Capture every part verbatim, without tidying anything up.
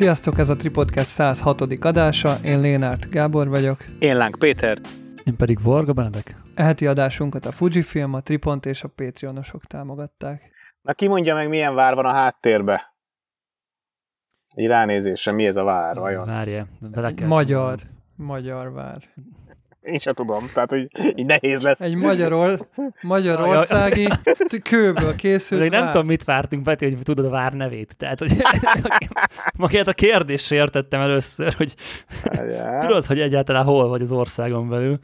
Sziasztok, ez a Tripodcast száz hatodik adása, én Lénárt Gábor vagyok. Én Láng Péter. Én pedig Varga Benedek. E heti adásunkat a Fujifilm, a Tripont és a Patreonosok támogatták. Na ki mondja meg, milyen vár van a háttérbe? Így ránézésre, mi ez a vár vajon? Várja, vele kell. Magyar, magyar vár. Én sem tudom, tehát hogy így nehéz lesz. Egy magyarol, magyarországi kőből készült vár. Nem tudom, mit vártunk, Peti, hogy tudod a vár nevét. Tehát, hogy magát a kérdésre értettem először, hogy tudod, hogy egyáltalán hol vagy az országon belül.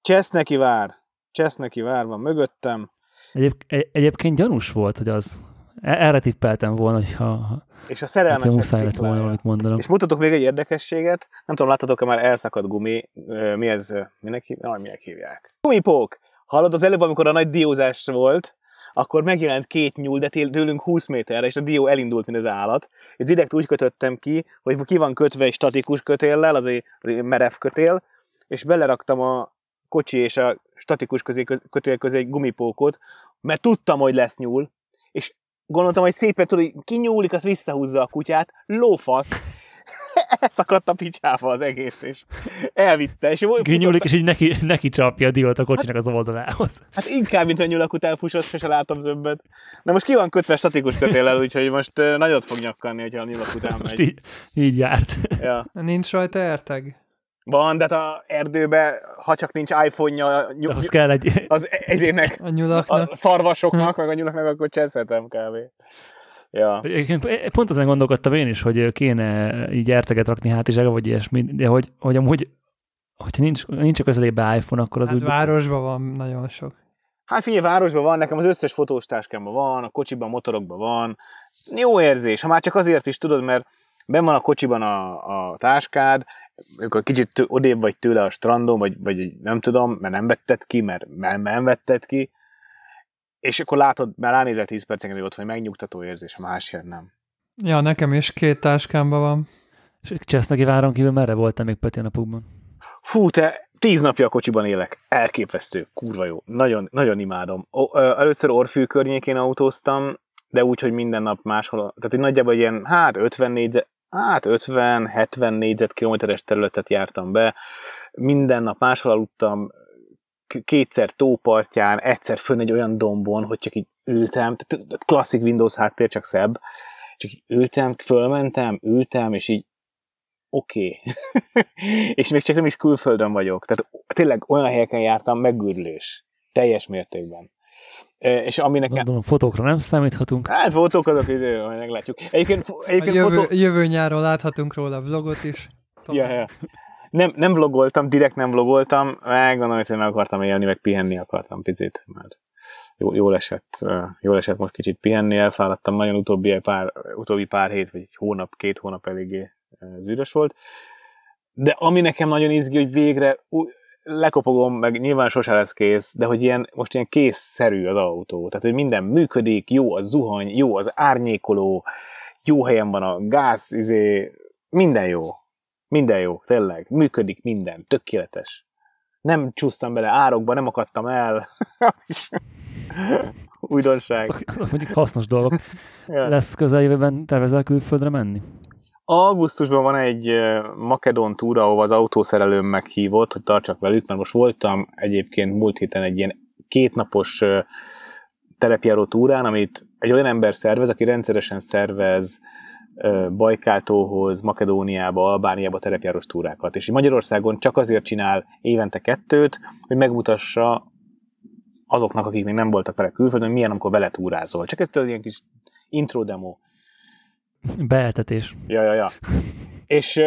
Cseszneki vár. Cseszneki vár van mögöttem. Egyéb, egy, egyébként gyanús volt, hogy az... Erre tippeltem volna, hogyha... És a szerelmesek muszáj lett volna, amit mondanom. És mutatok még egy érdekességet. Nem tudom, láttatok-e már elszakadt gumi. Mi ez? Minek hívják? Minek hívják? Gumipók! Hallod, az előbb, amikor a nagy diózás volt, akkor megjelent két nyúl, de tőlünk húsz méterre, és a dió elindult, mint az állat. És direkt úgy kötöttem ki, hogy ki van kötve egy statikus kötéllel, az egy merev kötél, és beleraktam a kocsi és a statikus közé, kötél közé egy gumipókot, mert tudtam, hogy lesz nyúl, és gondoltam, hogy szépen tudod, hogy kinyúlik, azt visszahúzza a kutyát, lófasz, elszakadt a picsába az egész, és elvitte. És kinyúlik, és így neki, neki csapja a diót a kocsinak hát, az oldalához. Hát inkább, mint a nyulakut elfúsott, sose látom zöbbet. Na most ki van kötve statikus kötéllel, úgyhogy most nagyot fog nyakkanni, hogyha a nyulak után megy. Így, így járt. Ja. Nincs rajta erteg? Van, de a erdőben, ha csak nincs iPhone-ja nyug... az kell egy... az egyének, a, nyulaknak. A szarvasoknak, meg a nyulaknak, akkor cseszhetem kb. Ja. Pont ezen gondolkodtam én is, hogy kéne így erteget rakni hátizsága, vagy ilyesmi, de hogy, hogy amúgy, hogyha nincs, nincs a közelében iPhone, akkor az hát úgy... városban van nagyon sok. Hát figyelj, városban van, nekem az összes fotós táskámban van, a kocsiban, a motorokban van. Jó érzés, ha már csak azért is tudod, mert benn van a kocsiban a, a táskád, akkor kicsit odébb vagy tőle a strandon, vagy, vagy nem tudom, mert nem vetted ki, mert, mert nem vetted ki, és akkor látod, már ránézel tíz percenként, hogy ott van, megnyugtató érzés, másért nem. Ja, nekem is két táskámban van. És Cseszneki váron kívül merre voltál még Peti napokban? Fú, te tíz napja a kocsiban élek. Elképesztő, kurva jó. Nagyon, nagyon imádom. O, ö, először Orfű környékén autóztam, de úgy, hogy minden nap máshol, tehát így nagyjából ilyen, hát ötvennégy Hát ötven-hetven négyzetkilométeres területet jártam be, minden nap máshol aludtam, kétszer tópartján, egyszer fönn egy olyan dombon, hogy csak így ültem, klasszik Windows háttér, csak szebb, csak így ültem, fölmentem, ültem, és így oké. Okay. És még csak nem is külföldön vagyok, tehát tényleg olyan helyeken jártam, megürlés, teljes mértékben. És aminek... Gondolom, fotókra nem számíthatunk. Hát fotók azok idő, majd meglátjuk. Egyébként, egyébként jövő, fotó... jövő nyáron láthatunk róla a vlogot is. Ja, ja. Nem, nem vlogoltam, direkt nem vlogoltam, meg gondolom, hogy meg akartam élni, meg pihenni akartam picit. Mert jó, jól esett, jól esett most kicsit pihenni, elfáradtam, nagyon utóbbi pár, utóbbi pár hét, vagy egy hónap, két hónap eléggé zűrös volt. De ami nekem nagyon izgi, hogy végre... lekopogom, meg nyilván sose lesz kész, de hogy ilyen, most ilyen készszerű az autó. Tehát, hogy minden működik, jó az zuhany, jó az árnyékoló, jó helyen van a gáz, izé, minden jó. Minden jó, tényleg. Működik minden, tökéletes. Nem csúsztam bele árokba, nem akadtam el. Újdonság. Azok, mondjuk hasznos dolgok. Ja. Lesz közeljövőben, tervezel külföldre menni? Augusztusban van egy makedón túra, ahova az autószerelőm meghívott, hogy tartsak velük, mert most voltam egyébként múlt héten egy ilyen kétnapos terepjáró túrán, amit egy olyan ember szervez, aki rendszeresen szervez Bajkátóhoz, Makedóniába, Albániába terepjárós túrákat. És Magyarországon csak azért csinál évente kettőt, hogy megmutassa azoknak, akik még nem voltak vele külföldön, milyen, amikor vele túrázol. Csak ez egy ilyen kis intro demo. Beeltetés. Ja, ja, ja. És,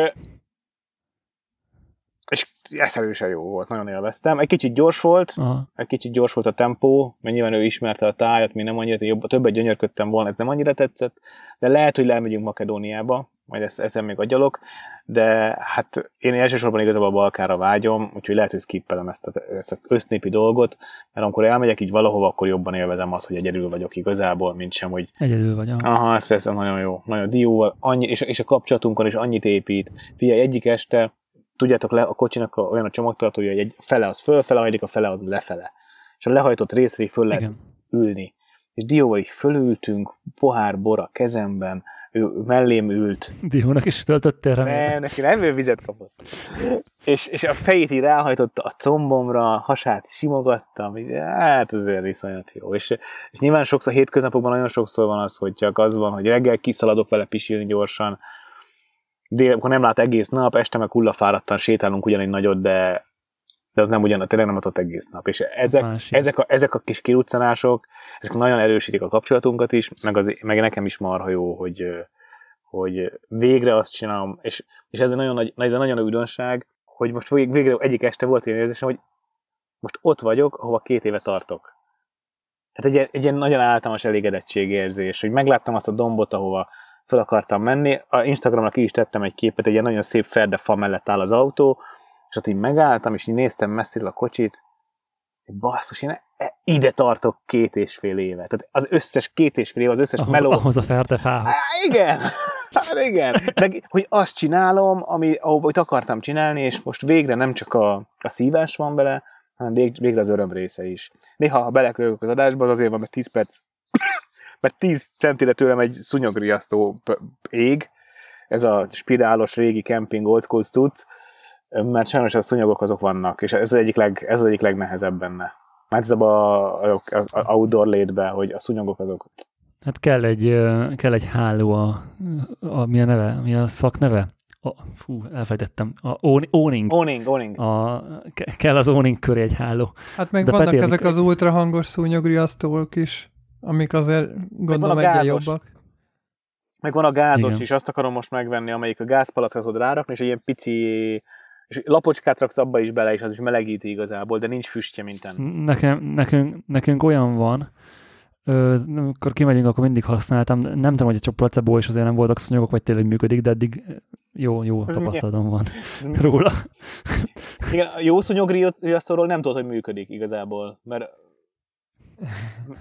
és eszelősen jó volt, nagyon élveztem. Egy kicsit gyors volt, aha. Egy kicsit gyors volt a tempó, mert nyilván ő ismerte a tájat, mi nem annyira, jobb, többet gyönyörködtem volna, ez nem annyira tetszett, de lehet, hogy elmegyünk Makedóniába, majd ezt, ezen még agyalok, de hát én elsősorban igazából a Balkánra vágyom, úgyhogy lehet, hogy skippelem ezt, ezt az össznépi dolgot, mert amikor elmegyek így valahova, akkor jobban élvezem azt, hogy egyedül vagyok igazából, mint sem, hogy... Egyedül vagy. Aha, ez, ez nagyon jó. Nagyon dióval, annyi, és, és a kapcsolatunkon is annyit épít. Figyelj, egyik este, tudjátok, le, a kocsinak olyan a csomagtartója, hogy egy fele az fölfele hajlik, a fele az lefele. És a lehajtott részre föl lehet ülni. És dióval így fölültünk, pohár bor a kezemben, ő mellém ült. Diónak is töltöttél remélem. Ne, neki nem, ő vizet kapott. és, és a fejét így ráhajtotta a combomra, a hasát simogattam, így, hát azért iszonyat jó. És, és nyilván sokszor, hétköznapokban nagyon sokszor van az, hogy csak az van, hogy reggel kiszaladok vele pisilni gyorsan, dél, akkor nem lát egész nap, este meg hullafáradtan sétálunk ugyanígy nagyot, de, de az nem ugyanaz, tényleg nem adott egész nap. És ezek, ezek, a, ezek a kis kiruccanások, ezek nagyon erősítik a kapcsolatunkat is, meg, az, meg nekem is marha jó, hogy, hogy végre azt csinálom, és, és ez egy nagyon nagy, ez egy nagyon nagy újdonság, hogy most végre egyik este volt olyan érzésem, hogy most ott vagyok, ahova két éve tartok. Hát egy, egy ilyen nagyon általános elégedettségérzés, hogy megláttam azt a dombot, ahova fel akartam menni. A Instagramra ki is tettem egy képet, egy ilyen nagyon szép ferdefa mellett áll az autó, és ott így megálltam, és így néztem messziről a kocsit, hogy basszus, én ide tartok két és fél éve. Tehát az összes két és fél éve, az összes ahhoz, meló... Ahhoz a ferdefához. Há, igen! Hát igen! Meg, hogy azt csinálom, ami, ahogy akartam csinálni, és most végre nem csak a, a szívás van bele, hanem végre az öröm része is. Néha, ha belekölök az adásba, az azért van, mert tíz perc... mert tíz centire tőlem egy szúnyogriasztó ég, ez a spirálos régi camping old school stucc, mert sajnos a szúnyogok azok vannak, és ez az egyik, leg, ez az egyik legnehezebb benne. Már ez az outdoor létben, hogy a szúnyogok azok. Hát kell egy, kell egy háló, a, a, mi a neve, mi a szakneve? Oh, fú, elfejtettem. A on, owning. Owning, owning. A, kell az owning köré egy háló. Hát meg de vannak Peti, ezek az ultrahangos szúnyogriasztók is, amik azért gondolom egyre jobbak. Meg van a gázos igen. is, azt akarom most megvenni, amelyik a gázpalacra tud rárakni, és egy ilyen pici, és lapocskát raksz abba is bele, és az is melegíti igazából, de nincs füstje minden. Nekem, nekünk, nekünk olyan van, ö, amikor kimegyünk, akkor mindig használtam, nem tudom, hogy csak placebo is azért nem voltak szúnyogok, vagy tényleg működik, de eddig jó, jó tapasztalatom van róla. Igen, a jó szúnyogriasztóról nem tudod, hogy működik igazából, mert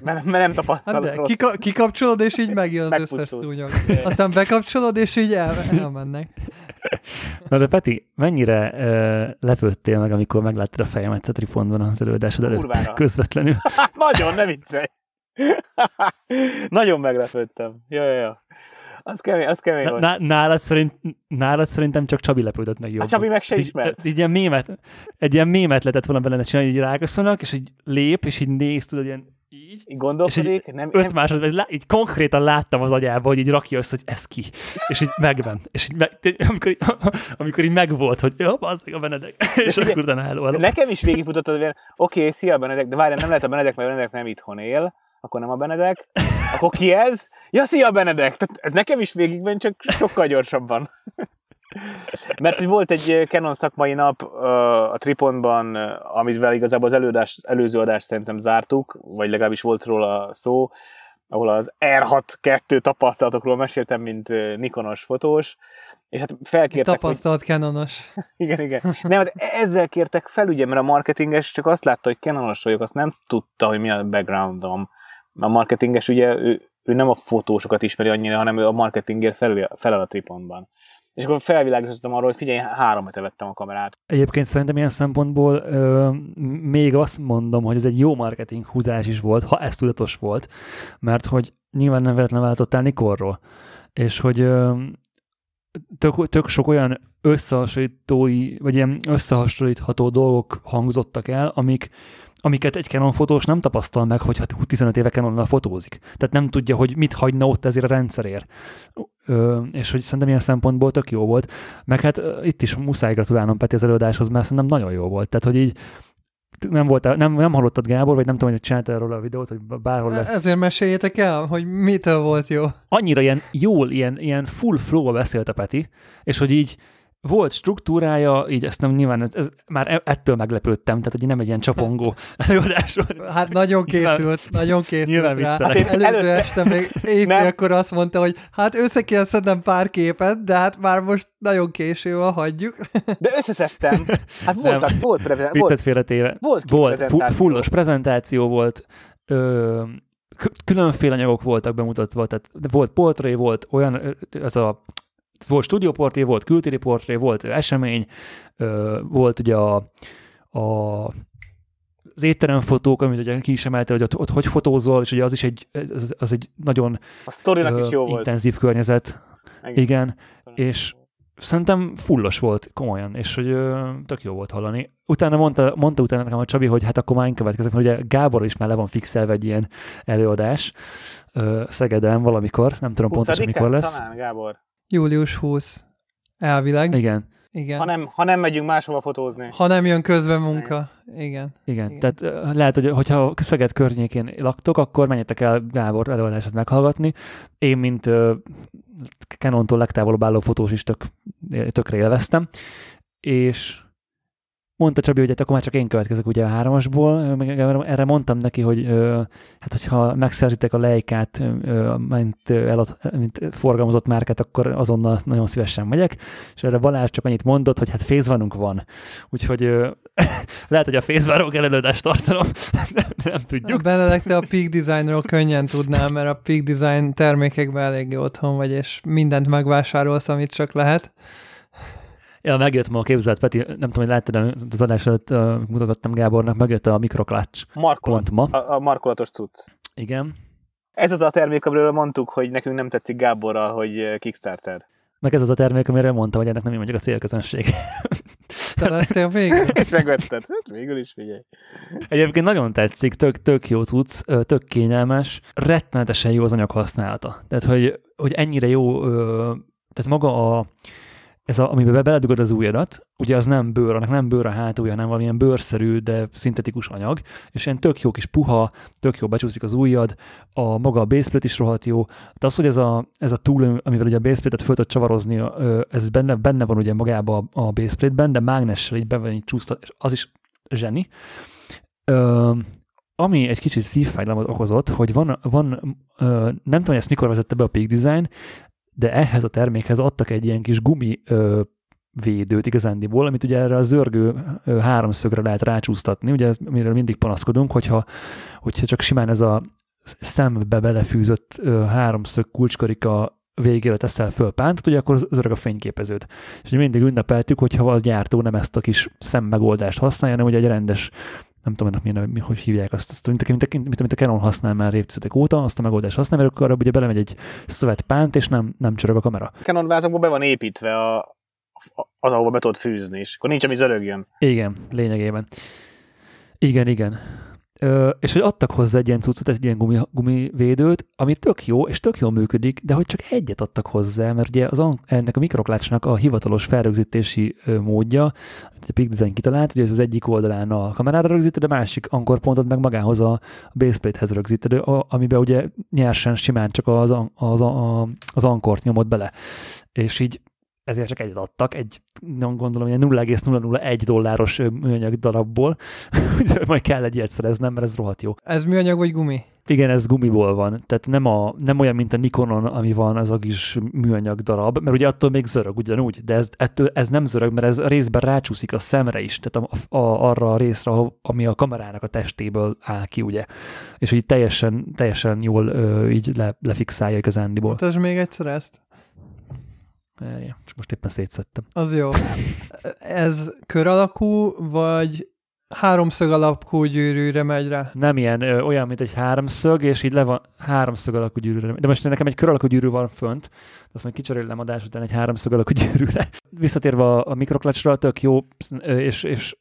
mert nem tapasztalod hát rossz. Kika- kikapcsolod, és így megjön az összes szúnyog. Aztán bekapcsolod, és így el- elmennek. Na de Peti, mennyire uh, lepődtél meg, amikor megláttad a fejemet a Tripontban az előadásod előtt? Kurvára. Közvetlenül. Nagyon, ne viccelj! Nagyon meglepődtem. Jaj, jaj, jaj. Az kemény, az kemény volt. Ná- nálad, szerint, nálad szerintem csak Csabi lepődött meg jobban. A Csabi meg se ismert. Egy, egy, ilyen, mémet, egy ilyen mémet lehetett volna benne csinálni, így ráköszönök, és így lép, és így néz, tudod, ilyen így. Így gondolkodik. Nem, öt nem... másodperc, így konkrétan láttam az agyába, hogy így rakja össze, hogy ez ki. És így megment. És így meg, amikor, így, amikor így megvolt, hogy jó, bazzeg a Benedek. És akkor utána álló, álló. Nekem is végigfutottad, hogy oké, okay, szia Benedek, de várjál, nem lehet a Benedek, mert a Benedek nem itthon él. Akkor nem a Benedek, akkor ki ez? Ja, szia Benedek! Tehát ez nekem is végigben, csak sokkal gyorsabban. Mert hogy volt egy Canon szakmai nap a Tripontban, amivel igazából az elődás, előző adást szerintem zártuk, vagy legalábbis volt róla szó, ahol az er hatvankettő tapasztalatokról meséltem, mint Nikonos fotós, és hát felkértek... Tapasztalt hogy... Canonos. Igen, igen. Nem, hát ezzel kértek fel, ugye, mert a marketinges csak azt látta, hogy Canonos vagyok, azt nem tudta, hogy mi a backgroundom. A marketinges ugye, ő, ő nem a fotósokat ismeri annyira, hanem ő a marketingért felel, felel a Tripontban. És akkor felvilágosítottam arról, hogy figyelj, három hete vettem a kamerát. Egyébként szerintem ilyen szempontból ö, még azt mondom, hogy ez egy jó marketing húzás is volt, ha ez tudatos volt, mert hogy nyilván nem véletlenül váltottál Nikonról. És hogy ö, tök, tök sok olyan összehasonlítói, vagy ilyen összehasonlítható dolgok hangzottak el, amik amiket egy Canon fotós nem tapasztal meg, hogyha tizenöt éve Canonnal fotózik. Tehát nem tudja, hogy mit hagyna ott ezért a rendszerért. Ö, és hogy szerintem ilyen szempontból tök jó volt. Meg hát itt is muszáj gratulálnom Peti az előadáshoz, mert szerintem nagyon jó volt. Tehát, hogy így nem, volt, nem, nem hallottad Gábor, vagy nem tudom, hogy csináltál róla a videót, hogy bárhol lesz. Ezért meséljétek el, hogy mitől volt jó. Annyira ilyen jól, ilyen, ilyen full flow-ba beszélt a Peti, és hogy így volt struktúrája, így ezt nem nyilván, ez, ez, már ettől meglepődtem, tehát hogy nem egy ilyen csapongó előadás volt. Hát nagyon készült, nagyon készült rá. Hát előző előtte. Este még épp akkor azt mondta, hogy hát össze kell szednem pár képet, de hát már most nagyon késő, ha hagyjuk. De összeszedtem. Hát voltak, volt prezentáció. Viccet félretéve. Volt, volt prezentáció. Fullos prezentáció volt. Ö, különféle anyagok voltak bemutatva, tehát volt portré, volt olyan, ez a volt stúdióportré, volt kültéri portré, volt esemény, volt ugye a, a az étterem fotók, amit ugye ki is emelte, hogy ott, ott hogy fotózol, és ugye az is egy, az, az egy nagyon ö, is jó intenzív volt. Környezet. Egyen. Igen, és szerintem fullos volt, komolyan, és hogy ö, tök jó volt hallani. Utána mondta, mondta utána nekem a Csabi, hogy hát akkor már én következek, mert ugye Gáborral is már le van fixelve egy ilyen előadás ö, Szegeden valamikor, nem tudom pontosan mikor lesz. Talán, Gábor. július huszadika elvileg. Igen. Igen. Ha, nem, ha nem megyünk máshova fotózni. Ha nem jön közben munka. Igen. Igen. Igen. Tehát lehet, hogy hogyha Szeged környékén laktok, akkor menjetek el Gábor előadását meghallgatni. Én, mint uh, Canontól legtávolabb álló fotós is tök, tökre élveztem. És mondta Csabi, hogy hát akkor már csak én következek ugye a hármasból. Erre mondtam neki, hogy uh, hát hogyha megszerzitek a Leicát, uh, mint, elad, mint forgalmazott márkát, akkor azonnal nagyon szívesen megyek. És erre Balázs csak annyit mondott, hogy hát fézvanunk van. Úgyhogy uh, lehet, hogy a fézvárók előadást tartalom, nem, nem tudjuk. Benedek, te a Peak Designról könnyen tudnál, mert a Peak Design termékekben eléggé otthon vagy, és mindent megvásárolsz, amit csak lehet. Ja, megjött ma a képzelt, Peti, nem tudom, hogy láttad az adás előtt, uh, mutogattam Gábornak, megjött a Micro Clutch. Markolat, ma. a, a markolatos cucc. Igen. Ez az a termék, amiről mondtuk, hogy nekünk nem tetszik Gáborral, hogy Kickstarter. Meg ez az a termék, amiről mondtam, hogy ennek nem én mondjuk a célközönség. Te lettél végül. És megvetted. Végül is figyelj. Egyébként nagyon tetszik, tök, tök jó cucc, tök kényelmes, rettenetesen jó az anyag használata. Tehát, hogy, hogy ennyire jó, tehát maga a ez, a, amiben beledugod az ujjadat, ugye az nem bőr, annak nem bőr a hátulja, hanem valamilyen bőrszerű, de szintetikus anyag, és ilyen tök jó kis puha, tök jó becsúszik az ujjad, a maga a baseplate is rohadt jó. De az, hogy ez a, ez a túl, amivel ugye a baseplate-et föl tud csavarozni, ez benne, benne van ugye magában a baseplate-ben, de mágnessel így be van így csúsztat, és az is zseni. Ö, ami egy kicsit szívfájdalmat okozott, hogy van, van ö, nem tudom, hogy ezt mikor vezette be a Peak Design, de ehhez a termékhez adtak egy ilyen kis gumi ö, védőt igazándiból, amit ugye erre a zörgő ö, háromszögre lehet rácsúsztatni, ugye ez, amiről mindig panaszkodunk, hogyha, hogyha csak simán ez a szembe belefűzött ö, háromszög kulcskarika végére teszel föl pántot, ugye akkor zörög a fényképezőt. És mindig ünnepeltük, hogyha a gyártó nem ezt a kis szemmegoldást használja, hanem ugye egy rendes, nem tudom, milyen, hogy hívják azt, azt mint, mint, mint, mint a Canon használ már évtizedek óta, azt a megoldást használ, mert akkor ugye belemegy egy szövet pánt, és nem, nem csörög a kamera. A Canon vázakból be van építve a, az, ahova be tudod fűzni, és akkor nincs, ami zörögjön. Igen, lényegében. Igen, igen. Ö, és hogy adtak hozzá egy ilyen cuccot, egy ilyen gumi, gumivédőt, ami tök jó, és tök jól működik, de hogy csak egyet adtak hozzá, mert ugye az, ennek a Micro Clutch-nak a hivatalos felrögzítési módja, amit a Peak Design kitalált, hogy ez az egyik oldalán a kamerára rögzíted, de másik ankorpontot meg magához a baseplate-hez rögzíted, a, amiben ugye nyersen, simán csak az, az, az, az ankort nyomod bele. És így ezért csak egyet adtak, egy, nem gondolom, ilyen nulla egész nulla nulla egy dolláros műanyag darabból, majd kell egy ilyet szereznem, mert ez rohadt jó. Ez műanyag vagy gumi? Igen, ez gumiból van, tehát nem, a, nem olyan, mint a Nikonon, ami van, az a kis műanyag darab, mert ugye attól még zörög ugyanúgy, de ez, ettől, ez nem zörög, mert ez részben rácsúszik a szemre is, tehát a, a, arra a részre, ami a kamerának a testéből áll ki, ugye, és így teljesen, teljesen jól ö, így le, lefixálja igazándiból. Mutasd még egyszer ezt. Ja, csak most éppen szétszettem. Az jó. Ez kör alakú, vagy háromszög alakú gyűrűre megy rá? Nem ilyen, ö, olyan, mint egy háromszög, és így le van háromszög alakú gyűrűre. De most nekem egy kör alakú gyűrű van fönt, azt majd kicserélem adás után egy háromszög alakú gyűrűre. Visszatérve a, a mikroklácsra, tök jó, és, és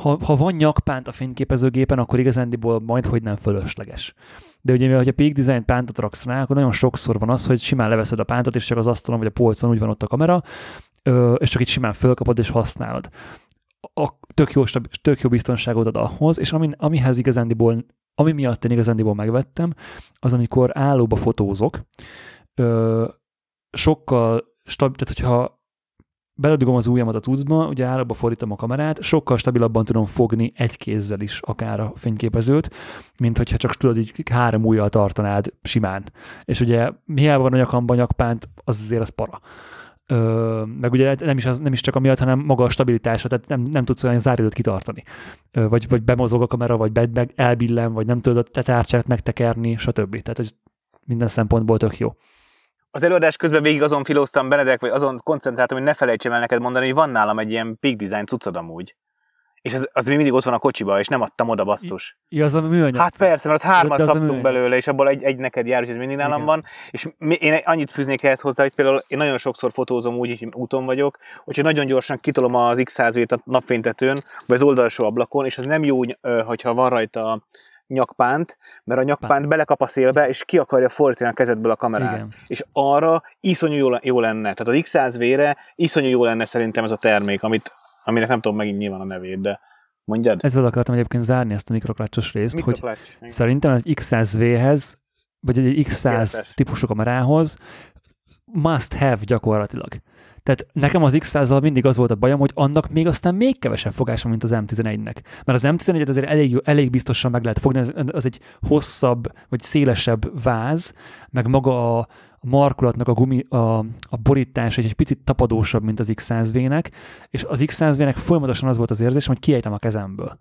ha, ha van nyakpánt a fényképezőgépen, akkor igazándiból majdhogy nem fölösleges. De ugye, mivel, ha Peak Design pántot raksz rá, akkor nagyon sokszor van az, hogy simán leveszed a pántot, és csak az asztalon vagy a polcon úgy van ott a kamera, és csak itt simán fölkapod és használod. A tök jó, tök jó biztonságot ad ahhoz, és ami, amihez igazándiból, ami miatt én igazándiból megvettem, az amikor állóba fotózok, sokkal stabil, tehát hogyha beledugom az ujjamat a cuccba, ugye állóba fordítom a kamerát, sokkal stabilabban tudom fogni egy kézzel is akár a fényképezőt, mint hogyha csak tudod így három ujjal tartanád simán. És ugye hiába van a nyakamban nyakpánt, az azért az para. Ö, meg ugye nem is, az, nem is csak amiatt, hanem maga a stabilitása, tehát nem, nem tudsz olyan záridőt kitartani. Ö, vagy, vagy bemozog a kamera, vagy be, meg elbillen, vagy nem tudod a te tárcsát megtekerni, stb. Tehát ez minden szempontból tök jó. Az előadás közben végig azon filóztam, Benedek, vagy azon koncentráltam, hogy ne felejtsem el neked mondani, hogy van nálam egy ilyen Peak Design cuccod amúgy. És az, az még mindig ott van a kocsiba, és nem adtam oda, basszus. I, az a műanyag. Hát persze, mert az hármat kaptunk belőle, és abból egy, egy neked jár, és ez mindig nálam van. És mi, én annyit fűznék ehhez hozzá, hogy például én nagyon sokszor fotózom úgy, hogy úton vagyok, úgyhogy nagyon gyorsan kitolom az iksz száz vét a napfénytetőn, vagy az oldalsó ablakon, és az nem jó, hogyha van rajta nyakpánt, mert a nyakpánt Pánt. belekap a szélbe, és ki akarja fordítani a kezedből a kamerát. Igen. És arra iszonyú jó, jó lenne. Tehát az iksz száz vére iszonyú jó lenne szerintem ez a termék, amit, aminek nem tudom megint nyilván a nevét, de mondjad. Ezzel akartam egyébként zárni ezt a mikroklácsos részt, Mikro hogy klács. Szerintem az iksz száz véhez, vagy egy iksz száz típusú kamerához must have gyakorlatilag. Tehát nekem az iksz százzal mindig az volt a bajom, hogy annak még aztán még kevesebb fogásom, mint az em tizenegynek. Mert az em tizenegyet azért elég, elég biztosan meg lehet fogni, az egy hosszabb, vagy szélesebb váz, meg maga a markolatnak a, gumi, a, a borítás egy, egy picit tapadósabb, mint az iksz száz vének, és az iksz száz vének folyamatosan az volt az érzésem, hogy kiejtem a kezemből.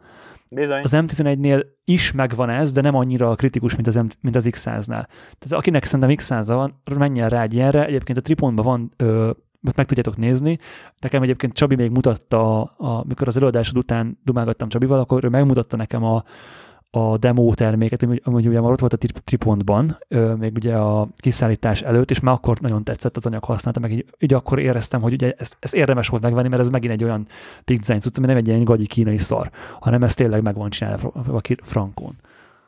Bizony. Az em tizenegynél is megvan ez, de nem annyira kritikus, mint az, mint az iksz száznál. Tehát akinek szerintem iksz száz van, menjen rá egy ilyenre. Egyébként a Tripontban van... Ö, meg tudjátok nézni. Nekem egyébként Csabi még mutatta, amikor az előadásod után dumálgattam Csabival, akkor ő megmutatta nekem a, a demo terméket, ami ugye már ott volt a Tripontban, még ugye a kiszállítás előtt, és már akkor nagyon tetszett az anyag használata, meg így, így akkor éreztem, hogy ugye ez, ez érdemes volt megvenni, mert ez megint egy olyan Peak Design cucc, ami nem egy ilyen gagyi kínai szar, hanem ez tényleg meg van csinálva frankon.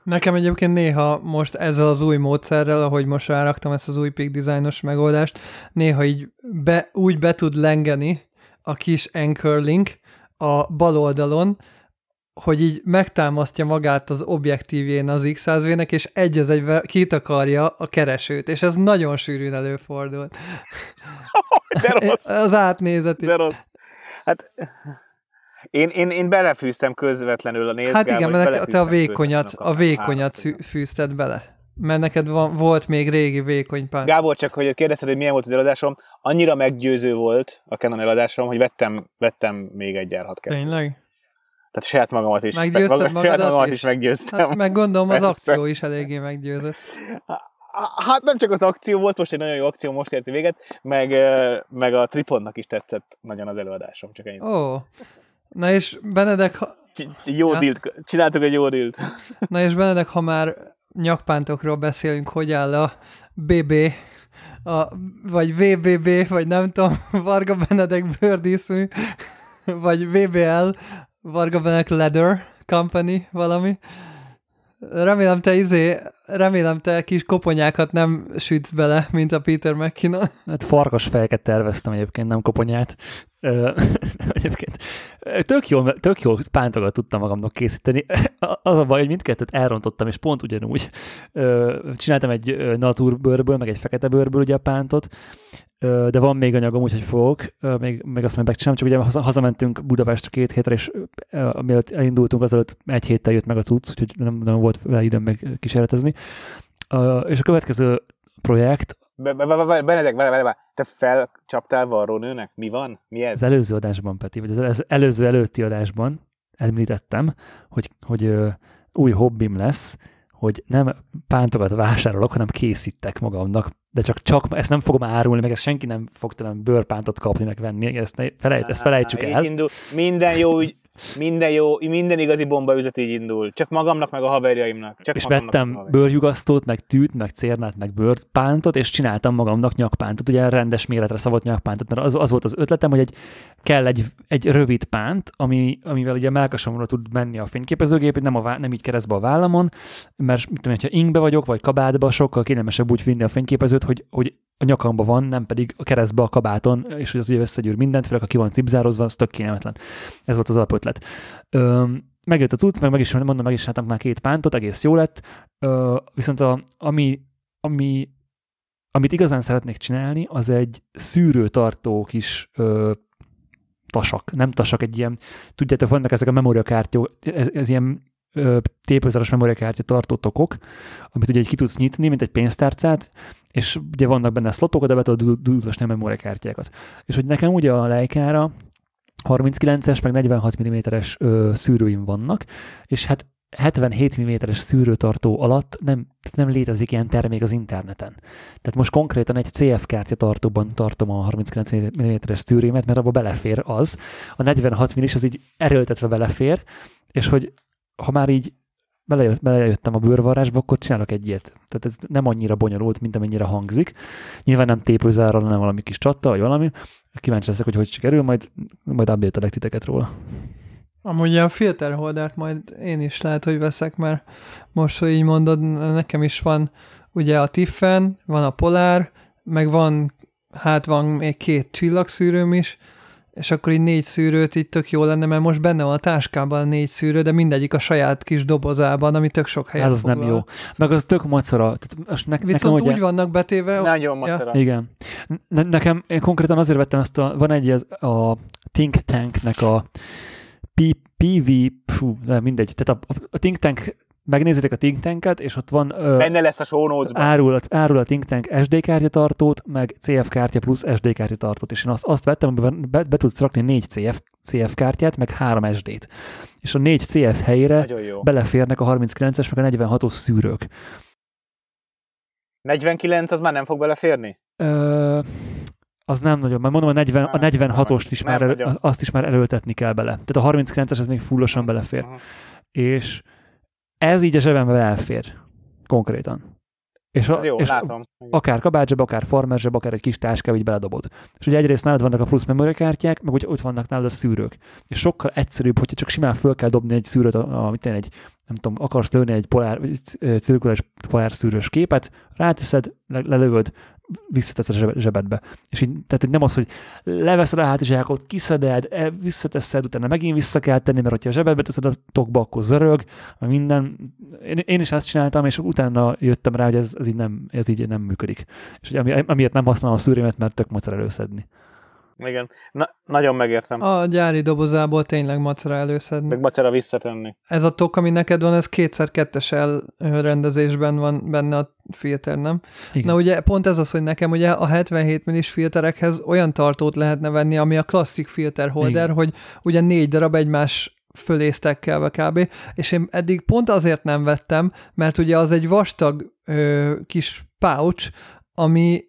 Nekem egyébként néha most ezzel az új módszerrel, ahogy most ráraktam ezt az új Peak Designos megoldást, néha így be, úgy be tud lengeni a kis anchor link a bal oldalon, hogy így megtámasztja magát az objektívjén az iksz száz vének, és egy az egyben kitakarja a keresőt, és ez nagyon sűrűn előfordul. De rossz. Az átnézeti. De rossz. Hát... Én, én, én belefűztem közvetlenül a nézgál. Hát igen, mert te a vékonyat, a vékonyat szü- fűzted bele. Mert neked van, volt még régi vékony pár. Gábor, csak hogy kérdezted, hogy milyen volt az eladásom, annyira meggyőző volt a Canon eladásom, hogy vettem, vettem még egy er hatvankettőt. Tényleg? Tehát saját magamat is. Meggyőzted maga, magadat saját magamat is? is meggyőztem. Hát meg gondolom, az Persze. akció is eléggé meggyőzött. Hát nem csak az akció volt, most egy nagyon jó akció most érti véget, meg, meg a Tripontnak is tetszett nagyon az előadásom. Csak ennyit. Oh. Na és Benedek... Ha... Jó ja. dílt. Csináltuk egy jó dílt. Na és Benedek, ha már nyakpántokról beszélünk, hogy áll a bé bé, a, vagy vé bé bé, vagy nem tudom, Varga Benedek bőrdíszmű, vagy vé bé el, Varga Benedek Leather Company, valami. Remélem te izé, remélem te kis koponyákat nem sütsz bele, mint a Peter McKinnon. Hát farkasfejeket terveztem egyébként, nem koponyát. Egyébként tök jól, tök jól pántokat tudtam magamnak készíteni. Az a baj, hogy mindkettőt elrontottam, és pont ugyanúgy. Csináltam egy naturbőrből, meg egy fekete bőrből ugye a pántot, de van még anyagom, úgyhogy fogok, még, még azt majd megcsinálom, csak ugye hazamentünk Budapestre két hétre, és mielőtt elindultunk, azelőtt egy héttel jött meg a cucc, úgyhogy nem, nem volt vele időm meg kísérletezni. És a következő projekt... Benedek, Benedek, te felcsaptál varrónőnek? Mi van? Mi ez? Az előző adásban, Peti, vagy az előző előtti adásban említettem, hogy, hogy új hobbim lesz, hogy nem pántokat vásárolok, hanem készítek magamnak, de csak, csak ezt nem fogom árulni, meg ezt senki nem fog tőlem bőrpántot kapni, meg venni, ezt, ne, felejt, ezt felejtsük el. Indul. Minden jó, minden jó, minden igazi bombaüzet így indul. Csak magamnak, meg a haverjaimnak. Csak és vettem bőrjugasztót, meg tűt, meg cérnát, meg bőrpántot, és csináltam magamnak nyakpántot, ugye rendes méretre szabott nyakpántot, mert az, az volt az ötletem, hogy egy, kell egy, egy rövid pánt, ami, amivel ugye melkasomra tud menni a fényképezőgép, nem, a, nem így keresztbe a vállamon, mert mit tudom, hogyha ingbe vagyok, vagy kabátba, sokkal kényelmesebb úgy vinni a fényképezőt, hogy, hogy a nyakamba van, nem pedig a keresztbe a kabáton, és hogy az ugye összegyűr mindent, főleg ha ki van cipzározva, az tök kényelmetlen. Ez volt az alapötlet. Öm, megjött a cucc, meg, meg is, mondom, meg is láttam már két pántot, egész jó lett, Öm, viszont a, ami, ami, amit igazán szeretnék csinálni, az egy szűrőtartó kis ö, tasak, nem tasak, egy ilyen, tudjátok, vannak ezek a memóriakártyó, ez, ez ilyen tépőzáros memóriakártya tartó tokok, amit ugye ki tudsz nyitni, mint egy pénztárcát, és ugye vannak benne szlotok, de be tudod dudosni a memóriakártyákat. És hogy nekem ugye a Leica-ra harminckilences meg negyvenhat milliméteres szűrőim vannak, és hát hetvenhét milliméteres szűrőtartó alatt nem, nem létezik ilyen termék az interneten. Tehát most konkrétan egy cé ef kártyatartóban tartom a harminckilenc milliméteres szűrémet, mert abba belefér az. A negyvenhat milliméteres az így erőltetve belefér, és hogy ha már így belejött, belejöttem a bőrvarrásba, akkor csinálok egy ilyet. Tehát ez nem annyira bonyolult, mint amennyire hangzik. Nyilván nem tépőzárral, hanem valami kis csatta, vagy valami. Kíváncsi leszek, hogy hogy sikerül, majd, majd update-elek titeket róla. Amúgy a filterholdert majd én is lehet, hogy veszek, mert most, hogy így mondod, nekem is van ugye a Tiffen, van a Polár, meg van, hát van még két csillagszűrőm is, és akkor így négy szűrőt így tök jó lenne, mert most benne van a táskában a négy szűrő, de mindegyik a saját kis dobozában, ami tök sok helyet foglal. Ez nem jó. Meg az tök macera. Ne- Viszont úgy ugye... vannak betéve... Nagyon macera. Ja. Igen. Ne- nekem én konkrétan azért vettem ezt a... Van egy a Think Tanknek a pé vé... Pfú, de mindegy. Tehát a, a Think Tank... Megnézitek a Think Tanket, és ott van... Ö, Benne lesz a show notes-ban. Árul, árul a Think Tank es dé kártyatartót, meg cé ef kártya plusz es dé kártyatartót, és én azt, azt vettem, amiben be, be tudsz rakni négy cé ef, cé ef kártyát, meg három es dét. És a négy cé ef helyére beleférnek a harminckilences, meg a negyvenhatos szűrők. negyvenkilenc az már nem fog beleférni? Ö, az nem nagyon, mert mondom, a, negyven, nem, a negyvenhatost is már, elő, azt is már előltetni kell bele. Tehát a harminckilences az még fullosan belefér. Aha. És... ez így a zsebemben elfér. Konkrétan. És, a, jó, és akár kabátzseb, akár farmerzseb, akár egy kis táskába így beledobod. És ugye egyrészt nálad vannak a plusz memóriakártyák, meg úgy ott vannak nálad a szűrők. És sokkal egyszerűbb, hogyha csak simán föl kell dobni egy szűrőt, a, a, egy, nem tudom, akarsz lőni egy polár, cirkuláris polár szűrős képet, ráteszed, le, lelövöd, visszateszed a zsebedbe. És így, tehát nem az, hogy leveszed a hátizsákot, kiszeded, visszateszed, utána megint vissza kell tenni, mert hogyha a zsebedbe teszed a tokba, akkor zörög, minden. Én, én is azt csináltam, és utána jöttem rá, hogy ez, ez, így, nem, ez így nem működik. És ami, amiért nem használom a szűrémet, mert tök macer előszedni. Igen. Na, nagyon megértem. A gyári dobozából tényleg macera előszedni. Meg macera visszatenni. Ez a tok, ami neked van, ez kétszer kettes elrendezésben van benne a filter, nem? Igen. Na ugye pont ez az, hogy nekem ugye a hetvenhét millis filterekhez olyan tartót lehetne venni, ami a klasszik filter holder, igen, hogy ugye négy darab egymás fölé stackelve kb. És én eddig pont azért nem vettem, mert ugye az egy vastag ö, kis pouch, ami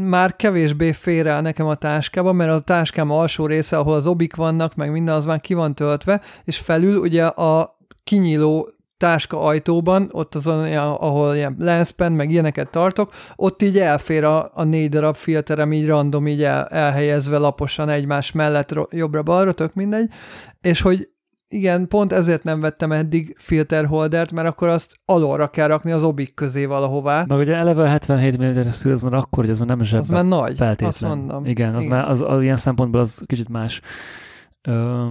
már kevésbé fér el nekem a táskában, mert a táskám alsó része, ahol az obik vannak, meg minden, az már ki van töltve, és felül ugye a kinyíló táska ajtóban, ott azon, ahol ilyen lenspen, meg ilyeneket tartok, ott így elfér a, a négy darab filterem így random, így el, elhelyezve laposan egymás mellett, ro- jobbra-balra, tök mindegy, és hogy igen, pont ezért nem vettem eddig filterholdert, mert akkor azt alulra kell rakni az obik közé valahová. Meg ugye eleve hetvenhét milliméteres szűrő, az már akkor, hogy ez már nem zsebben. Az már nagy, feltétlen. Azt mondom. Igen, az, igen. Már, az, az ilyen szempontból az kicsit más. Ö,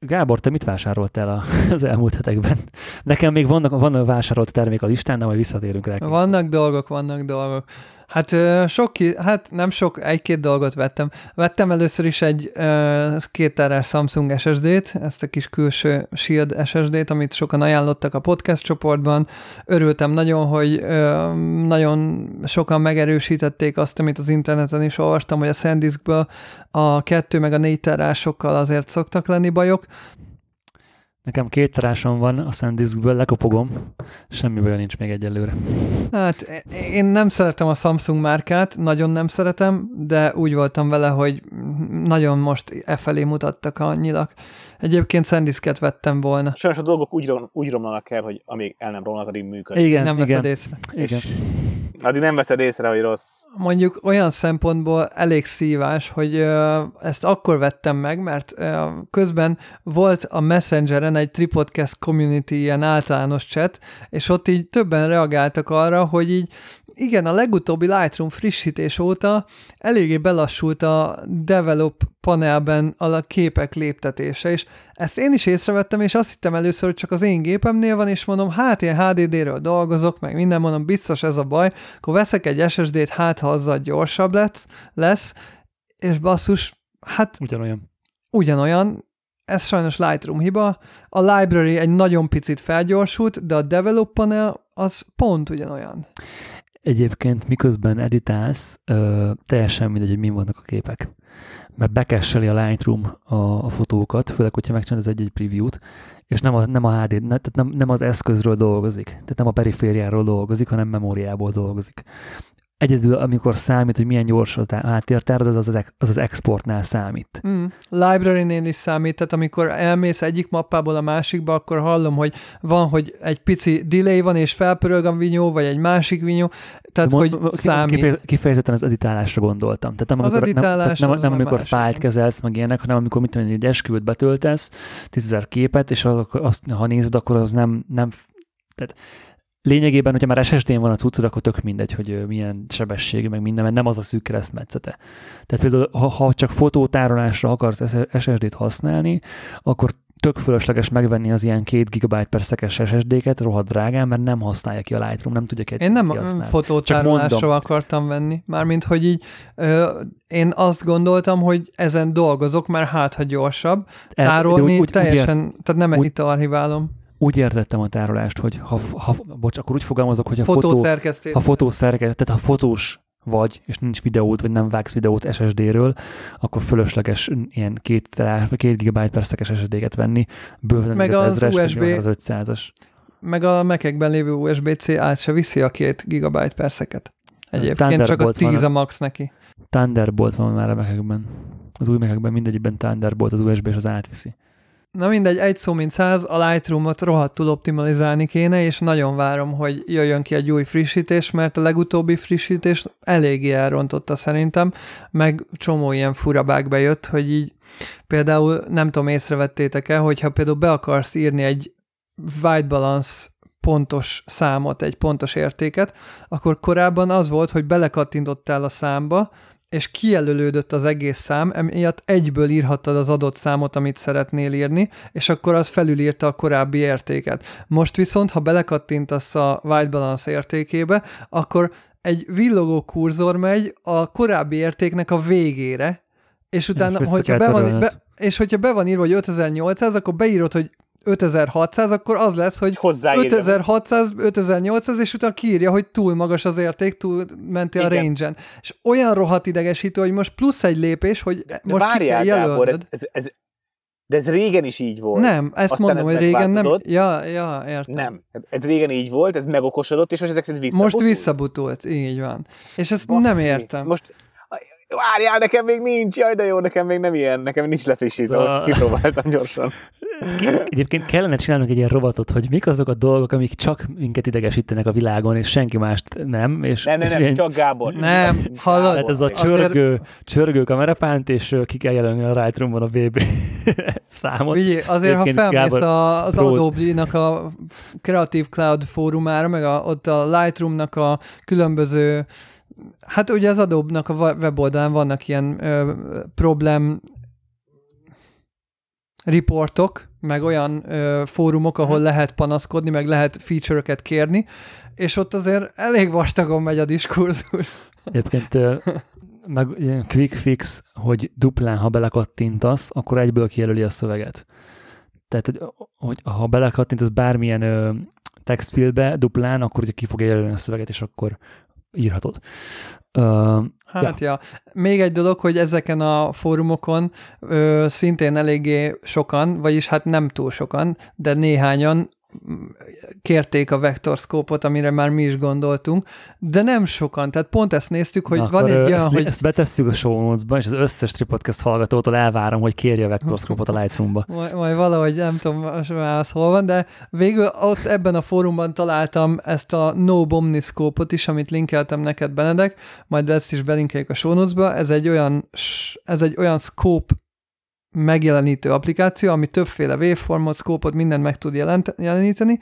Gábor, te mit vásároltál a, az elmúlt hetekben? Nekem még vannak, vannak vásárolt termék a listán, de majd visszatérünk rá. Vannak dolgok, vannak dolgok. Hát, sok, hát nem sok, egy-két dolgot vettem. Vettem először is egy két terás Samsung es es dét, ezt a kis külső Shield es es dét, amit sokan ajánlottak a podcast csoportban. Örültem nagyon, hogy nagyon sokan megerősítették azt, amit az interneten is olvastam, hogy a SanDiskből a kettő meg a négy terásokkal azért szoktak lenni bajok. Nekem két terásom van a SanDiskből, lekopogom, semmi baj nincs még egyelőre. Hát én nem szeretem a Samsung márkát, nagyon nem szeretem, de úgy voltam vele, hogy nagyon most e felé mutattak a nyilak. Egyébként SanDisket vettem volna. Sajnos a dolgok úgy, rom, úgy romlanak el, hogy amíg el nem romlanak, addig működik. Igen, nem igen, veszed észre. Igen. Addig nem veszed észre, hogy rossz. Mondjuk olyan szempontból elég szívás, hogy ö, ezt akkor vettem meg, mert ö, közben volt a Messengeren egy Tripodcast community ilyen általános chat, és ott így többen reagáltak arra, hogy így igen, a legutóbbi Lightroom frissítés óta eléggé belassult a develop panelben a képek léptetése, és ezt én is észrevettem, és azt hittem először, hogy csak az én gépemnél van, és mondom, hát én há dé dé-ről dolgozok, meg minden, mondom, biztos ez a baj, akkor veszek egy es es dét, hát ha azzal gyorsabb lesz, lesz és basszus, hát ugyanolyan, ugyanolyan, ez sajnos Lightroom hiba, a library egy nagyon picit felgyorsult, de a develop panel az pont ugyanolyan. egyébként miközben editálsz, ö, teljesen mindegy, hogy min vannak a képek. Mert becasseli a Lightroom a, a fotókat, főleg, hogyha megcsinálod az egy-egy preview-t, és nem, a, nem a há dé, tehát nem, nem az eszközről dolgozik, tehát nem a perifériáról dolgozik, hanem memóriából dolgozik. Egyedül, amikor számít, hogy milyen gyors a háttértárad, az az, az az exportnál számít. Mm. Library-nél is számít, tehát amikor elmész egyik mappából a másikba, akkor hallom, hogy van, hogy egy pici delay van, és felpörög a vinyó, vagy egy másik vinyó, tehát Mond, hogy számít. Kifejezetten az editálásra gondoltam. Tehát nem az amikor, editálás nem, nem, nem amikor fájlt kezelsz, meg ilyenek, hanem amikor mit tudom, egy esküvőt betöltesz, tízezer képet, és az, azt, ha nézed, akkor az nem... nem tehát, lényegében, hogyha már es es dén van a cuccod, akkor tök mindegy, hogy milyen sebességű, meg minden, mert nem az a szűk keresztmetszete. Tehát például, ha, ha csak fotótárolásra akarsz es es dét használni, akkor tök fölösleges megvenni az ilyen két gigabyte per szekes es es déket, rohadt drágán, mert nem használja ki a Lightroom, nem tudja ki használni. Én nem használni. Fotótárolásra akartam venni, mármint, hogy így ö, én azt gondoltam, hogy ezen dolgozok, mert hát, ha gyorsabb, tárolni úgy, úgy, teljesen, úgy, tehát nem úgy, itt archiválom. Úgy értettem a tárolást, hogy ha, ha bocs, akkor úgy fogalmazok, hogy a fotó, ha fotószerkesztés, tehát ha fotós vagy, és nincs videót, vagy nem vágsz videót es es déről, akkor fölösleges ilyen két, két gigabyte per szekes es es déket venni, bőven meg az, az ezres, meg az ötszázas. Meg a Mac-ekben lévő u es bé cé át se viszi a két gigabyte per szeket. Egyébként csak a tíz a max neki. Thunderbolt van már a Mac-ekben. Az új Mac-ekben mindegyikben Thunderbolt, az u es bé és az átviszi. Na mindegy, egy szó mint száz, a Lightroom-ot rohadtul optimalizálni kéne, és nagyon várom, hogy jöjjön ki egy új frissítés, mert a legutóbbi frissítés eléggé elrontotta szerintem, meg csomó ilyen fura bug bejött, hogy így például nem tudom, észrevettétek-e, hogyha például be akarsz írni egy white balance pontos számot, egy pontos értéket, akkor korábban az volt, hogy belekattintottál a számba, és kijelölődött az egész szám, emiatt egyből írhattad az adott számot, amit szeretnél írni, és akkor az felülírta a korábbi értéket. Most viszont, ha belekattintasz a white balance értékébe, akkor egy villogó kurzor megy a korábbi értéknek a végére, és utána, és hogyha, be van, be, és hogyha be van írva, hogy ötezer-nyolcszáz, akkor beírod, hogy ötezer-hatszáz, akkor az lesz, hogy ötezer-hatszáz, ötezer-nyolcszáz, és utána kiírja, hogy túl magas az érték, túl mentél a range-en. És olyan rohadt idegesítő, hogy most plusz egy lépés, hogy de most várjál, ki kell jelölnöd. Ez, ez, ez, de ez régen is így volt. Nem, ezt aztán mondom, ezt hogy régen nem. Ja, ja, értem. Nem, ez régen így volt, ez megokosodott, és most ezek szerint visszabutult. Most visszabutult, így van. És ezt most nem értem. Most... Várjál, nekem még nincs, jaj, de jó, nekem még nem ilyen, nekem nincs lefrissítő, a... kipróbáltam gyorsan. Egyébként kellene csinálnunk egy ilyen rovatot, hogy mik azok a dolgok, amik csak minket idegesítenek a világon, és senki mást nem. És, nem, nem, és nem, ilyen... csak Gábor. Nem, hallod. Hát ez a csörgő, csörgő kamerapánt, és ki kell jelölni a Lightroom-on a bé bé számot. Vigyél, azért, egyébként ha felmész a, az Adobe-nak a Creative Cloud fórumára, meg a, ott a Lightroom-nak a különböző. Hát ugye az Adobe-nak a weboldalán vannak ilyen ö, problém riportok, meg olyan ö, fórumok, ahol lehet panaszkodni, meg lehet feature-öket kérni, és ott azért elég vastagon megy a diskurzus. Egyébként ö, meg ilyen quick fix, hogy duplán, ha belekattintasz, akkor egyből kijelöli a szöveget. Tehát, hogy, hogy ha belekattintasz bármilyen ö, textfieldbe duplán, akkor ugye ki fogja jelölni a szöveget, és akkor írhatod. Uh, hát ja. ja. Még egy dolog, hogy ezeken a fórumokon ö, szintén eléggé sokan, vagyis hát nem túl sokan, de néhányan kérték a vektorszkópot, amire már mi is gondoltunk, de nem sokan, tehát pont ezt néztük, hogy na, van egy olyan, ezt, hogy... Ezt betesszük a show notes-ba, és az összes Tripodcast hallgatótól elvárom, hogy kérje a vektorszkópot a Lightroom-ba. Majd, majd valahogy nem tudom, az hol van, de végül ott ebben a fórumban találtam ezt a No Bomniszkópot is, amit linkeltem neked, Benedek, majd ezt is belinkeljük a show notes-ba. Ez egy olyan, ez egy olyan scope megjelenítő applikáció, ami többféle waveformot, szkópot, mindent meg tud jelent, jeleníteni,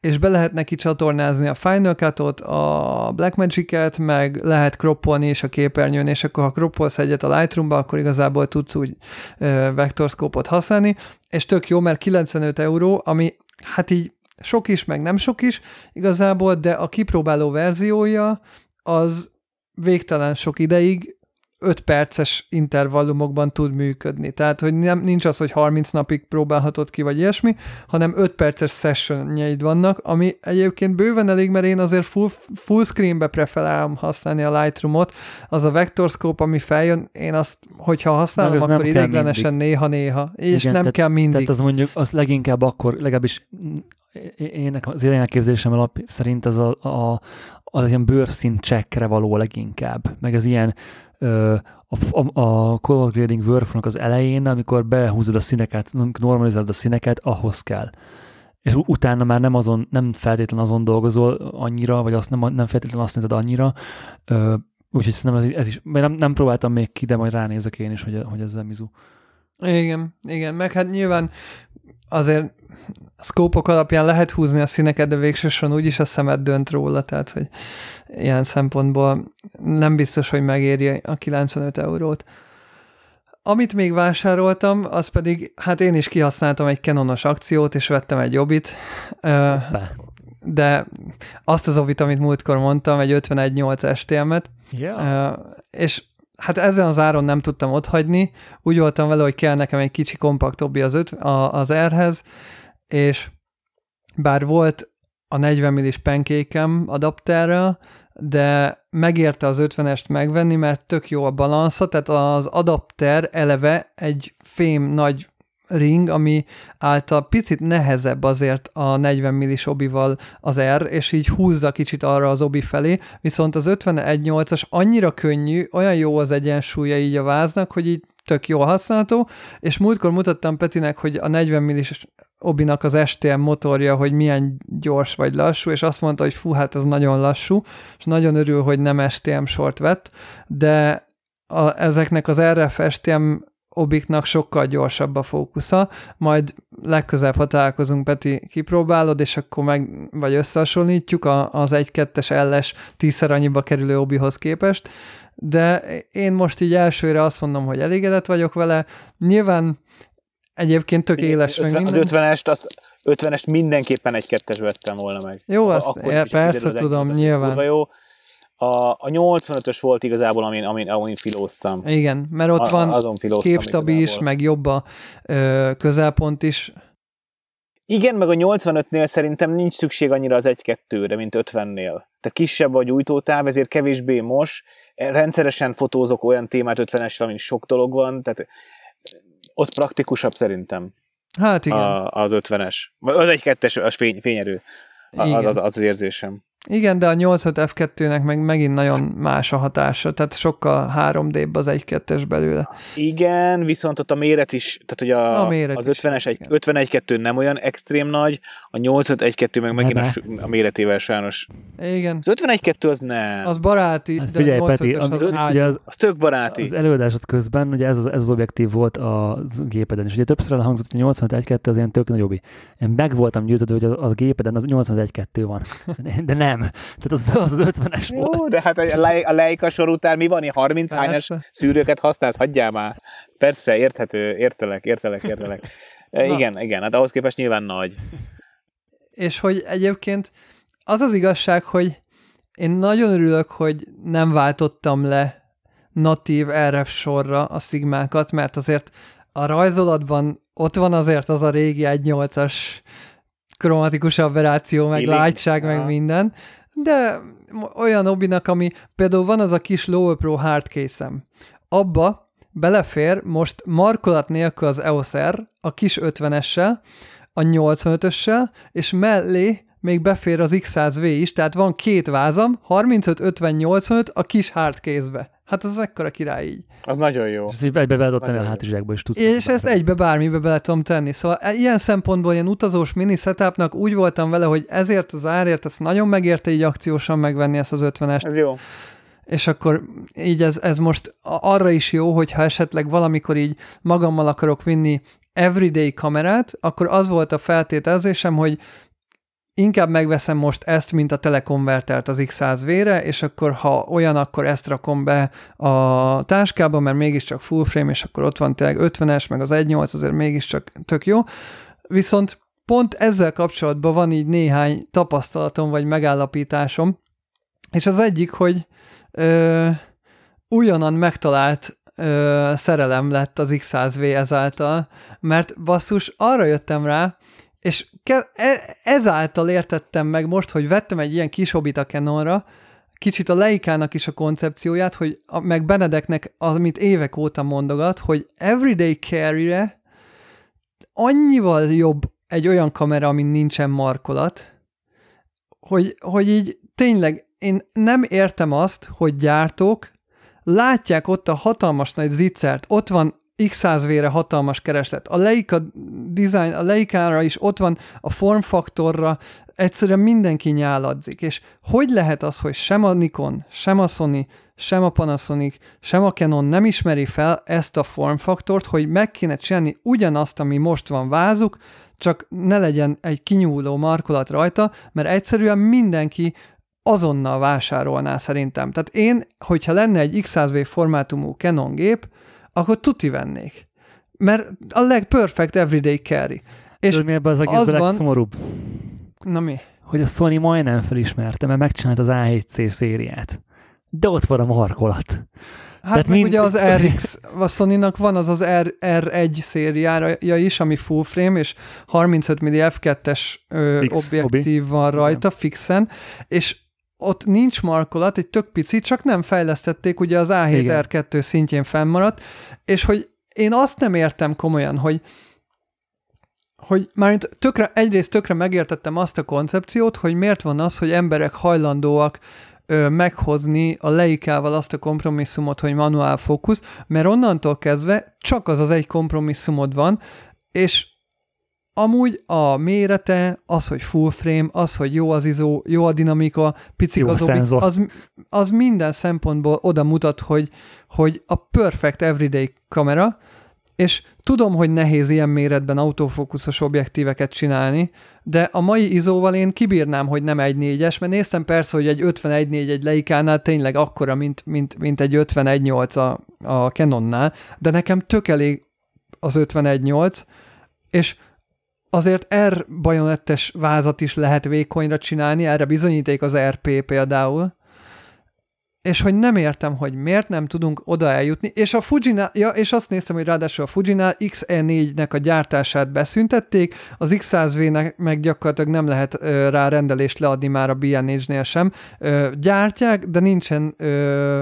és be lehet neki csatornázni a Final Cut-ot, a Blackmagic-et, meg lehet croppolni és a képernyőn, és akkor ha croppolsz egyet a Lightroom-ba, akkor igazából tudsz úgy ö, vektorszkópot használni, és tök jó, mert kilencvenöt euró, ami hát így sok is, meg nem sok is igazából, de a kipróbáló verziója az végtelen sok ideig öt perces intervallumokban tud működni. Tehát, hogy nem, nincs az, hogy harminc napig próbálhatod ki, vagy ilyesmi, hanem öt perces sessionjeid vannak, ami egyébként bőven elég, mert én azért full, full screenbe preferálom használni a Lightroomot. Az a vectorscope, ami feljön, én azt, hogyha használom, akkor ideiglenesen néha-néha. És igen, nem tehát, kell mindig. Tehát az mondjuk, az leginkább akkor, legalábbis én az én elképzelésem alap szerint az a, a, az ilyen bőrszint checkre való leginkább. Meg az ilyen A, a, a color grading workflow-nak az elején, amikor behúzod a színeket, normalizálod a színeket, ahhoz kell. És utána már nem azon, nem feltétlen azon dolgozol annyira, vagy azt nem, nem feltétlen azt nézed annyira, úgyhogy szerintem ez, ez is, nem, nem próbáltam még ki, de majd ránézek én is, hogy, hogy ezzel mizu. Igen, igen, meg hát nyilván azért szkópok alapján lehet húzni a színeket, de végsősorban úgyis a szemed dönt róla, tehát hogy ilyen szempontból nem biztos, hogy megéri a kilencvenöt eurót. Amit még vásároltam, az pedig, hát én is kihasználtam egy Canonos akciót, és vettem egy Obit, de azt az Obit, amit múltkor mondtam, egy ötvenegy nyolc es té em-et, yeah. És hát ezen az áron nem tudtam otthagyni, úgy voltam vele, hogy kell nekem egy kicsi kompakt Obi az, az R-hez, és bár volt a negyven millis penkékem adapterrel, de megérte az ötvenest megvenni, mert tök jó a balansza, tehát az adapter eleve egy fém nagy ring, ami által picit nehezebb azért a negyven millis obival az R, és így húzza kicsit arra az obi felé, viszont az ötvenegy nyolcas annyira könnyű, olyan jó az egyensúlya így a váznak, hogy így tök jól használható, és múltkor mutattam Petinek, hogy a negyven millis obinak az es té em motorja, hogy milyen gyors vagy lassú, és azt mondta, hogy fú, hát ez nagyon lassú, és nagyon örül, hogy nem es té em sort vett, de a, ezeknek az er ef es té em obiknak sokkal gyorsabb a fókusza, majd legközebb, ha találkozunk, Peti, kipróbálod, és akkor meg, vagy összehasonlítjuk a, az egy kettes el es tízszer annyiba kerülő obihoz képest, de én most így elsőre azt mondom, hogy elégedett vagyok vele. Nyilván egyébként tök éles. ötven, meg minden... Az ötvenest, azt, ötvenest mindenképpen egy kettes vettem volna meg. Jó, azt é, persze tudom, nyilván. Jó. A, a nyolcvanötös volt igazából, amin, amin, amin filóztam. Igen, mert ott a, van képstabi is, meg jobb a ö, közelpont is. Igen, meg a nyolcvanötnél szerintem nincs szükség annyira az egy kettőre, mint ötvennél. Tehát kisebb a gyújtótáv, ezért kevésbé mos. Rendszeresen fotózok olyan témát ötvenesre, amin sok dolog van, tehát ott praktikusabb szerintem. Hát igen. A, az ötvenes. Az egy kettes, az fény, fényerő. Az az, az az érzésem. Igen, de a nyolcvanöt ef kettőnek meg megint nagyon más a hatása, tehát sokkal három dé-bb az egy kettes belőle. Igen, viszont ott a méret is, tehát hogy a, a méret az ötvenes, ötvenegy kettő nem olyan extrém nagy, a nyolcvanöt egy kettő meg megint a, a méretével sajnos. Igen. Az ötvenegy kettő az nem. Az baráti, hát, de figyelj, Peti, az, az, ugye az, az tök baráti. Az előadásod közben, ugye ez az, ez az objektív volt a gépeden, és ugye többször elhangzott, hogy a nyolcvanöt egy kettő az ilyen tök nagyobbi. Én meg voltam győződve, hogy a, a gépeden az nyolcvanöt egy kettő van, de nem. Tehát az az, az ötvenes jó, volt. De hát a Leica sor után mi van? Én harminc hányas szűrőket használsz? Hagyjál már. Persze, érthető, értelek, értelek, értelek. Igen, igen, hát ahhoz képest nyilván nagy. És hogy egyébként az az igazság, hogy én nagyon örülök, hogy nem váltottam le natív er ef sorra a Sigmákat, mert azért a rajzolatban ott van azért az a régi egy nyolcas kromatikus aberráció, meg látság, meg minden, de olyan obinak, ami például van az a kis Lower Pro hard case-em. Abba belefér most markolat nélkül az e o es R, a kis ötvenessel, a nyolcvanötössel, és mellé még befér az iksz száz vé is, tehát van két vázam, harmincöt, ötven, nyolcvanöt a kis hard case-be. Hát az mekkora király így. Az nagyon jó. És ezt egybe be tenni a hátizsákba, és tudsz. És ezt egybe bármibe bele tudom tenni. Szóval ilyen szempontból ilyen utazós mini setupnak úgy voltam vele, hogy ezért az árért ezt nagyon megérte így akciósan megvenni ezt az ötvenest. Ez jó. És akkor így ez, ez most arra is jó, hogyha esetleg valamikor így magammal akarok vinni everyday kamerát, akkor az volt a feltételezésem, hogy inkább megveszem most ezt, mint a telekonvertert az iksz száz vé-re, és akkor ha olyan, akkor ezt rakom be a táskába, mert mégiscsak full frame, és akkor ott van tényleg ötvenes, meg az egy nyolc, azért mégiscsak tök jó. Viszont pont ezzel kapcsolatban van így néhány tapasztalatom, vagy megállapításom, és az egyik, hogy ö, ugyanan megtalált ö, szerelem lett az X száz V ezáltal, mert basszus, arra jöttem rá, és ke- ezáltal értettem meg most, hogy vettem egy ilyen kis hobit a Canonra, kicsit a Leica-nak is a koncepcióját, hogy a, meg Benedeknek, amit évek óta mondogat, hogy everyday carry-re annyival jobb egy olyan kamera, amin nincsen markolat, hogy, hogy így tényleg én nem értem azt, hogy gyártók látják ott a hatalmas nagy zicsert, ott van X száz V-re hatalmas kereslet. A Leica design, a Leica-ra is ott van, a formfaktorra, egyszerűen mindenki nyáladzik. És hogy lehet az, hogy sem a Nikon, sem a Sony, sem a Panasonic, sem a Canon nem ismeri fel ezt a formfaktort, hogy meg kéne csinálni ugyanazt, ami most van vázuk, csak ne legyen egy kinyúló markolat rajta, mert egyszerűen mindenki azonnal vásárolná szerintem. Tehát én, hogyha lenne egy X száz V formátumú Canon gép, akkor tuti vennék. Mert a legperfect everyday carry. És tudod, mi ebben az egészben legszomorúbb? Na mi? Hogy a Sony majdnem felismerte, mert megcsinált az á hét cé szériát. De ott van a markolat. Hát meg mind... ugye az er iksz, a Sony-nak van az az er egy szériája is, ami full frame, és harmincöt milliméter ef kettes objektív van rajta, nem. Fixen, és ott nincs markolat, egy tök pici, csak nem fejlesztették, ugye az á hét er kettő szintjén fennmaradt, és hogy én azt nem értem komolyan, hogy hogy már tökre, egyrészt tökre megértettem azt a koncepciót, hogy miért van az, hogy emberek hajlandóak ö, meghozni a Leicával azt a kompromisszumot, hogy manuál fókusz, mert onnantól kezdve csak az az egy kompromisszumod van, és amúgy a mérete, az, hogy full frame, az, hogy jó az izó, jó a dinamika, picik jó az obik, az, az minden szempontból oda mutat, hogy, hogy a perfect everyday kamera, és tudom, hogy nehéz ilyen méretben autofókuszos objektíveket csinálni, de a mai izóval én kibírnám, hogy nem egy négyes, mert néztem persze, hogy egy ötven egy négy egy Leicánál tényleg akkora, mint, mint, mint egy ötven egy nyolc a, a Canonnál, de nekem tök elég az ötven egy nyolc, és azért R bajonettes vázat is lehet vékonyra csinálni, erre bizonyíték az er pé például, és hogy nem értem, hogy miért nem tudunk oda eljutni, és a Fujinál, ja, és azt néztem, hogy ráadásul a Fujinál iksz e négynek a gyártását beszüntették, az X száz V-nek meg gyakorlatilag nem lehet ö, rá rendelést leadni már a bé en négynél sem, ö, gyártják, de nincsen ö,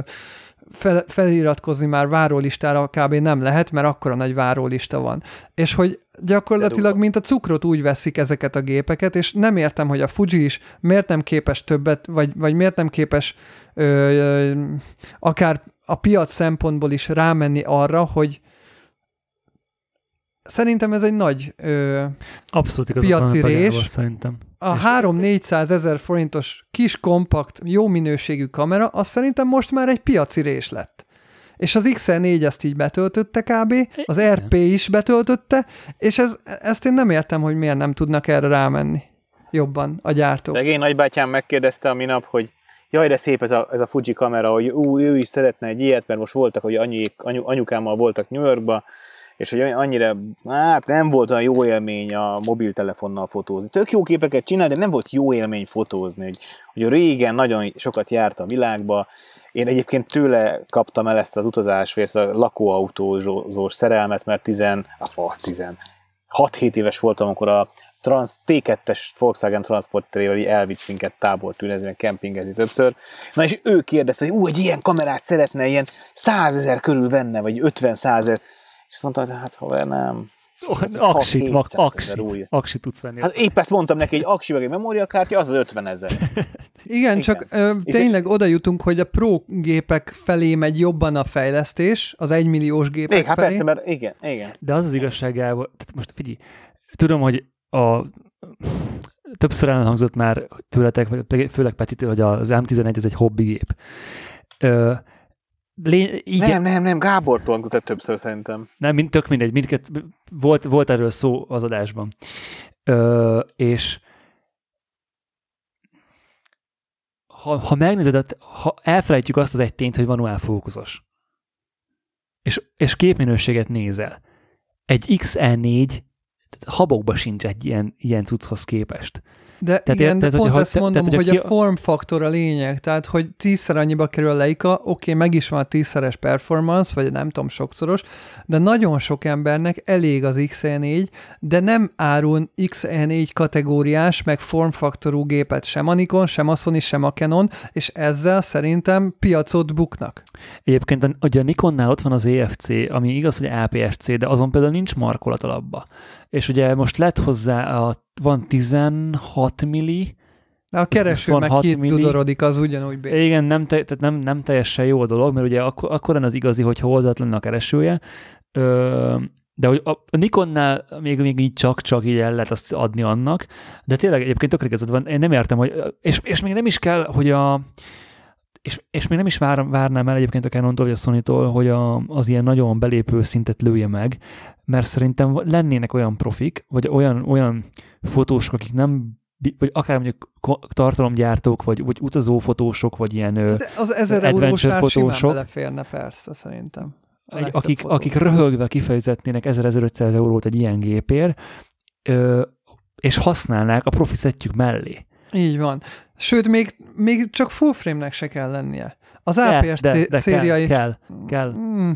fel, feliratkozni már várólistára kb. Nem lehet, mert akkora nagy várólista van. És hogy gyakorlatilag, mint a cukrot úgy veszik ezeket a gépeket, és nem értem, hogy a Fuji is miért nem képes többet, vagy, vagy miért nem képes ö, ö, akár a piac szempontból is rámenni arra, hogy szerintem ez egy nagy ö, piaci rés. A három-négyszázezer forintos kis, kompakt, jó minőségű kamera, az szerintem most már egy piaci rés lett. És az iksz e négy ezt így betöltötte kb., az er pé is betöltötte, és ez, ezt én nem értem, hogy miért nem tudnak erre rámenni jobban a gyártók. Szegény nagybátyám megkérdezte a minap, hogy jaj, de szép ez a, ez a Fuji kamera, hogy ú, ő is szeretne egy ilyet, mert most voltak, hogy annyi, anyu, anyukámmal voltak New Yorkba, és hogy annyira, hát nem volt olyan jó élmény a mobiltelefonnal fotózni. Tök jó képeket csinál, de nem volt jó élmény fotózni. Hogy, hogy régen nagyon sokat járt a világba. Én egyébként tőle kaptam el ezt az utazásvét, a lakóautózós szerelmet, mert tizen, a fasz, tizen, hat-hét éves voltam, akkor a trans, té kettes Volkswagen transporterével elvitt minket tábor tűnezni, kempingezni többször. Na és ő kérdezte, hogy ú, egy ilyen kamerát szeretne, ilyen százezer körül venne, vagy ötven százezer. És mondta, hogy hát haver, nem. Aksit, mag, aksit, aksit, aksit tudsz venni. Hát épp ezt mondtam neki, egy aksi, meg egy memóriakártya, az az ötven ezer. Igen, igen, csak ö, tényleg oda jutunk, hogy a pro gépek felé megy jobban a fejlesztés, az egymilliós gépek igen, felé. Hát persze, mert igen, igen. De az az igazságával, tehát most figyelj, tudom, hogy a... többször elhangzott már tőletek, főleg Petitől, hogy az em tizenegy ez egy hobbigép. Ö, Lé- igen. Nem, nem, nem, Gábortól angoltad többször szerintem. Nem, mind, tök mindegy, mindkét, volt, volt erről szó az adásban. Ö, és ha, ha megnézed, ha elfelejtjük azt az egy tényt, hogy manuál fókuszos, és, és képminőséget nézel, egy iksz e négy habokba sincs egy ilyen, ilyen cucchoz képest. De tehát igen, de ez pont ezt mondom, tehát, hogy, hogy a formfaktor a lényeg, tehát hogy tízszer annyiba kerül a Leica, oké, okay, meg is van a tízszeres performance, vagy nem tudom, sokszoros, de nagyon sok embernek elég az iksz e négy, de nem árul iksz e négy kategóriás, meg formfaktorú gépet sem a Nikon, sem a Sony, sem a Canon, és ezzel szerintem piacot buknak. Egyébként ugye a Nikonnál ott van az é ef cé, ami igaz, hogy á pé es cé, de azon például nincs markolat alapba. És ugye most lett hozzá, a, van tizenhat milli, de a kereső meg kitudorodik, az ugyanúgy bé. Igen, nem, te, tehát nem, nem teljesen jó a dolog, mert ugye akkor, akkor az igazi, hogyha oldatlan a keresője. Ö, de hogy a Nikonnál még, még így csak-csak így el lehet azt adni annak, de tényleg egyébként tökre igazad van, én nem értem, hogy, és, és még nem is kell, hogy a És, és még nem is vár, várnám el egyébként a Canontól vagy a Sonytól, hogy a, az ilyen nagyon belépő szintet lője meg, mert szerintem lennének olyan profik, vagy olyan, olyan fotósok, akik nem, vagy akár mondjuk tartalomgyártók, vagy, vagy utazó fotósok, vagy ilyen adventure fotósok. Az ezer eurós ár simán beleférne, persze, szerintem. Egy, akik, akik röhögve kifejezetnének ezerötszáz eurót egy ilyen gépért, és használnák a profi szettjük mellé. Így van. Sőt, még, még csak full frame-nek se kell lennie. Az á pé es cé szériai... Kell, kell. Mm,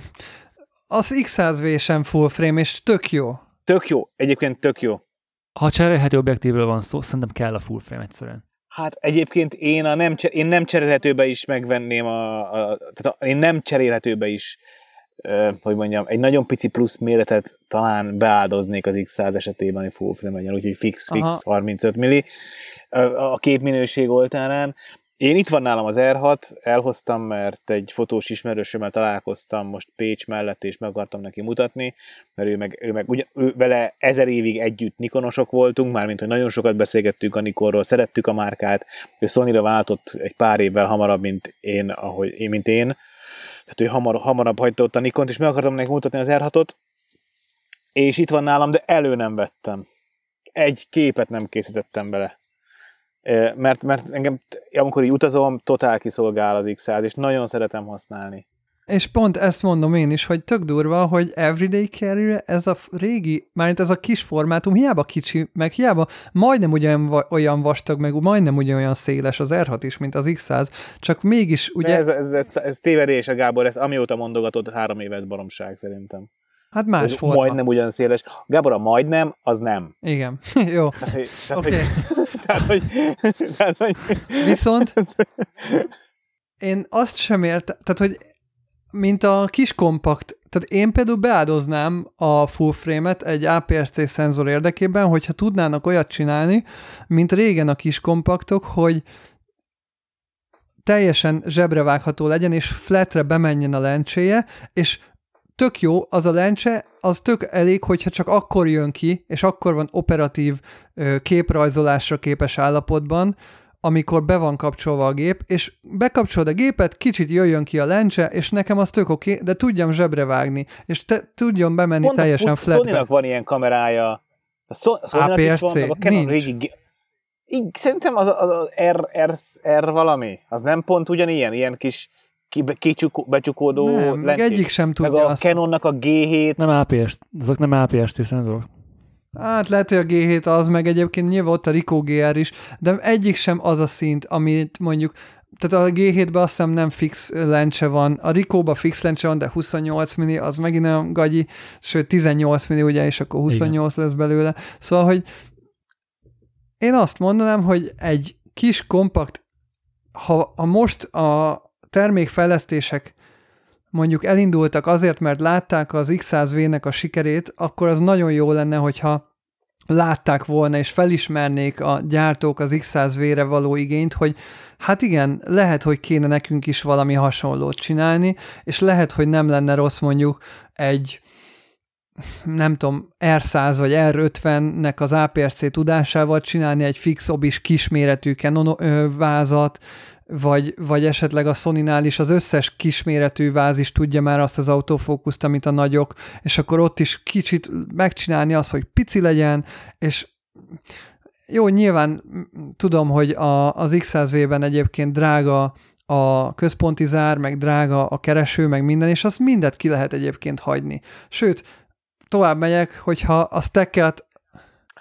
az iksz száz vé sem full frame, és tök jó. Tök jó. Egyébként tök jó. Ha cserélhető objektívről van szó, szerintem kell a full frame egyszerűen. Hát egyébként én, a nem, én nem cserélhetőbe is megvenném a... a tehát a, én nem cserélhetőbe is, eh, hogy mondjam, egy nagyon pici plusz méretet talán beáldoznék az iksz száz esetében, hogy full frame-en, úgyhogy fix, fix, aha. harmincöt milli. A képminőség oltárán. Én itt van nálam az er hat, elhoztam, mert egy fotós ismerősömmel találkoztam most Pécs mellett, és meg akartam neki mutatni, mert ő meg, ő meg ugye, ő vele ezer évig együtt nikonosok voltunk, mármint, hogy nagyon sokat beszélgettünk a Nikonról, szerettük a márkát, ő Sonyra váltott egy pár évvel hamarabb, mint én, ahogy én, mint én. Tehát ő hamar, hamarabb hagyta ott a Nikont, és meg akartam neki mutatni az er hatot, és itt van nálam, de elő nem vettem. Egy képet nem készítettem bele. Mert, mert engem, amikor így utazom, totál kiszolgál az iksz száz, és nagyon szeretem használni. És pont ezt mondom én is, hogy tök durva, hogy everyday carry-re ez a régi, mármint ez a kis formátum, hiába kicsi, meg hiába majdnem ugyan, olyan vastag, meg majdnem ugyanolyan széles az er hat is, mint az iksz száz, csak mégis ugye... Ez, ez, ez, ez tévedés, a Gábor, ez amióta mondogatod, három éves baromság szerintem. Hát más forma. Majdnem ugyan széles. Gábor, a majdnem, az nem. Igen. Jó. Oké. Tehát, hogy... Tehát, hogy... Viszont én azt sem értem, tehát, hogy mint a kis kompakt, tehát én például beáldoznám a full frame-et egy á pé es cé szenzor érdekében, hogyha tudnának olyat csinálni, mint régen a kis kompaktok, hogy teljesen zsebrevágható legyen, és flatre bemenjen a lencséje, és tök jó, az a lencse, az tök elég, hogyha csak akkor jön ki, és akkor van operatív képrajzolásra képes állapotban, amikor be van kapcsolva a gép, és bekapcsolod a gépet, kicsit jöjjön ki a lencse, és nekem az tök oké, okay, de tudjam zsebrevágni, vágni, és te, tudjon bemenni pont teljesen flatbe. Sonynak van ilyen kamerája. A Sonynak is van, a Canon régi... Szerintem az, az, az R, R, R valami. Az nem pont ugyanilyen, ilyen kis... becsukódó lencsés. Meg egyik sem tudja meg a azt. Canonnak a gé hét. Nem á pé es, azok nem á pé es cé szenzorok. Hát lehet, hogy a gé hét az, meg egyébként nyilván ott a Ricoh gé er is, de egyik sem az a szint, amit mondjuk, tehát a gé hétben azt hiszem nem fix lencse van, a Ricohban fix lencse van, de huszonnyolc milli, az megint nem gagyi, sőt tizennyolc milli, ugye, és akkor huszonnyolc igen, lesz belőle. Szóval, hogy én azt mondanám, hogy egy kis kompakt, ha a most a termékfejlesztések mondjuk elindultak azért, mert látták az iksz száz vé-nek a sikerét, akkor az nagyon jó lenne, hogyha látták volna és felismernék a gyártók az iksz száz vé-re való igényt, hogy hát igen, lehet, hogy kéne nekünk is valami hasonlót csinálni, és lehet, hogy nem lenne rossz mondjuk egy nem tudom, er száz vagy er ötvennek az á pé es cé tudásával csinálni egy fix obis kisméretű Canon vázat, Vagy, vagy esetleg a Sonynál is az összes kisméretű váz is tudja már azt az autofókuszt, amit a nagyok, és akkor ott is kicsit megcsinálni azt, hogy pici legyen, és jó, nyilván tudom, hogy a, az iksz száz vé-ben egyébként drága a központi zár, meg drága a kereső, meg minden, és azt mindet ki lehet egyébként hagyni. Sőt, tovább megyek, hogyha a stacket...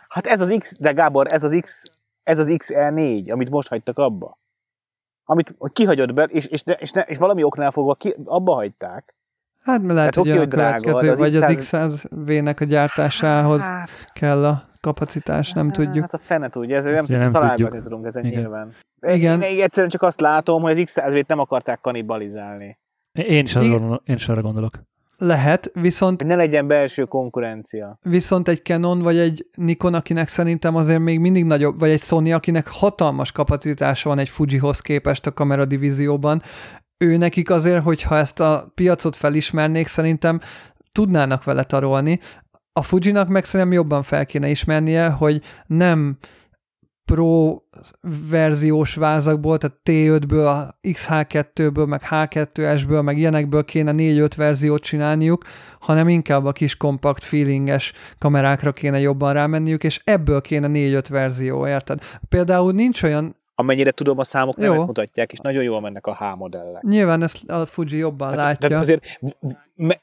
Hát ez az X, de Gábor, ez az X... Ez az iksz e négy, amit most hagytak abba. Amit kihagyott be, és, és, ne, és, ne, és valami oknál fogva ki, abba hagyták. Hát mert lehet, hát, hogy a következő, vagy az iksz száz vé-nek a gyártásához hát, kell a kapacitás, nem hát, tudjuk. Hát a fene tudja, ezzel ezt nem találgatni tudunk ezen igen. Nyilván. Igen. Én egyszerűen csak azt látom, hogy az iksz száz vét nem akarták kanibalizálni. Én is, arra, én is arra gondolok. Lehet, viszont... Ne legyen belső konkurencia. Viszont egy Canon, vagy egy Nikon, akinek szerintem azért még mindig nagyobb, vagy egy Sony, akinek hatalmas kapacitása van egy Fujihoz képest a kameradivízióban, ő nekik azért, hogyha ezt a piacot felismernék, szerintem tudnának vele tarolni. A Fujinak meg szerintem jobban fel kéne ismernie, hogy nem pro verziós vázakból, tehát té ötből, iksz há kettőből, meg há kettő esből, meg ilyenekből kéne négy-öt verziót csinálniuk, hanem inkább a kis kompakt, feelinges kamerákra kéne jobban rámenniük, és ebből kéne négy-öt verzió, érted? Például nincs olyan... Amennyire tudom, a számok nevet mutatják, és nagyon jól mennek a H-modellek. Nyilván ezt a Fuji jobban hát, látja. Tehát azért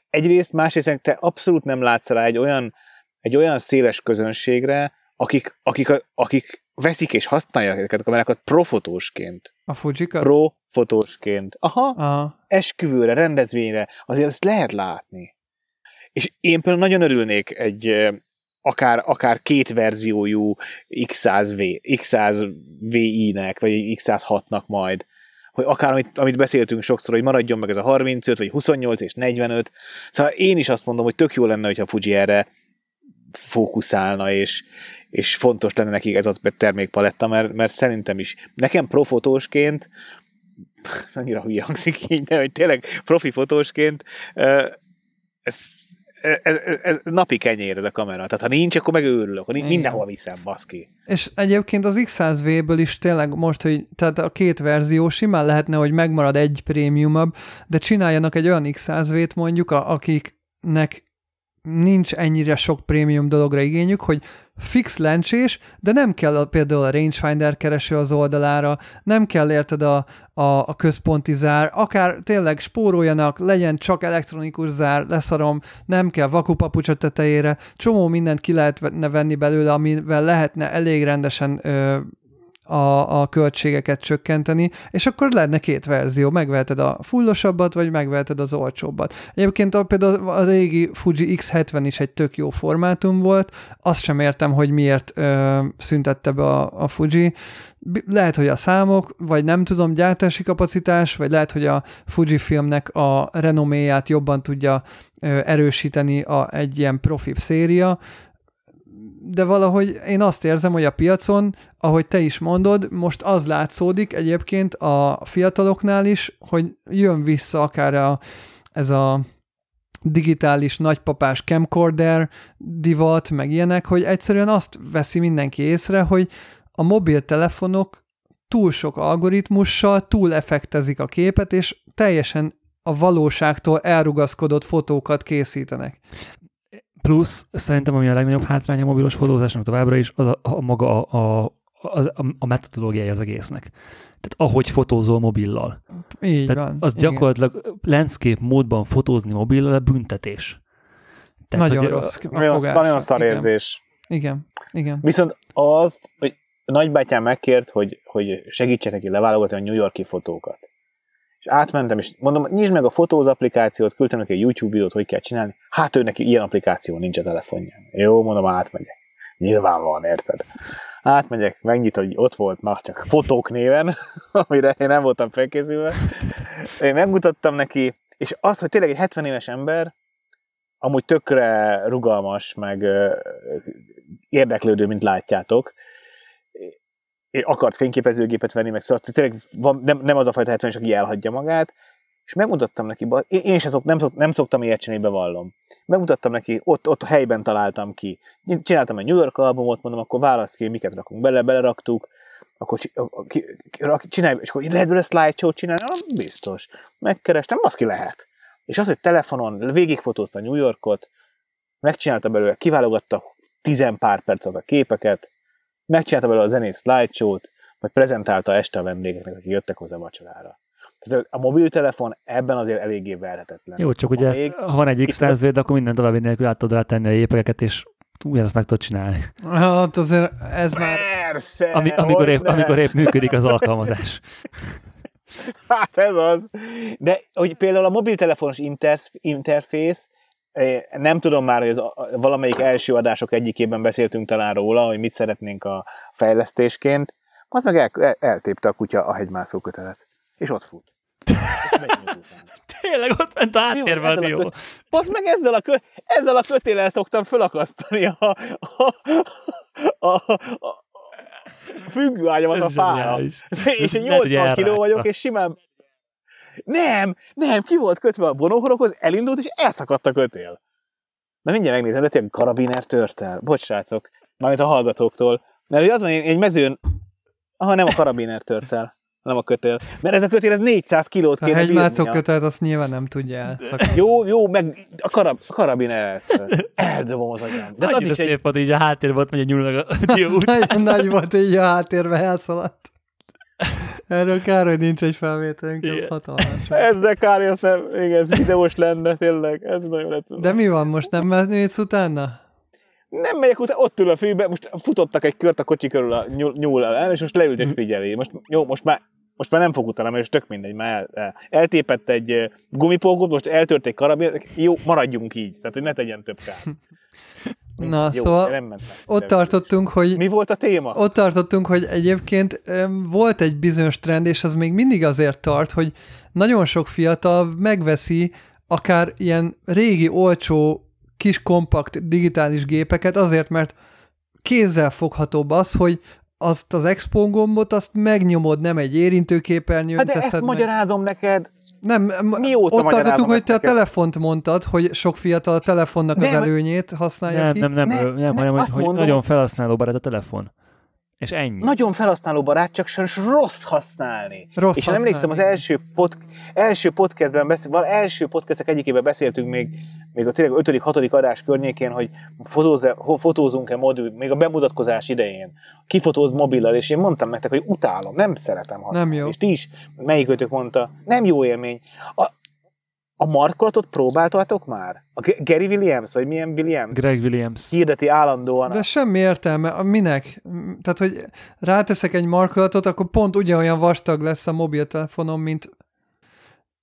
egyrészt, másrészt te abszolút nem látsz rá egy olyan, egy olyan széles közönségre, akik, akik, akik veszik és használják ezeket a kamerákat profotósként. A Fujikat? Profotósként. Aha, Aha. Esküvőre, rendezvényre, azért ezt lehet látni. És én például nagyon örülnék egy... Akár, akár két verziójú iksz száz vé, iksz száz vé i-nek, vagy iksz száz hatnak majd, hogy akár amit, amit beszéltünk sokszor, hogy maradjon meg ez a harmincöt, vagy huszonnyolc és negyvenöt. Szóval én is azt mondom, hogy tök jó lenne, hogyha a Fuji erre fókuszálna, és, és fontos lenne nekik ez a termékpaletta, mert, mert szerintem is. Nekem profotósként, ez annyira hülye hangzik így, de hogy tényleg profi fotósként, ez Ez, ez, ez napi kenyér ez a kamera. Tehát ha nincs, akkor megőrülök. Mindenhol viszem, baszki. És egyébként az iksz száz véből is tényleg most, hogy tehát a két verzió simán lehetne, hogy megmarad egy prémiumabb, de csináljanak egy olyan iksz száz vét mondjuk, akiknek nincs ennyire sok prémium dologra igényük, hogy fix lencsés, de nem kell a, például a rangefinder kereső az oldalára, nem kell érted a, a, a központi zár, akár tényleg spóroljanak, legyen csak elektronikus zár, leszarom, nem kell vakupapucs a tetejére, csomó mindent ki lehetne venni belőle, amivel lehetne elég rendesen ö, a, a költségeket csökkenteni, és akkor lenne két verzió, megveheted a fullosabbat, vagy megveheted az olcsóbbat. Egyébként a, például a régi Fuji iksz hetven is egy tök jó formátum volt, azt sem értem, hogy miért ö, szüntette be a, a Fuji. Lehet, hogy a számok, vagy nem tudom, gyártási kapacitás, vagy lehet, hogy a Fujifilmnek a renoméját jobban tudja ö, erősíteni a, egy ilyen profibb széria, de valahogy én azt érzem, hogy a piacon, ahogy te is mondod, most az látszódik egyébként a fiataloknál is, hogy jön vissza akár a, ez a digitális nagypapás camcorder divat, meg ilyenek, hogy egyszerűen azt veszi mindenki észre, hogy a mobiltelefonok túl sok algoritmussal túl effektezik a képet, és teljesen a valóságtól elrugaszkodott fotókat készítenek. Plusz szerintem, ami a legnagyobb hátránya a mobilos fotózásnak továbbra is, az a, a maga a, a, a, a metodológiája az egésznek. Tehát ahogy fotózol mobillal. Így Tehát van. Az igen. Gyakorlatilag landscape módban fotózni mobillal a büntetés. Tehát, nagyon rossz. A, a nagyon nagyon szarérzés. Igen. igen, igen. Viszont az, hogy nagybátyám megkért, hogy, hogy segítsek neki leválogatni a New Yorki fotókat. És átmentem, és mondom, nyisd meg a fotóz applikációt, küldtem neki egy YouTube videót, hogy kell csinálni. Hát ő neki ilyen applikáció nincs a telefonján. Jó, mondom, átmegyek. Nyilván van, érted? Átmegyek, megnyit, hogy ott volt már csak fotók néven, amire én nem voltam felkészülve. Én megmutattam neki, és az, hogy tényleg egy hetven éves ember, amúgy tökre rugalmas, meg érdeklődő, mint látjátok, akart fényképezőgépet venni, meg szóval tényleg van, nem, nem az a fajta hetvenes, aki elhagyja magát, és megmutattam neki, én, én is azok, nem, szok, nem szoktam ilyet csinálni, bevallom. Megmutattam neki, ott, ott a helyben találtam ki. Csináltam egy New York albumot, mondom, akkor válasz ki, miket rakunk bele, beleraktuk, akkor csinálj, és akkor lehet bele slideshow-t csinálni, biztos. Megkerestem, az ki lehet. És az, hogy telefonon végigfotózta New Yorkot, megcsinálta belőle, kiválogatta tizen pár perc a képeket, megcsinálta belőle a zenét slideshow-t, majd prezentálta este a vendégeknek, akik jöttek hozzá vacsorára. Tehát a mobiltelefon ebben azért eléggé verhetetlen. Jó, csak ugye, ha van egy iksz száz vé, akkor minden további nélkül át tudod rátenni a jépeket, és ugyanazt meg tudod csinálni. Hát azért ez már... Persze, ami, amikor, épp, amikor épp működik az alkalmazás. Hát ez az. De hogy például a mobiltelefonos interf- interfész, nem tudom már, hogy az valamelyik első adások egyikében beszéltünk talán róla, hogy mit szeretnénk a fejlesztésként, az meg el, el, eltépte a kutya a hegymászó kötelet. És ott fut. Tényleg ott ment átérve a dió. Azt meg ezzel a, kö, ezzel a kötéllel szoktam fölakasztani a, a, a, a, a függőágyamat a fára. És én nyolcvan kiló vagyok, és simán... Nem, nem, ki volt kötve a bonóhorokhoz, elindult, és elszakadt a kötél. Na mindjárt megnézem, de tényleg karabiner tört el. Bocs, srácok, mármint a hallgatóktól. Mert az van, én egy mezőn... Aha, nem a karabiner tört el. Nem a kötél. Mert ez a kötél, ez négyszáz kilót kéne bírnia. A hegymászok kötelet azt nyilván nem tudja elszakadni. Jó, jó, meg a, karab, a karabiner eldobom az agyam. De nagyon szép egy... volt így a háttérben, ott megy a nyúlnak a diót. Nagyon nagy volt így a háttérben, elszaladt. Erről kár, hogy nincs egy felvételünk. Ezzel kár, hogy nem, igen, ez videós lenne, tényleg. Ez nagyon lett. De mi van most, nem mennész utána? Nem megyek utána, ott ül a fűbe, most futottak egy kört a kocsi körül a nyúl, nyúl el, és most leült és figyeli. Most, jó, most, már, most már nem fog utána, mert tök mindegy, már el, eltépett egy gumipókot, most eltört egy karabin, jó, maradjunk így, tehát hogy ne tegyen több kár. Na, jó, szóval ott tartottunk, hogy... Mi volt a téma? Ott tartottunk, hogy egyébként volt egy bizonyos trend, és az még mindig azért tart, hogy nagyon sok fiatal megveszi akár ilyen régi, olcsó, kis kompakt digitális gépeket azért, mert kézzel foghatóbb az, hogy azt az Expo gombot, azt megnyomod, nem egy érintőképernyőn teszed meg. Hát de ezt magyarázom neked. Nem, mióta ott tartottunk, hogy te neked? A telefont mondtad, hogy sok fiatal a telefonnak nem, az előnyét használja nem, ki. Nem, nem, nem, nem, hanem, hogy, hogy nagyon felhasználóbarát a telefon. És ennyi. Nagyon felhasználóbarát, csak sajnos rossz használni. Rossz és használni. Emlékszem, az első, pod, első podcastben, beszél, val, első podcastek egyikében beszéltünk még, még a tényleg ötödik-hatodik adás környékén, hogy fotóz-e, fotózunk-e modul, még a bemutatkozás idején. Kifotóz mobillal, és én mondtam nektek, hogy utálom, nem szeretem használni. Nem jó. És ti is, melyikőtök mondta, nem jó élmény. A, a markolatot próbáltatok már? A Gary Williams, vagy milyen Williams? Greg Williams. Hirdeti állandóan. De semmi értelme. Minek? Tehát, hogy ráteszek egy markolatot, akkor pont ugyanolyan vastag lesz a mobiltelefonom, mint...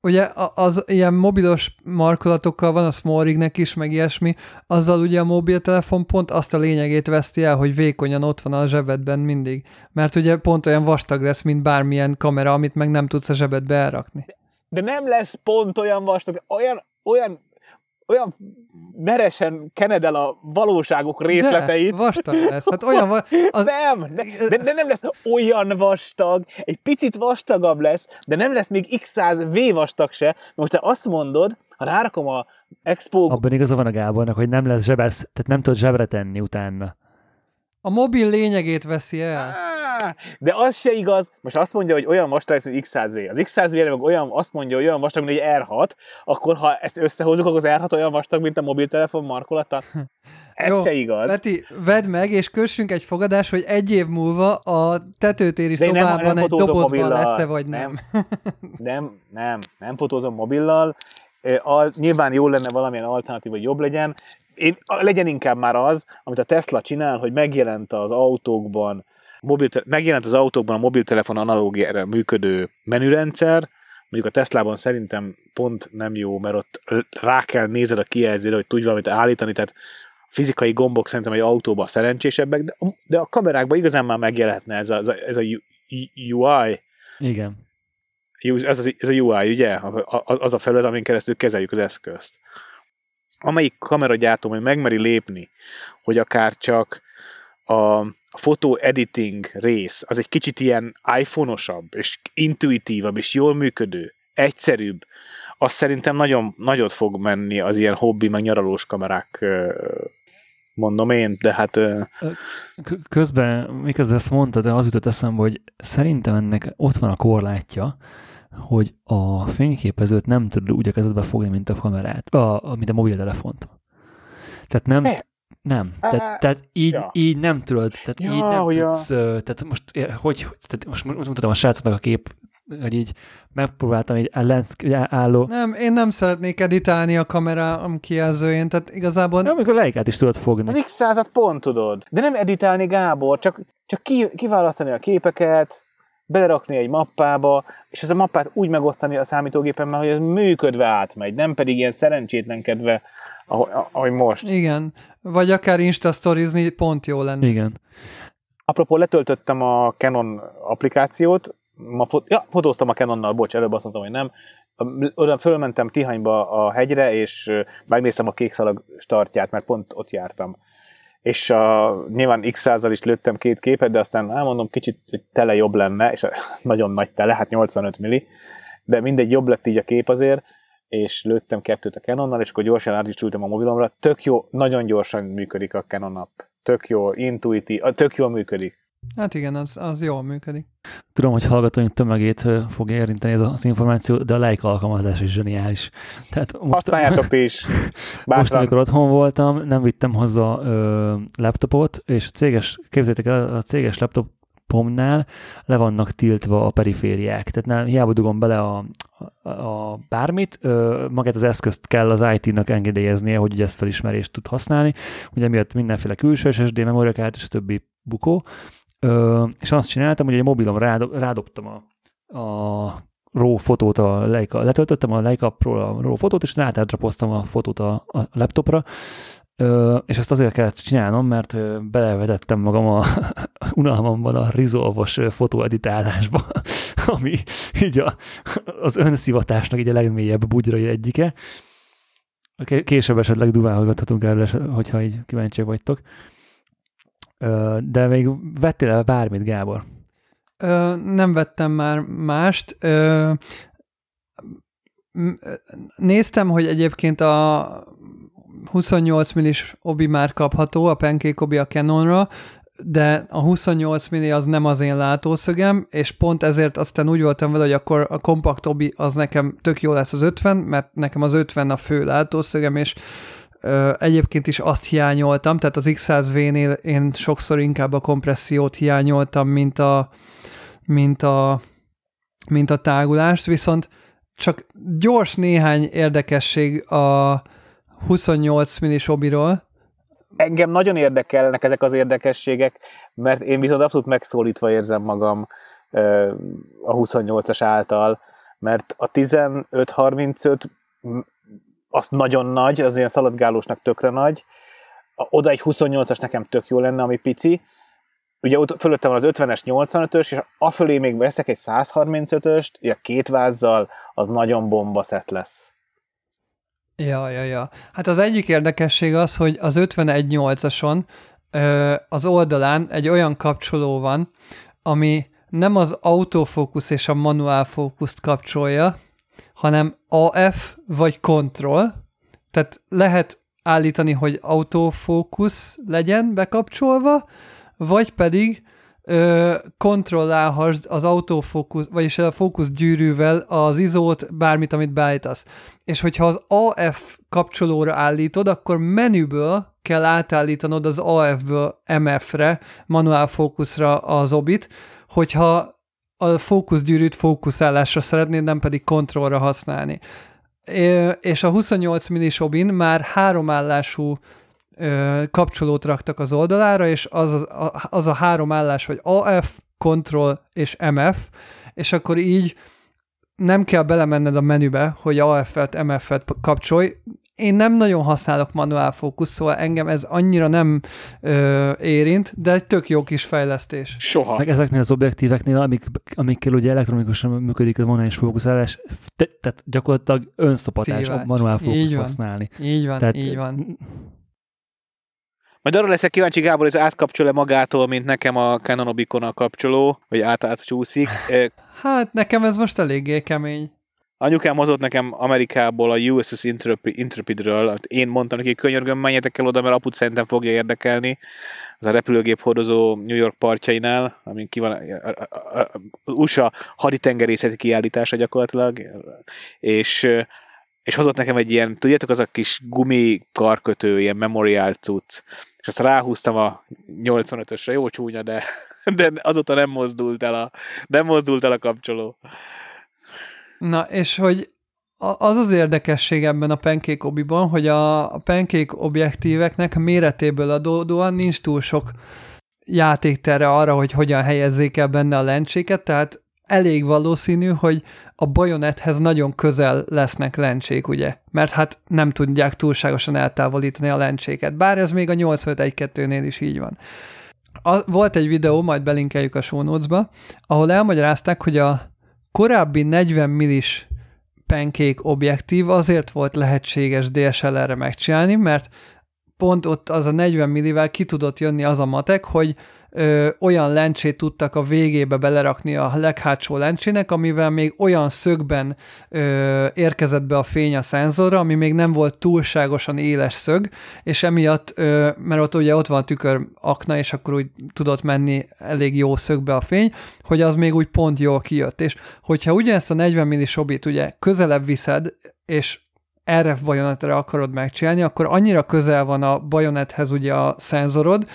Ugye az ilyen mobilos markolatokkal van a small rignek is, meg ilyesmi, azzal ugye a mobiltelefon pont azt a lényegét veszti el, hogy vékonyan ott van a zsebedben mindig. Mert ugye pont olyan vastag lesz, mint bármilyen kamera, amit meg nem tudsz a zsebedbe elrakni. De nem lesz pont olyan vastag, olyan, olyan, olyan meresen kened el a valóságok részleteit. De, vastag lesz. Hát olyan va- az... Nem, de, de nem lesz olyan vastag, egy picit vastagabb lesz, de nem lesz még iksz száz vé vastag se. Most te azt mondod, ha rárakom a Expo... Abban igaza van a Gábornak, hogy nem lesz zsebesz, tehát nem tudod zsebre tenni utána. A mobil lényegét veszi el. De az se igaz, most azt mondja, hogy olyan vastag, mint iksz száz vé. Az iksz száz vé meg olyan, azt mondja, hogy olyan vastag, mint egy er hat, akkor ha ezt összehozzuk, akkor az er hat olyan vastag, mint a mobiltelefon markolata. Ez jó, se igaz. Peti, vedd meg, és kössünk egy fogadás, hogy egy év múlva a tetőtéri szobában egy dobozban lesz-e, vagy nem. Nem, nem, nem, nem fotózom mobillal. Az, nyilván jó lenne valamilyen alternatív, hogy jobb legyen. Én, legyen inkább már az, amit a Tesla csinál, hogy megjelent az autókban Mobiltele- megjelent az autókban a mobiltelefon analógiára működő menürendszer, mondjuk a Teslában szerintem pont nem jó, mert ott rá kell nézed a kijelzőre, hogy tudj valamit állítani, tehát fizikai gombok szerintem egy autóban szerencsésebbek, de a, de a kamerákban igazán már megjelentne ez a, ez a u i. Igen. Ez, az, ez a u i, ugye? Az a felület, amin keresztül kezeljük az eszközt. Amelyik kameragyártó majd megmeri lépni, hogy akár csak a photo editing rész, az egy kicsit ilyen iPhone-osabb, és intuitívabb, és jól működő, egyszerűbb, az szerintem nagyon nagyot fog menni az ilyen hobbi, meg nyaralós kamerák, mondom én, de hát... Közben, miközben ezt mondtad, az jutott eszembe, hogy szerintem ennek ott van a korlátja, hogy a fényképezőt nem tud úgy a kezedbe fogni, mint a kamerát, a, mint a mobiltelefont. Tehát nem... De. Nem, tehát, tehát így, ja. így nem tudod, tehát ja, így nem ja. tudsz, tehát most, hogy, tehát most mutatom a srácoknak a kép hogy így megpróbáltam így álló. Nem, én nem szeretnék editálni a kamerám kijelzőjén, tehát igazából... Nem, amikor Leicát is tudod fogni. Az X százat pont tudod, de nem editálni, Gábor, csak, csak ki, kiválasztani a képeket, belerakni egy mappába, és az a mappát úgy megosztani a számítógépemmel, hogy az működve átmegy, nem pedig ilyen szerencsétlenkedve, ahogy most. Igen, vagy akár Insta-sztorizni pont jó lenne. Igen. Apropó, letöltöttem a Canon applikációt, ma fot- ja, fotóztam a Canonnal, bocs, előbb azt mondtam, hogy nem. Oda fölmentem Tihanyba a hegyre, és megnéztem a kékszalag startját, mert pont ott jártam. És a, nyilván X százzal is lőttem két képet, de aztán elmondom kicsit, hogy tele jobb lenne, és nagyon nagy tele, hát nyolcvanöt milli, de mindegy, jobb lett így a kép azért, és lőttem kettőt a Canonnal, és akkor gyorsan átricsültem a mobilomra, tök jó, nagyon gyorsan működik a Canon app. Tök jó, intuitív, tök jól működik. Hát igen, az, az jól működik. Tudom, hogy hallgatóink tömegét fog érinteni ez az információ, de a Leica alkalmazás is zseniális. Tehát most, használjátok is. Bátran. Most, amikor otthon voltam, nem vittem hozzá ö, laptopot, és a céges, képzeljétek el, a céges laptopomnál le vannak tiltva a perifériák. Tehát nem, hiába dugom bele a, a, a bármit, ö, magát az eszközt kell az i té-nak engedélyeznie, hogy ezt felismerést tud használni. Ugye miatt mindenféle külső es es dé memóriakártya és a többi bukó. Ö, és azt csináltam, hogy a mobilom rádob, rádobtam a, a RAW fotót, a Leica, letöltöttem a Leica appról a RAW fotót, és rátádrapoztam a fotót a, a laptopra, ö, és ezt azért kellett csinálnom, mert belevetettem magam a, a unalmamban a Resolve-os fotóeditálásba, ami így a, az önszivatásnak így a legmélyebb bugyrai egyike. Később esetleg duválgathatunk erről, hogyha így kíváncsi vagytok. De még vettél el bármit, Gábor? Ö, nem vettem már mást. Ö, néztem, hogy egyébként a huszonnyolc millis obi már kapható, a Pancake obi a Canonra, de a huszonnyolc milli az nem az én látószögem, és pont ezért aztán úgy voltam vele, hogy akkor a kompakt obi az nekem tök jó lesz az ötven, mert nekem az ötven a fő látószögem, és egyébként is azt hiányoltam, tehát az X száz V-nél én sokszor inkább a kompressziót hiányoltam, mint a, mint a, mint a tágulást, viszont csak gyors néhány érdekesség a huszonnyolc millis obiról. Engem nagyon érdekelnek ezek az érdekességek, mert én viszont abszolút megszólítva érzem magam a huszonnyolcas által, mert a tizenöt harmincöt az nagyon nagy, az ilyen szaladgálósnak tökre nagy. Oda egy huszonnyolcas nekem tök jó lenne, ami pici. Ugye ott fölöttem van az ötvenes, nyolcvanötös, és afölé még veszek egy százharmincötöst, ugye két vázzal, az nagyon bombaszett lesz. Ja, ja, ja. Hát az egyik érdekesség az, hogy az ötvenegy nyolcason az oldalán egy olyan kapcsoló van, ami nem az autofókusz és a manuál fókuszt kapcsolja, hanem á ef vagy Control, tehát lehet állítani, hogy autofókusz legyen bekapcsolva, vagy pedig ö, kontrollálhassd az autofókusz, vagyis a fókuszgyűrűvel az izót, bármit, amit beállítasz. És hogyha az á ef kapcsolóra állítod, akkor menüből kell átállítanod az á ef-ből em ef-re, manuál fókuszra az obit, hogyha a fókuszgyűrűt fókuszálásra szeretnéd, nem pedig kontrollra használni. És a huszonnyolc millis obin már három állású kapcsolót raktak az oldalára, és az a, az a három állás, hogy á ef, Control és em ef, és akkor így nem kell belemenned a menübe, hogy á ef-et, em ef-et kapcsolj. Én nem nagyon használok manuál fókuszt, szóval engem ez annyira nem ö, érint, de egy tök jó kis fejlesztés. Soha. Meg ezeknél az objektíveknél, amik, amikkel ugye elektronikusan működik a manuális fókuszálás, te, tehát gyakorlatilag önszopatás a manuál fókuszt használni. Így van, tehát, így van. Majd arról leszek kíváncsi, Gábor, ez átkapcsol-e magától, mint nekem a Canon Obicon a kapcsoló, vagy át-át csúszik. Hát nekem ez most eléggé kemény. Anyukám hozott nekem Amerikából a u es es Intrepidről, én mondtam neki, könyörgöm, menjetek el oda, mert aput szerintem fogja érdekelni. Az a repülőgép hordozó New York partjainál, amin ki van az u es á haditengerészeti kiállítása gyakorlatilag, és, és hozott nekem egy ilyen, tudjátok, az a kis gumikarkötő, ilyen memorial cucc, és azt ráhúztam a nyolcvanötösre, jó csúnya, de... de azóta nem mozdult el a, nem mozdult el a kapcsoló. Na, és hogy az az érdekesség ebben a Pancake Obi-ban, hogy a Pancake objektíveknek méretéből adódóan nincs túl sok játéktere arra, hogy hogyan helyezzék el benne a lencséket, tehát elég valószínű, hogy a bajonethez nagyon közel lesznek lencsék, ugye? Mert hát nem tudják túlságosan eltávolítani a lencséket, bár ez még a nyolcvanöt tizenkettőnél is így van. A, volt egy videó, majd belinkeljük a show notes-ba, ahol elmagyarázták, hogy a korábbi negyven milliméteres Pancake objektív azért volt lehetséges dé es el er-re megcsinálni, mert pont ott az a negyven milliméterrel ki tudott jönni az a matek, hogy ö, olyan lencsét tudtak a végébe belerakni a leghátsó lencsének, amivel még olyan szögben ö, érkezett be a fény a szenzorra, ami még nem volt túlságosan éles szög, és emiatt, ö, mert ott ugye ott van a tükör akna, és akkor úgy tudott menni elég jó szögbe a fény, hogy az még úgy pont jól kijött. És hogyha ugyanezt a negyven milliméteres obit ugye közelebb viszed, és erre bajonetre akarod megcsinálni, akkor annyira közel van a bajonethez ugye a szenzorod,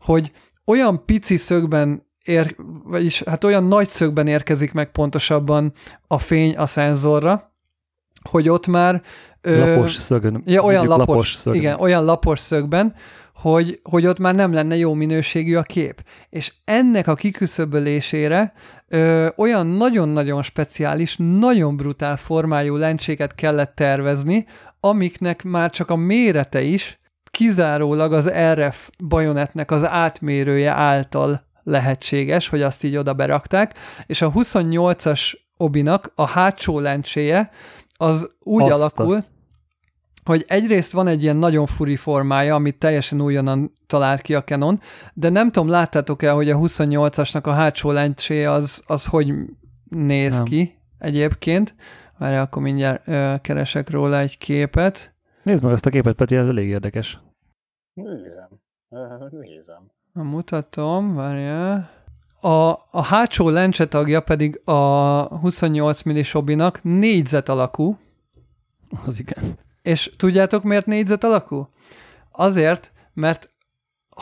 hogy olyan pici szögben ér, vagyis hát olyan nagy szögben érkezik meg pontosabban a fény a szenzorra, hogy ott már lapos ö, szögön. Ja, olyan lapos, lapos szögön. Igen, olyan lapos szögben, hogy, hogy ott már nem lenne jó minőségű a kép. És ennek a kiküszöbölésére ö, olyan nagyon-nagyon speciális, nagyon brutál formájú lencséket kellett tervezni, amiknek már csak a mérete is kizárólag az er ef bajonetnek az átmérője által lehetséges, hogy azt így oda berakták, és a huszonnyolcas obinak a hátsó lencséje az úgy Aztán. alakul, hogy egyrészt van egy ilyen nagyon furi formája, amit teljesen újonnan talált ki a Canon, de nem tudom, láttátok-e, hogy a huszonnyolcasnak a hátsó lencsé az, az hogy néz nem. ki egyébként. Várj, akkor mindjárt ö, keresek róla egy képet. Nézd meg ezt a képet, Peti, ez elég érdekes. Nézem. Nézem. Na, mutatom, várjál. A, a hátsó lencse tagja pedig a huszonnyolc milliméteres obinak négyzet alakú. Az igen. És tudjátok, miért négyzet alakú? Azért, mert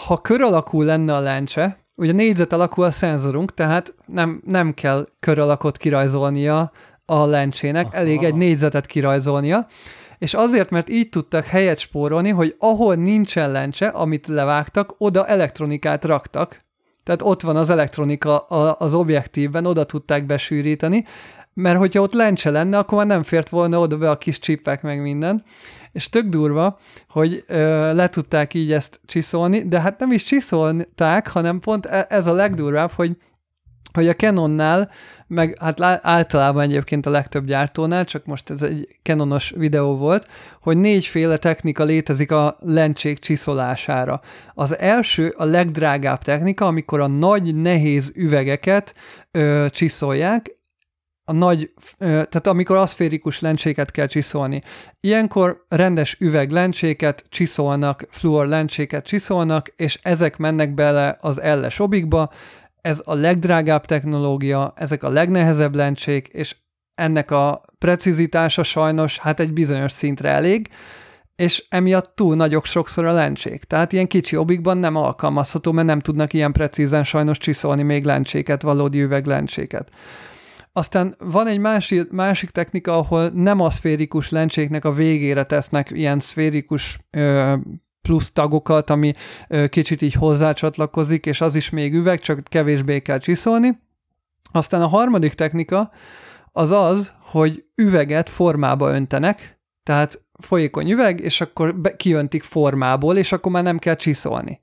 ha kör alakú lenne a lencse, ugye négyzet alakú a szenzorunk, tehát nem, nem kell kör alakot kirajzolnia a lencsének, aha, elég egy négyzetet kirajzolnia, és azért, mert így tudtak helyet spórolni, hogy ahol nincsen lencse, amit levágtak, oda elektronikát raktak. Tehát ott van az elektronika az objektívben, oda tudták besűríteni, mert hogyha ott lencse lenne, akkor már nem fért volna oda be a kis csipek meg minden. És tök durva, hogy ö, le tudták így ezt csiszolni, de hát nem is csiszolták, hanem pont ez a legdurvább, hogy, hogy a Canonnál, meg hát általában egyébként a legtöbb gyártónál, csak most ez egy Canonos videó volt, hogy négyféle technika létezik a lencsék csiszolására. Az első, a legdrágább technika, amikor a nagy, nehéz üvegeket ö, csiszolják, a nagy, tehát amikor aszférikus lencséket kell csiszolni. Ilyenkor rendes üveglencséket csiszolnak, fluor lencséket csiszolnak, és ezek mennek bele az el-es obikba. Ez a legdrágább technológia, ezek a legnehezebb lencsék, és ennek a precizitása sajnos hát egy bizonyos szintre elég, és emiatt túl nagyok sokszor a lencsék. Tehát ilyen kicsi obikban nem alkalmazható, mert nem tudnak ilyen precízen sajnos csiszolni még lencséket, valódi üveglencséket. Aztán van egy másik, másik technika, ahol nem a szférikus lencséknek a végére tesznek ilyen szférikus ö, plusz tagokat, ami ö, kicsit így hozzácsatlakozik, és az is még üveg, csak kevésbé kell csiszolni. Aztán a harmadik technika az az, hogy üveget formába öntenek, tehát folyékony üveg, és akkor be, kiöntik formából, és akkor már nem kell csiszolni.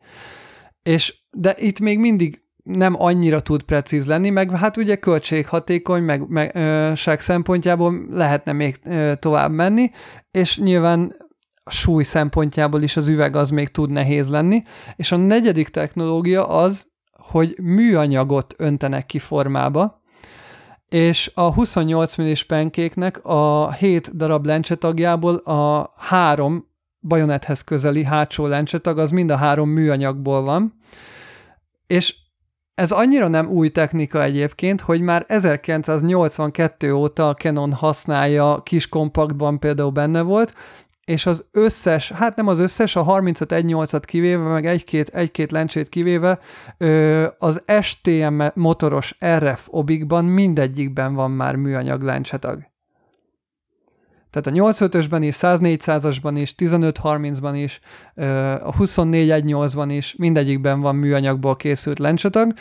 És, de itt még mindig nem annyira tud precíz lenni, meg hát ugye költséghatékony, meg, meg ö, ság szempontjából lehetne még ö, tovább menni, és nyilván a súly szempontjából is az üveg az még tud nehéz lenni, és a negyedik technológia az, hogy műanyagot öntenek ki formába, és a huszonnyolc milliméteres penkéknek a hét darab lencsetagjából a három bajonethez közeli hátsó lencsetag, az mind a három műanyagból van, és ez annyira nem új technika egyébként, hogy már ezerkilencszáznyolcvankettő óta a Canon használja, kis kompaktban például benne volt, és az összes, hát nem az összes, a harmincöt egy nyolcat kivéve, meg egy-két, egy-két lencsét kivéve, az es té em motoros er ef obikban mindegyikben van már műanyag lencsetag. Tehát a nyolcszázötösben is, száz négyszázasban is, tizenöt harmincban is, a huszonnégy tizennyolcban is, mindegyikben van műanyagból készült lencsetag,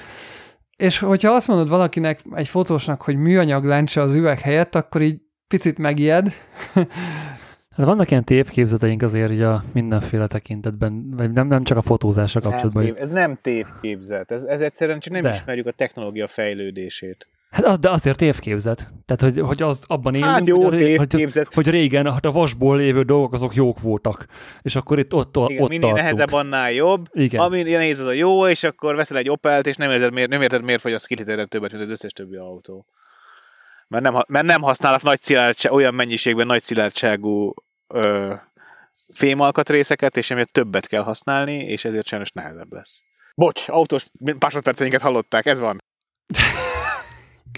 és hogyha azt mondod valakinek, egy fotósnak, hogy műanyag lencse az üveg helyett, akkor így picit megijed. Hát vannak ilyen tévképzeteink azért így a mindenféle tekintetben, vagy nem, nem csak a fotózásra kapcsolatban. Hát, ez nem tévképzet, ez, ez egyszerűen csak nem de. Ismerjük a technológia fejlődését. Hát az, de azért tévképzet. Tehát, hogy, hogy az abban élünk, hát jó, ré, hogy, hogy régen hát a vasból lévő dolgok azok jók voltak. És akkor itt ott, igen, ott tartunk. Minél nehezebb, annál jobb. Igen. Ami nehéz, az a jó, és akkor veszel egy Opelt, és nem érzed, miért, nem érted, miért fogyaszt két literre többet, mint az összes többi autó. Mert nem, mert nem használnak nagy szilárdság, olyan mennyiségben nagy szilárdságú ö, fémalkatrészeket, és emiatt többet kell használni, és ezért sajnos nehezebb lesz. Bocs, autós másodperceinket hallották, ez van.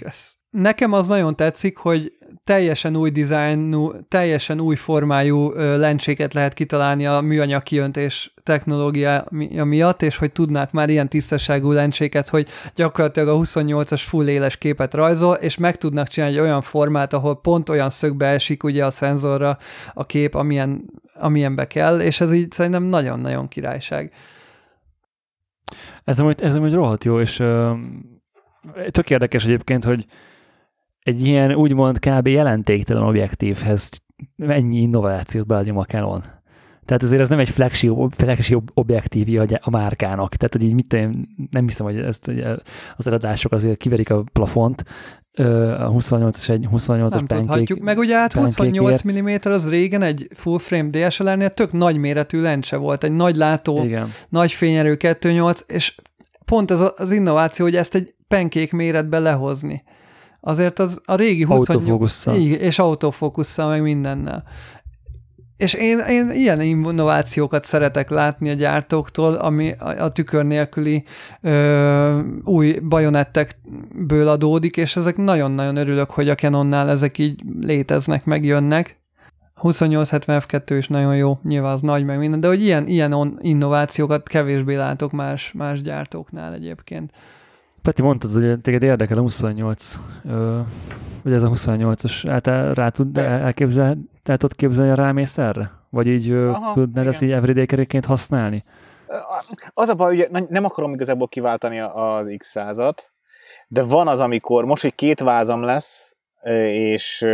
Kösz. Nekem az nagyon tetszik, hogy teljesen új dizájnú, teljesen új formájú lencséket lehet kitalálni a műanyag kijöntés technológiája miatt, és hogy tudnák már ilyen tisztaságú lencséket, hogy gyakorlatilag a huszonnyolcas full éles képet rajzol, és meg tudnak csinálni egy olyan formát, ahol pont olyan szögbe esik ugye a szenzorra a kép, amilyen, amilyenbe kell, és ez így szerintem nagyon-nagyon királyság. Ez amúgy, ez amúgy rohadt jó, és... Uh... Tök érdekes egyébként, hogy egy ilyen úgymond kb. Jelentéktelen objektívhez ennyi innovációt beadjam a Canon. Tehát azért ez nem egy flagship, flagship objektívja a márkának. Tehát, hogy így mit tudom, nem hiszem, hogy ezt, az eladások azért kiverik a plafont, a huszonnyolcas penkék. Meg ugye hát huszonnyolc milliméter az régen egy full frame dé es el er-nél tök nagy méretű lencse volt, egy nagy látó, igen. Nagy fényerő kettő nyolc, és pont ez az innováció, hogy ezt egy penkék méretbe lehozni. Azért az a régi huszonnyolc... És autofókusszal, meg mindennel. És én, én ilyen innovációkat szeretek látni a gyártóktól, ami a tükör nélküli ö, új bajonettekből adódik, és ezek nagyon-nagyon örülök, hogy a Canonnál ezek így léteznek, megjönnek. huszonnyolc hetven ef kettő is nagyon jó, nyilván az nagy, meg minden, de hogy ilyen, ilyen innovációkat kevésbé látok más, más gyártóknál egyébként. Peti, mondtad, hogy téged érdekel a huszonnyolc, vagy ez a huszonnyolcas, hát rá tud elképzelni, el tudod képzelni, rámész erre? Vagy így aha, tudnád igen. Ezt így everyday kerékként használni? Az a baj, ugye nem akarom igazából kiváltani az iksz százat, de van az, amikor most, hogy két vázam lesz, és,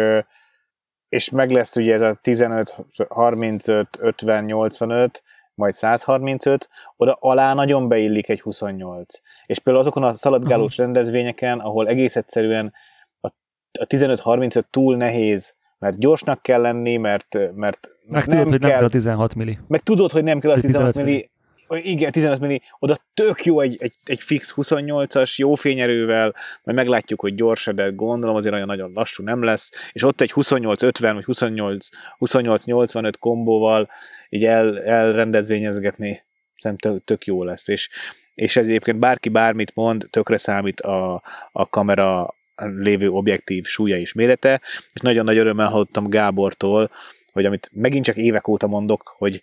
és meg lesz ugye ez a tizenöt, harmincöt, ötven, nyolcvanöt, majd száz harmincöt, oda alá nagyon beillik egy huszonnyolc. És például azokon a szaladgálós rendezvényeken, ahol egész egyszerűen a tizenöt harmincöt túl nehéz, mert gyorsnak kell lenni, mert, mert, mert nem tudod, hogy kell, nem kell a tizenhat milli. Meg tudod, hogy nem kell a tizenhat milli. Igen, tizenöt milli. Oda tök jó egy, egy, egy fix huszonnyolcas, jó fényerővel, majd meglátjuk, hogy gyors, de gondolom azért olyan nagyon lassú nem lesz, és ott egy huszonnyolc ötven, vagy huszonnyolc nyolcvanöt kombóval így el, elrendezvényezgetni szerintem tök, tök jó lesz. És, és ez egyébként bárki bármit mond, tökre számít a, a kamera lévő objektív súlya és mérete, és nagyon nagy örömmel hallottam Gábortól, hogy amit megint csak évek óta mondok, hogy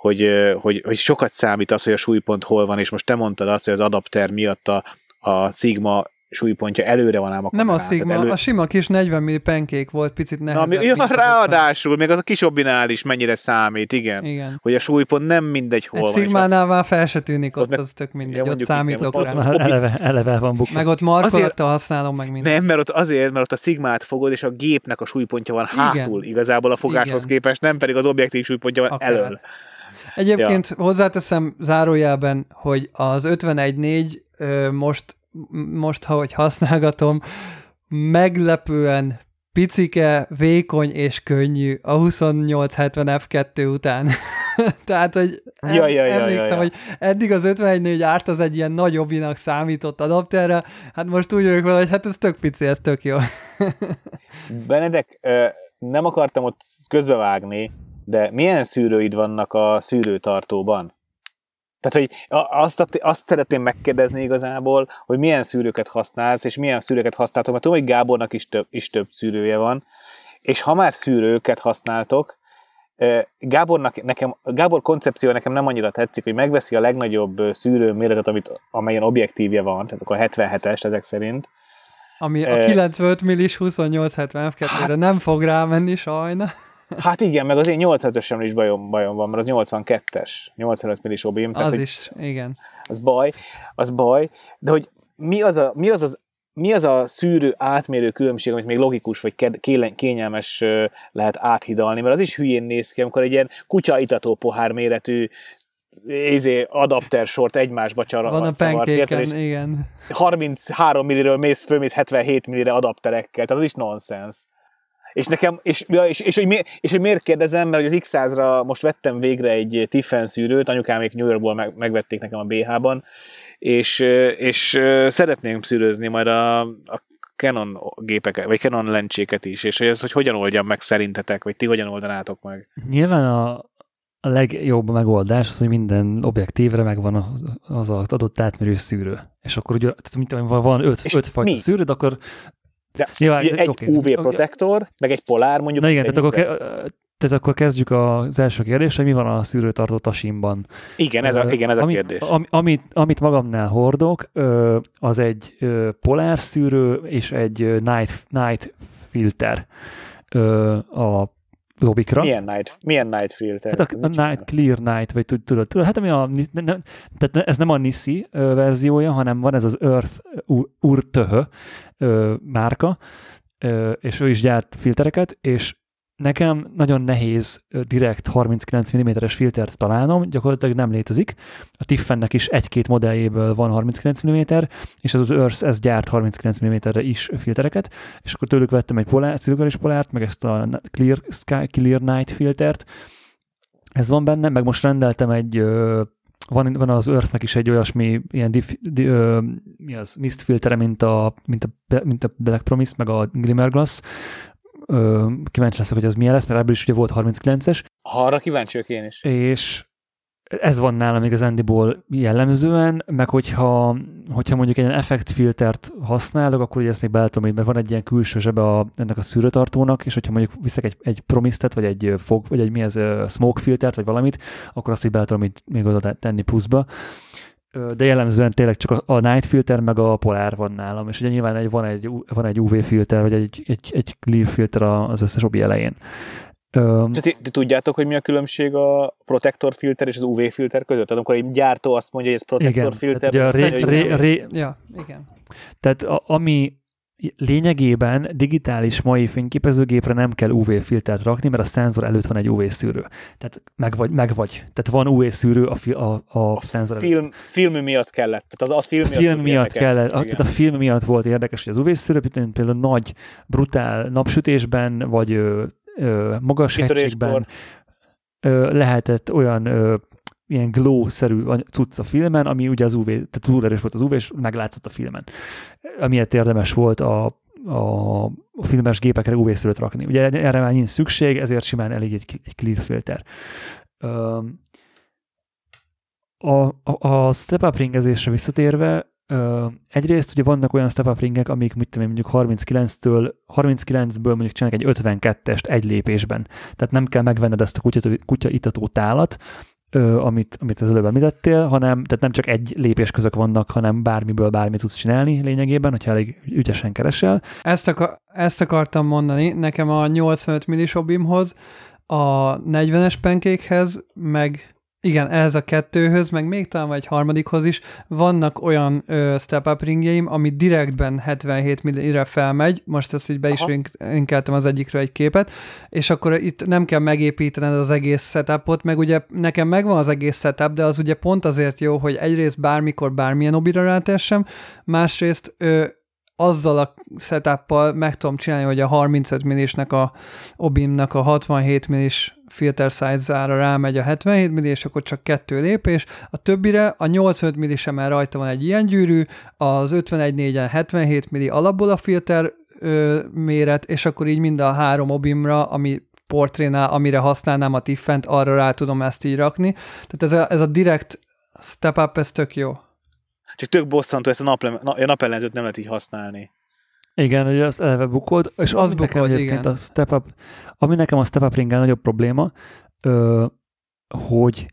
Hogy, hogy, hogy sokat számít az, hogy a súlypont hol van, és most te mondtad azt, hogy az adapter miatt a, a Sigma súlypontja előre van ám a kamerán. Nem a Sigma, elő... a sima kis negyven milli penkék volt, picit nehezebb. Ja, ráadásul, még az a kis obbinál is mennyire számít, igen. igen. Hogy a súlypont nem mindegy hol egy van. Egy Sigmánál már fel se tűnik ott, ott meg... az tök mindegy, ja, ott számítlok. Az már eleve, eleve van bukva. Meg ott markolattal használom, meg minden. Nem, mert ott azért, mert ott a Sigmát fogod, és a gépnek a súlypontja van igen. hátul igazából a fogáshoz igen. képest, nem pedig az objektív súlypontja van akár. Elől. Egyébként ja. hozzáteszem zárójelben, hogy az ötvenegy négy most, most, ha hogy használgatom, meglepően picike, vékony és könnyű a huszonnyolc hetven ef kettő után. Tehát, hogy em, ja, ja, ja, emlékszem, ja, ja. hogy eddig az ötvenegy négy árt az egy ilyen nagyobbinak számított adapterre, hát most úgy vagyok vele, hogy hát ez tök pici, ez tök jó. Benedek, nem akartam ott közbevágni, de milyen szűrőid vannak a szűrőtartóban? Tehát, hogy azt, azt szeretném megkérdezni igazából, hogy milyen szűrőket használsz, és milyen szűrőket használtok, mert tudom, hogy Gábornak is több, is több szűrője van, és ha már szűrőket használtok, Gábornak nekem, Gábor koncepció nekem nem annyira tetszik, hogy megveszi a legnagyobb szűrő méretet, amit, amelyen objektívje van, tehát akkor a hetvenhetes ezek szerint. Ami a kilencvenöt millis huszonnyolc hetven ef kettőre nem fog rámenni, sajna. Hát igen, meg az én nyolcvanötösöm is bajom, bajom van, mert az nyolcvankettes, nyolcvanöt millis obim. Az tehát, is, igen. Az baj, az baj, de hogy mi az a, mi az az Mi az a szűrő átmérő különbség, amit még logikus vagy kényelmes lehet áthidalni? Mert az is hülyén néz ki, amikor egy ilyen kutyaitató pohár méretű izé, adaptersort egymásba csarolva. Van a penkéken, igen. harminchárom milliről mész, fölmész hetvenhét millire adapterekkel, tehát az is nonsens. És nekem, és, ja, és, és, és, és, és hogy miért kérdezem, mert hogy az iksz százra most vettem végre egy Tiffen szűrőt, anyukámék New Yorkból meg, megvették nekem a bé há-ban, és, és szeretnénk szűrőzni majd a, a Canon gépeket, vagy Canon lencséket is, és hogy ez, hogy hogyan oldjam meg szerintetek, vagy ti hogyan oldanátok meg? Nyilván a A legjobb megoldás az, hogy minden objektívre megvan az, az adott átmérő szűrő. És akkor ugye, tehát van öt, öt fajta szűrőd, akkor de nyilván, egy okay, ú vé protektor, okay, meg egy polár mondjuk. Na igen, tehát akkor, ke, tehát akkor kezdjük az első kérdésre, mi van a szűrőtartó tasimban. Igen, ez a, igen, ez a ami, kérdés. Ami, amit, amit magamnál hordok, az egy polár szűrő és egy night, night filter a lobikra. Milyen night, milyen night filter? Hát a, a night, clear night, vagy tudod, tudod, tudod hát ami a, ne, ne, tehát ez nem a Nissi ö, verziója, hanem van ez az Earth Urtöhö márka, ö, és ő is gyárt filtereket, és nekem nagyon nehéz direkt harminckilenc mm-es filtert találnom, gyakorlatilag nem létezik. A Tiffennek is egy-két modelljéből van harminckilenc mm, és ez az Earth, ez gyárt harminckilenc mm-re is filtereket, és akkor tőlük vettem egy polár, cirkuláris polárt, meg ezt a Clear Sky, Clear Night filtert. Ez van benne, meg most rendeltem egy, van, van az Earthnek is egy olyasmi, ilyen dif, di, ö, mi az, mist filtere, mint a, mint a, mint a Black Promise, meg a Glimmer Glass. Kíváncsi leszek, hogy az milyen lesz, mert ebből is ugye volt harminckilences. Arra kíváncsiak én is. És ez van nálam igazándiból jellemzően, meg hogyha, hogyha mondjuk egy ilyen effektfiltert használok, akkor ugye ezt még beletom, mert van egy ilyen külső zsebe a, ennek a szűrőtartónak, és hogyha mondjuk viszek egy, egy promisztet, vagy egy fog, vagy egy mi ez, smoke filtert, vagy valamit, akkor azt így beletom még oda tenni pluszba. De jellemzően tényleg csak a, a night filter meg a polár van nálam, és ugye nyilván egy, van, egy, van egy ú vé filter, vagy egy, egy, egy clear filter az összes obi elején. Öm, ti, ti tudjátok, hogy mi a különbség a protektor filter és az ú vé filter között? Tehát amikor egy gyártó azt mondja, hogy ez protektor filter... Igen, ré, ré, ré, ré, ja, igen. Tehát a, ami lényegében digitális mai fényképezőgépre nem kell ú vé filtert rakni, mert a szenzor előtt van egy ú vé szűrő. Tehát meg vagy, meg vagy. Tehát van ú vé szűrő a, fi, a, a, a szenzor film, előtt. Film miatt kellett. Tehát az, a film, a film miatt, miatt kellett. kellett. A, a film miatt volt érdekes, hogy az ú vé szűrő például nagy, brutál napsütésben, vagy ö, ö, magas hegységben ö, lehetett olyan ö, ilyen glow-szerű cucc a filmen, ami ugye az ú vé, tehát túl erős volt az ú vé, és meglátszott a filmen. Amiért érdemes volt a, a, a filmes gépekre ú vé-szűrőt rakni. Ugye erre már nincs szükség, ezért simán elég egy, egy clear filter. A, a, a step-up ringezésre visszatérve, egyrészt ugye vannak olyan step-up ringek, amik mit tudom, mondjuk harminckilenctől, harminckilencből mondjuk csinálnak egy ötvenkettest egy lépésben. Tehát nem kell megvenned ezt a kutyaitató tálat, Ö, amit, amit az előbb említettél, hanem tehát nem csak egy lépés közök vannak, hanem bármiből bármit tudsz csinálni lényegében, hogyha elég ügyesen keresel. Ezt, akar, ezt akartam mondani, nekem a nyolcvanöt millis obimhoz, a negyvenes penkékhez, meg igen, ehhez a kettőhöz, meg még talán egy harmadikhoz is vannak olyan ö, step-up ringjeim, ami direktben hetvenhét millire felmegy, most ezt így be is linkeltem az egyikről egy képet, és akkor itt nem kell megépítened az egész setupot, meg ugye nekem megvan az egész setup, de az ugye pont azért jó, hogy egyrészt bármikor bármilyen obira rátessem, másrészt ö, azzal a setuppal meg tudom csinálni, hogy a harmincöt millisnek a obimnak a hatvanhét millis filter size-ára rámegy a hetvenhét milli, és akkor csak kettő lépés. A többire a nyolcvanöt millisem már rajta van egy ilyen gyűrű, az ötvenegynégyen hetvenhét milli alapból a filter ö, méret, és akkor így mind a három obimra, ami portrénál, amire használnám a Tiffent, arra rá tudom ezt így rakni. Tehát ez a, ez a direct step-up, ez tök jó. Csak tök bosszantó, ezt a napellenzőt nem lehet így használni. Igen, hogy az eleve bukod, és az bukod, nekem egyébként igen. A step-up, ami nekem a step-up ringen nagyobb probléma, hogy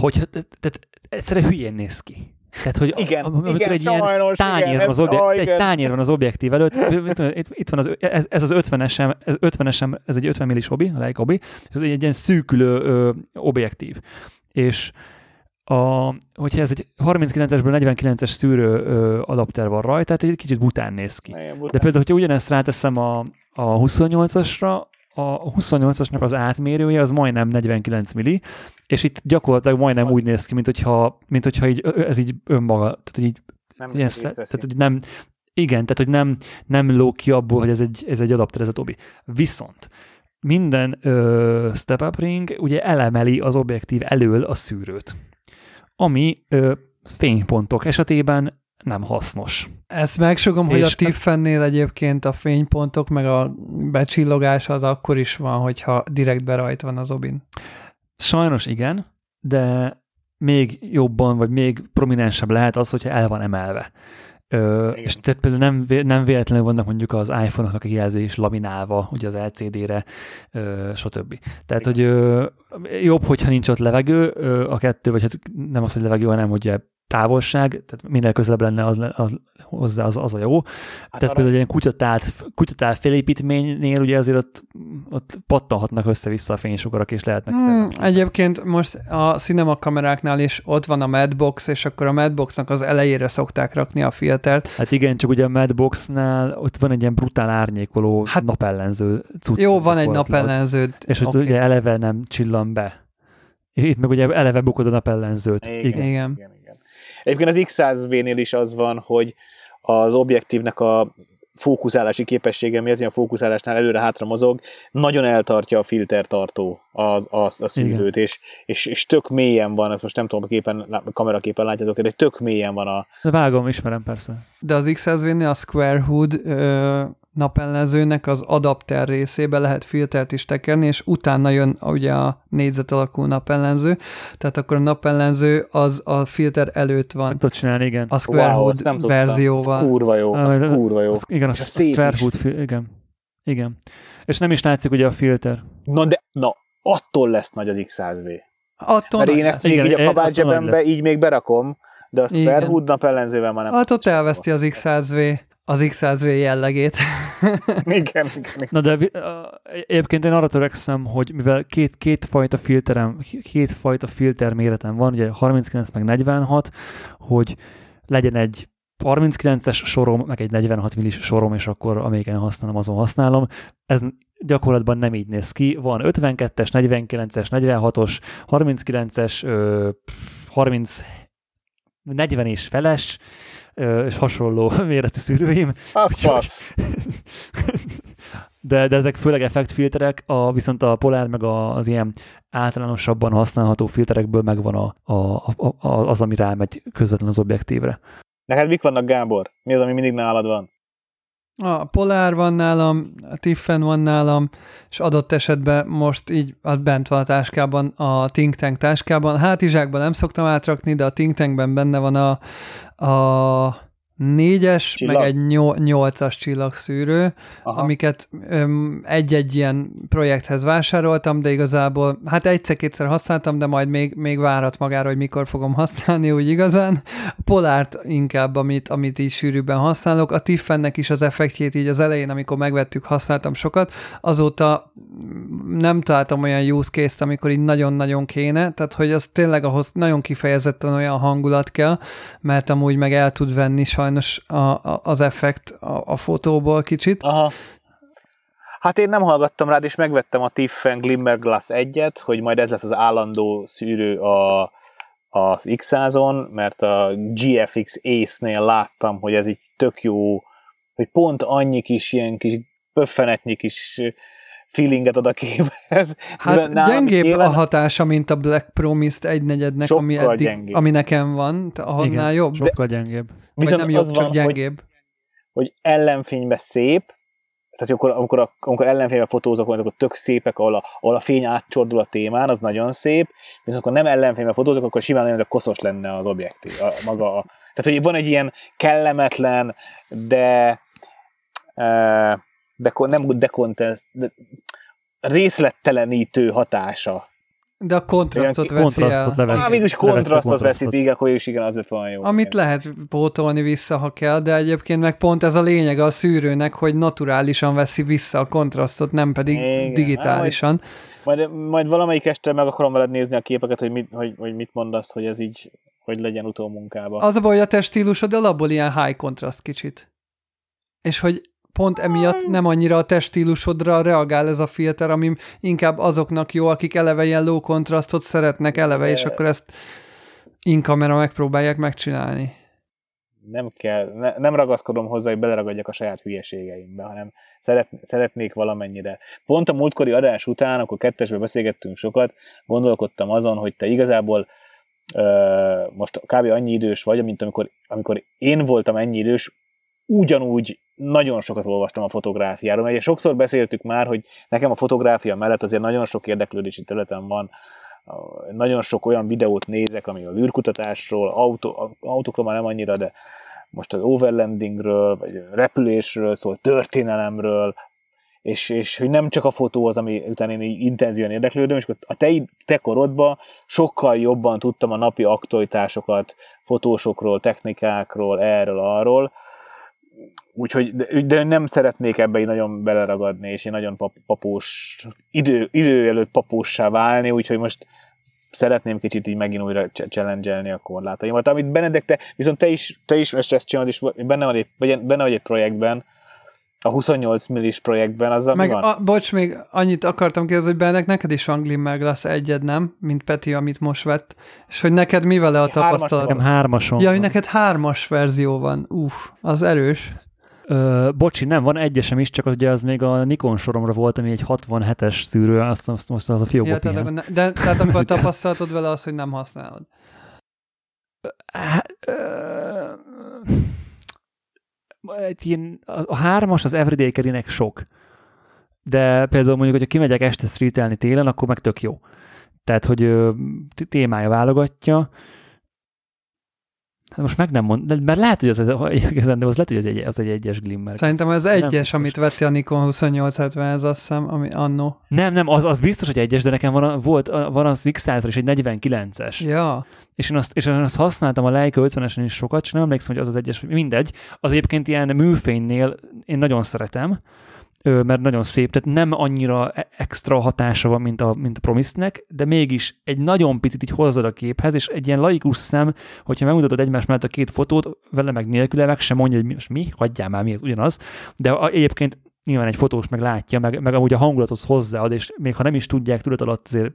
hogy tehát egyszerűen hülyén néz ki. Tehát, hogy igen, am- amikor igen, egy sajnos, ilyen tányér, igen, van objek- a, egy tányér van az objektív előtt, itt, itt van az, ez, ez az ötvenesem, ez, ötvenesem, ez egy ötven millis obi, a Leica obi, ez egy ilyen szűkülő ö, objektív. És a, hogyha ez egy harminckilencesből negyvenkilences szűrő ö, adapter van rajta, tehát egy kicsit bután néz ki. Igen, bután. De például, hogyha ugyanezt ráteszem a, a huszonnyolcasra, a huszonnyolcasnak az átmérője az majdnem negyvenkilenc milli, és itt gyakorlatilag majdnem úgy néz ki, mint hogyha, mint hogyha így, ez így önmaga, tehát így nem, ilyen, tehát, így nem igen, tehát hogy nem, nem ló ki abból, hogy ez egy, ez egy adapter, ez a Tobi. Viszont minden ö, step-up ring ugye elemeli az objektív elől a szűrőt, ami ö, fénypontok esetében nem hasznos. Ezt megsugom, hogy a Tiffennél egyébként a fénypontok meg a becsillogás az akkor is van, hogyha direkt berajt van az obin. Sajnos igen, de még jobban, vagy még prominensebb lehet az, hogyha el van emelve. Ö, és tehát például nem, nem véletlenül vannak mondjuk az iPhone-oknak a kijelzés laminálva, ugye az el cé dére, ö, stb. Tehát, igen. hogy ö, jobb, hogyha nincs ott levegő, ö, a kettő, vagy hát nem az, hogy levegő, hanem ugye távolság, tehát minden közelebb lenne az, az, hozzá az, az a jó. Hát tehát például egy kutyatát, kutyatát felépítménynél ugye azért ott, ott pattanhatnak össze-vissza a fénysugarak, és lehetnek hmm, szerintem. Egyébként most a cinema kameráknál is ott van a Madbox, és akkor a Madboxnak az elejére szokták rakni a filtert. Hát igen, csak ugye a Madboxnál ott van egy ilyen brutál árnyékoló, hát, napellenző cucc. Jó, van egy napellenző. És ott okay. Ugye eleve nem csillan be. Itt meg ugye eleve bukod a napellenzőt. Igen, igen. igen. igen. Egyébként az iksz száz vé-nél is az van, hogy az objektívnek a fókuszálási képessége miatt, hogy a fókuszálásnál előre-hátra mozog, nagyon eltartja a filtertartó az, az, a szűrőt, és, és, és tök mélyen van, ezt most nem tudom, képen, kameraképen látjátok, de tök mélyen van a... De vágom, ismerem persze. De az iksz száz vé-nél a Square Hood ö, napellenzőnek az adapter részébe lehet filtert is tekerni, és utána jön ugye a négyzet alakú napellenző, tehát akkor a napellenző az a filter előtt van. Tudod csinálni, igen. A Square wow, Hood verzióval. Ez kurva jó, ez kurva jó. Az, igen, az, az a Square Hood, igen. igen. És nem is látszik ugye a filter. Na de, na, attól lesz nagy az iksz száz vé. Attól Mert én ezt még igen, így a kabátzsebembe így még berakom, de a Square Hood napellenzővel már nem. Hát ott elveszti az iksz száz vé. Az iksz száz vé jellegét. igen, igen, igen. Na de egyébként én arra törekszem, hogy mivel két, két fajta filterem, két fajta filter méretem van, ugye harminckilenc meg negyvenhat, hogy legyen egy harminckilences sorom, meg egy negyvenhat millis sorom, és akkor amelyiken használom, azon használom. Ez gyakorlatban nem így néz ki. Van ötvenkettes, negyvenkilences, negyvenhatos, harminckilences, harminc, negyven és feles, és hasonló méretű szűrőim. De, de ezek főleg effektfilterek, a, viszont a Polar meg a, az ilyen általánosabban használható filterekből megvan a, a, a, az, ami rámegy közvetlen az objektívre. Neked mik vannak, Gábor? Mi az, ami mindig nálad van? A Polar van nálam, a Tiffen van nálam, és adott esetben most így bent van a táskában, a Think Tank táskában. Hátizsákban nem szoktam átrakni, de a Think Tankben benne van a, a négyes, csillag. Meg egy nyolcas csillagszűrő, aha. Amiket öm, egy-egy ilyen projekthez vásároltam, de igazából, hát egyszer-kétszer használtam, de majd még, még várhat magára, hogy mikor fogom használni, úgy igazán. Polárt inkább, amit, amit így sűrűbben használok. A Tiffennek is az effektjét így az elején, amikor megvettük, használtam sokat. Azóta nem találtam olyan use case-t, amikor így nagyon-nagyon kéne, tehát hogy az tényleg ahhoz nagyon kifejezetten olyan hangulat kell, mert amúgy meg el tud venni sajnos A, a, az effekt a, a fotóból kicsit. Aha. Hát én nem hallgattam rád, és megvettem a Tiffen Glimmer Glass egyet, hogy majd ez lesz az állandó szűrő a, az iksz százon, mert a gé ef iksz Ace-nél láttam, hogy ez így tök jó, hogy pont annyi kis ilyen kis pöffenetnyi kis feelinget ad a képhez. Hát gyengébb élen... a hatása, mint a Black Promised egynegyednek, ami, eddig, ami nekem van, ahonnál igen, jobb. Sokkal de... gyengébb. Viszont nem jobb, csak van, gyengébb. Hogy, hogy ellenfényben szép, tehát amikor, amikor, a, amikor ellenfényben fotózok, akkor tök szépek, ahol a, ahol a fény átcsordul a témán, az nagyon szép, viszont akkor nem ellenfényben fotózok, akkor simán nagyon koszos lenne az objektív. A, maga a... Tehát, hogy van egy ilyen kellemetlen, de... E... de nem úgy dekonteszt, de részlettelenítő hatása. De a kontrasztot veszi el. Leveszi, Á, mégis kontrasztot veszi, így akkor is igen, azért van jó. Amit lehet pótolni vissza, ha kell, de egyébként meg pont ez a lényeg a szűrőnek, hogy naturálisan veszi vissza a kontrasztot, nem pedig igen, digitálisan. Majd, majd, majd valamelyik este meg akarom veled nézni a képeket, hogy mit, hogy, hogy mit mondasz, hogy ez így, hogy legyen utómunkában. Az a baj, hogy a te stílusod alapból ilyen high kontraszt kicsit. És hogy pont emiatt nem annyira a te stílusodra reagál ez a filter, ami inkább azoknak jó, akik eleve ilyen low kontrasztot szeretnek eleve, és akkor ezt in-kamera megpróbálják megcsinálni. Nem kell, ne, nem ragaszkodom hozzá, hogy beleragadjak a saját hülyeségeimbe, hanem szeret, szeretnék valamennyire. Pont a múltkori adás után, akkor kettesben beszélgettünk sokat, gondolkodtam azon, hogy te igazából ö, most kb. Annyi idős vagy, mint amikor, amikor én voltam ennyi idős, ugyanúgy nagyon sokat olvastam a fotográfiáról, mert sokszor beszéltük már, hogy nekem a fotográfia mellett azért nagyon sok érdeklődési területem van, nagyon sok olyan videót nézek, ami a űrkutatásról, autó, autókról már nem annyira, de most az overlandingről, vagy repülésről, szóval történelemről, és, és hogy nem csak a fotó az, ami után én így intenzíven érdeklődöm, és a te, te korodban sokkal jobban tudtam a napi aktualitásokat, fotósokról, technikákról, erről, arról, úgyhogy, de, de nem szeretnék ebbe így nagyon beleragadni, és én nagyon pap, papós, idő, idő előtt papóssá válni, úgyhogy most szeretném kicsit így megint újra challenge-elni a korlátaimat. Amit Benedek, te, viszont te is, te is ezt csinálod, és benne vagy egy, benne vagy egy projektben, a huszonnyolc millis projektben, azzal meg, mi van? A, bocs, még annyit akartam kérdezni, hogy Benedek, neked is van Glimmer Glass egyed, nem? Mint Peti, amit most vett. És hogy neked mi vele a tapasztalat? Nekem hármason ja, hogy neked hármas verzió van. Uff, az erős. Ö, bocsi, nem, van egyesem is, csak ugye az még a Nikon soromra volt, ami egy hatvanhetes szűrő, azt most az a fiókba pihen. De, de tehát akkor a tapasztalatod vele az, hogy nem használod. Hát... A hármas az everyday carry-nek sok. De például mondjuk, hogyha kimegyek este streetelni télen, akkor meg tök jó. Tehát, hogy témája válogatja. Hát most meg nem mond, mert lehet, hogy az, az, lehet, hogy az, egy, az egy egyes Glimmer. Szerintem az egyes, amit vettél a Nikon huszonnyolc hetven, ez azt hiszem, ami annó. Nem, nem, az, az biztos, hogy egyes, de nekem van, a, volt, a, van az iksz százra is egy negyvenkilences. Ja. És én azt, és én azt használtam a Leica ötvenesen is sokat, és nem emlékszem, hogy az az egyes, mindegy. Az egyébként ilyen műfénynél én nagyon szeretem, mert nagyon szép, tehát nem annyira extra hatása van, mint a, mint a Promisnek, de mégis egy nagyon picit így hozzad a képhez, és egy ilyen laikus szem, hogyha megmutatod egymás mellett a két fotót, vele meg nélküle, meg sem mondja, hogy mi, most mi, hagyjál már, mi ez ugyanaz, de egyébként nyilván egy fotós meg látja, meg, meg amúgy a hangulathoz hozzáad, és még ha nem is tudják tudat alatt, azért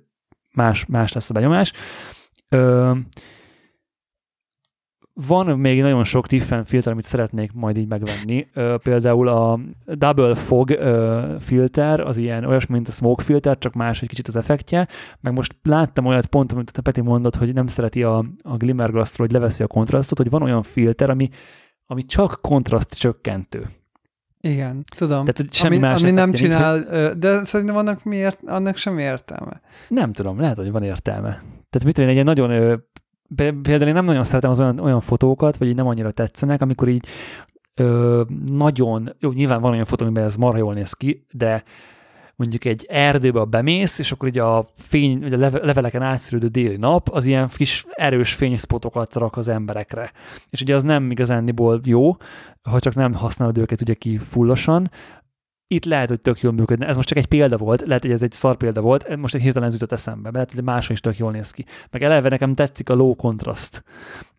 más, más lesz a benyomás. Ö, Van még nagyon sok Tiffen filter, amit szeretnék majd így megvenni. Ö, például a Double Fog ö, filter, az ilyen olyasmi, mint a Smoke filter, csak más egy kicsit az effektje. Meg most láttam olyat pont, amit a Peti mondott, hogy nem szereti a, a Glimmer Glass-ról, hogy leveszi a kontrasztot, hogy van olyan filter, ami, ami csak kontraszt csökkentő. Igen, tudom. Tehát semmi ami, más ami nem csinál, nincs, de szerintem annak, miért, annak semmi értelme. Nem tudom, lehet, hogy van értelme. Tehát mit tudom, egy nagyon... Például én nem nagyon szeretem az olyan, olyan fotókat, vagy így nem annyira tetszenek, amikor így ö, nagyon, jó, nyilván van olyan fotó, amiben ez marha jól néz ki, de mondjuk egy erdőbe bemész, és akkor így a fény, vagy a leveleken átszűrődő déli nap, az ilyen kis erős fényszpotokat rak az emberekre. És ugye az nem igazándiból jó, ha csak nem használod őket ugye ki fullosan. Itt lehet, hogy tök jól működne. Ez most csak egy példa volt, lehet, hogy ez egy szar példa volt, most egy hirtelen ez jutott eszembe, lehet, hogy máshol is tök jól néz ki. Meg eleve nekem tetszik a low contrast,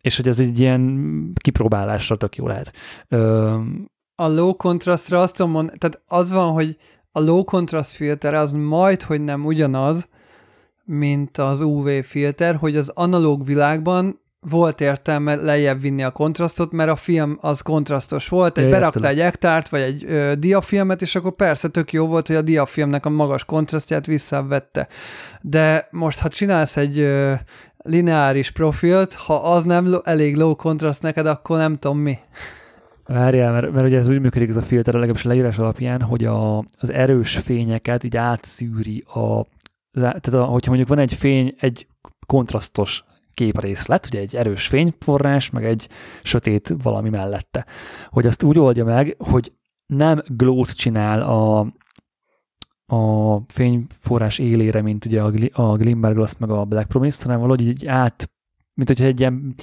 és hogy ez egy ilyen kipróbálásra tök jó lehet. Ö... A low contrastra azt tudom mondani, tehát az van, hogy a low contrast filter az majd, hogy nem ugyanaz, mint az u vé filter, hogy az analóg világban volt értelme lejjebb vinni a kontrasztot, mert a film az kontrasztos volt, egy berakta egy ektárt, vagy egy ö, diafilmet, és akkor persze tök jó volt, hogy a diafilmnek a magas kontrasztját visszavette. De most, ha csinálsz egy ö, lineáris profilt, ha az nem lo- elég low kontraszt neked, akkor nem tudom mi. Várjál, mert, mert ugye ez úgy működik ez a filter, legalábbis a leírás alapján, hogy a, az erős fényeket így átszűri a... Tehát a, hogyha mondjuk van egy fény, egy kontrasztos képrészlet, ugye egy erős fényforrás, meg egy sötét valami mellette. Hogy azt úgy oldja meg, hogy nem glót csinál a, a fényforrás élére, mint ugye a, Gli- a Glimmer Glass meg a Black Promise, hanem valahogy így át, mint hogyha egy ilyen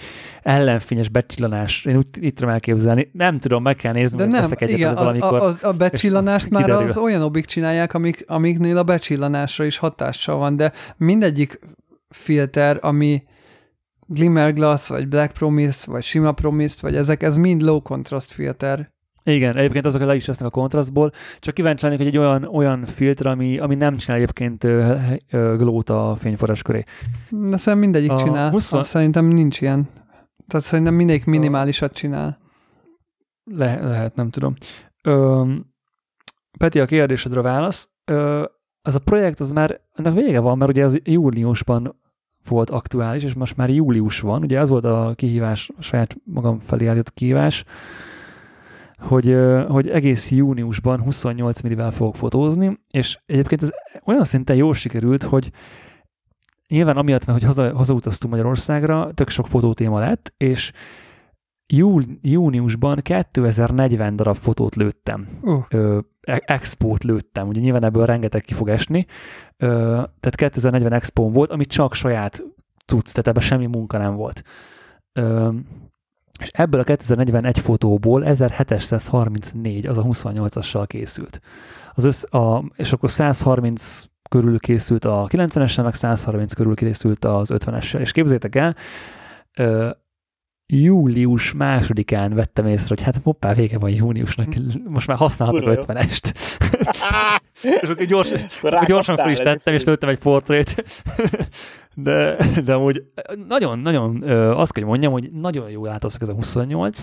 ellenfényes becsillanás. Én úgy itt tudom elképzelni. Nem tudom, meg kell nézni, hogy teszek egyet igen, az, valamikor. Az, a becsillanást már kiderül. Az olyanobik csinálják, amik, amiknél a becsillanásra is hatással van, de mindegyik filter, ami Glimmer Glass, vagy Black Promise, vagy sima Promise, vagy ezek, ez mind low contrast filter. Igen, egyébként azok le is lesznek a kontrasztból, csak kíváncsi lennék, hogy egy olyan, olyan filter, ami, ami nem csinál egyébként ö, ö, glót a fényforrás köré. Na, szerintem mindegyik a csinál. huszas... Szerintem nincs ilyen. Tehát szerintem mindegyik minimálisat csinál. Le- lehet, nem tudom. Ö, Peti, a kérdésedre válasz. Ö, az a projekt, az már ennek vége van, mert ugye az júliusban volt aktuális, és most már július van. Ugye az volt a kihívás, a saját magam felé állított kihívás, Hogy, hogy egész júniusban huszonnyolc millivel fogok fotózni, és egyébként ez olyan szinten jól sikerült, hogy nyilván amiatt, mert hogy haza, hazautaztunk Magyarországra, tök sok fotótéma lett, és jú, júniusban kétezer-negyven darab fotót lőttem. Uh. Ö, expót lőttem, ugye nyilván ebből rengeteg ki fog esni. Ö, tehát kétezer-negyven expón volt, ami csak saját cucc, tehát ebben semmi munka nem volt. Ö, És ebből a kétezer-negyvenegy fotóból ezerhétszázharmincnégy, az a huszonnyolcassal készült. Az össz, a, és akkor százharminc körül készült a kilencvenessel, meg százharminc körül készült az ötvenessel. És képzeljétek el, ö, július másodikán vettem észre, hogy hát hoppá, vége van júniusnak, most már használhatok a ötvenest. És akkor gyorsan, gyorsan fel is tettem, és lőttem egy portrét. De, de amúgy nagyon, nagyon, azt kell mondjam, hogy nagyon jól átolszak ez a huszonnyolc,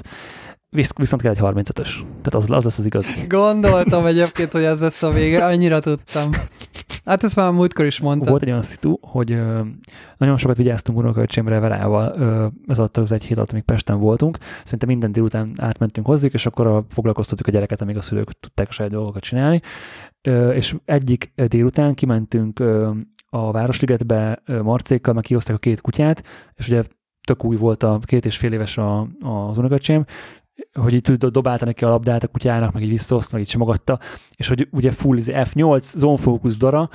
viszont kell egy harmincötös. Tehát az, az lesz az igaz. Gondoltam egyébként, hogy ez lesz a vége, annyira tudtam. Hát ezt már múltkor is mondtam. Volt egy olyan szitu, hogy nagyon sokat vigyáztunk unokaöcsémre Verával, ez alatt az egy hét alatt, amíg Pesten voltunk. Szerintem minden délután átmentünk hozzájuk, és akkor foglalkoztattuk a gyereket, amíg a szülők tudták a saját dolgokat csinálni. És egyik délután kimentünk a Városligetbe Marcékkal, meg kihozták a két kutyát, és ugye tök új volt a két és fél éves a, az unokaöcsém, hogy így tudod, dobálta neki a labdát a kutyának, meg így visszaoszt, meg így simogatta, és hogy ugye full ef nyolc, zone focus dara,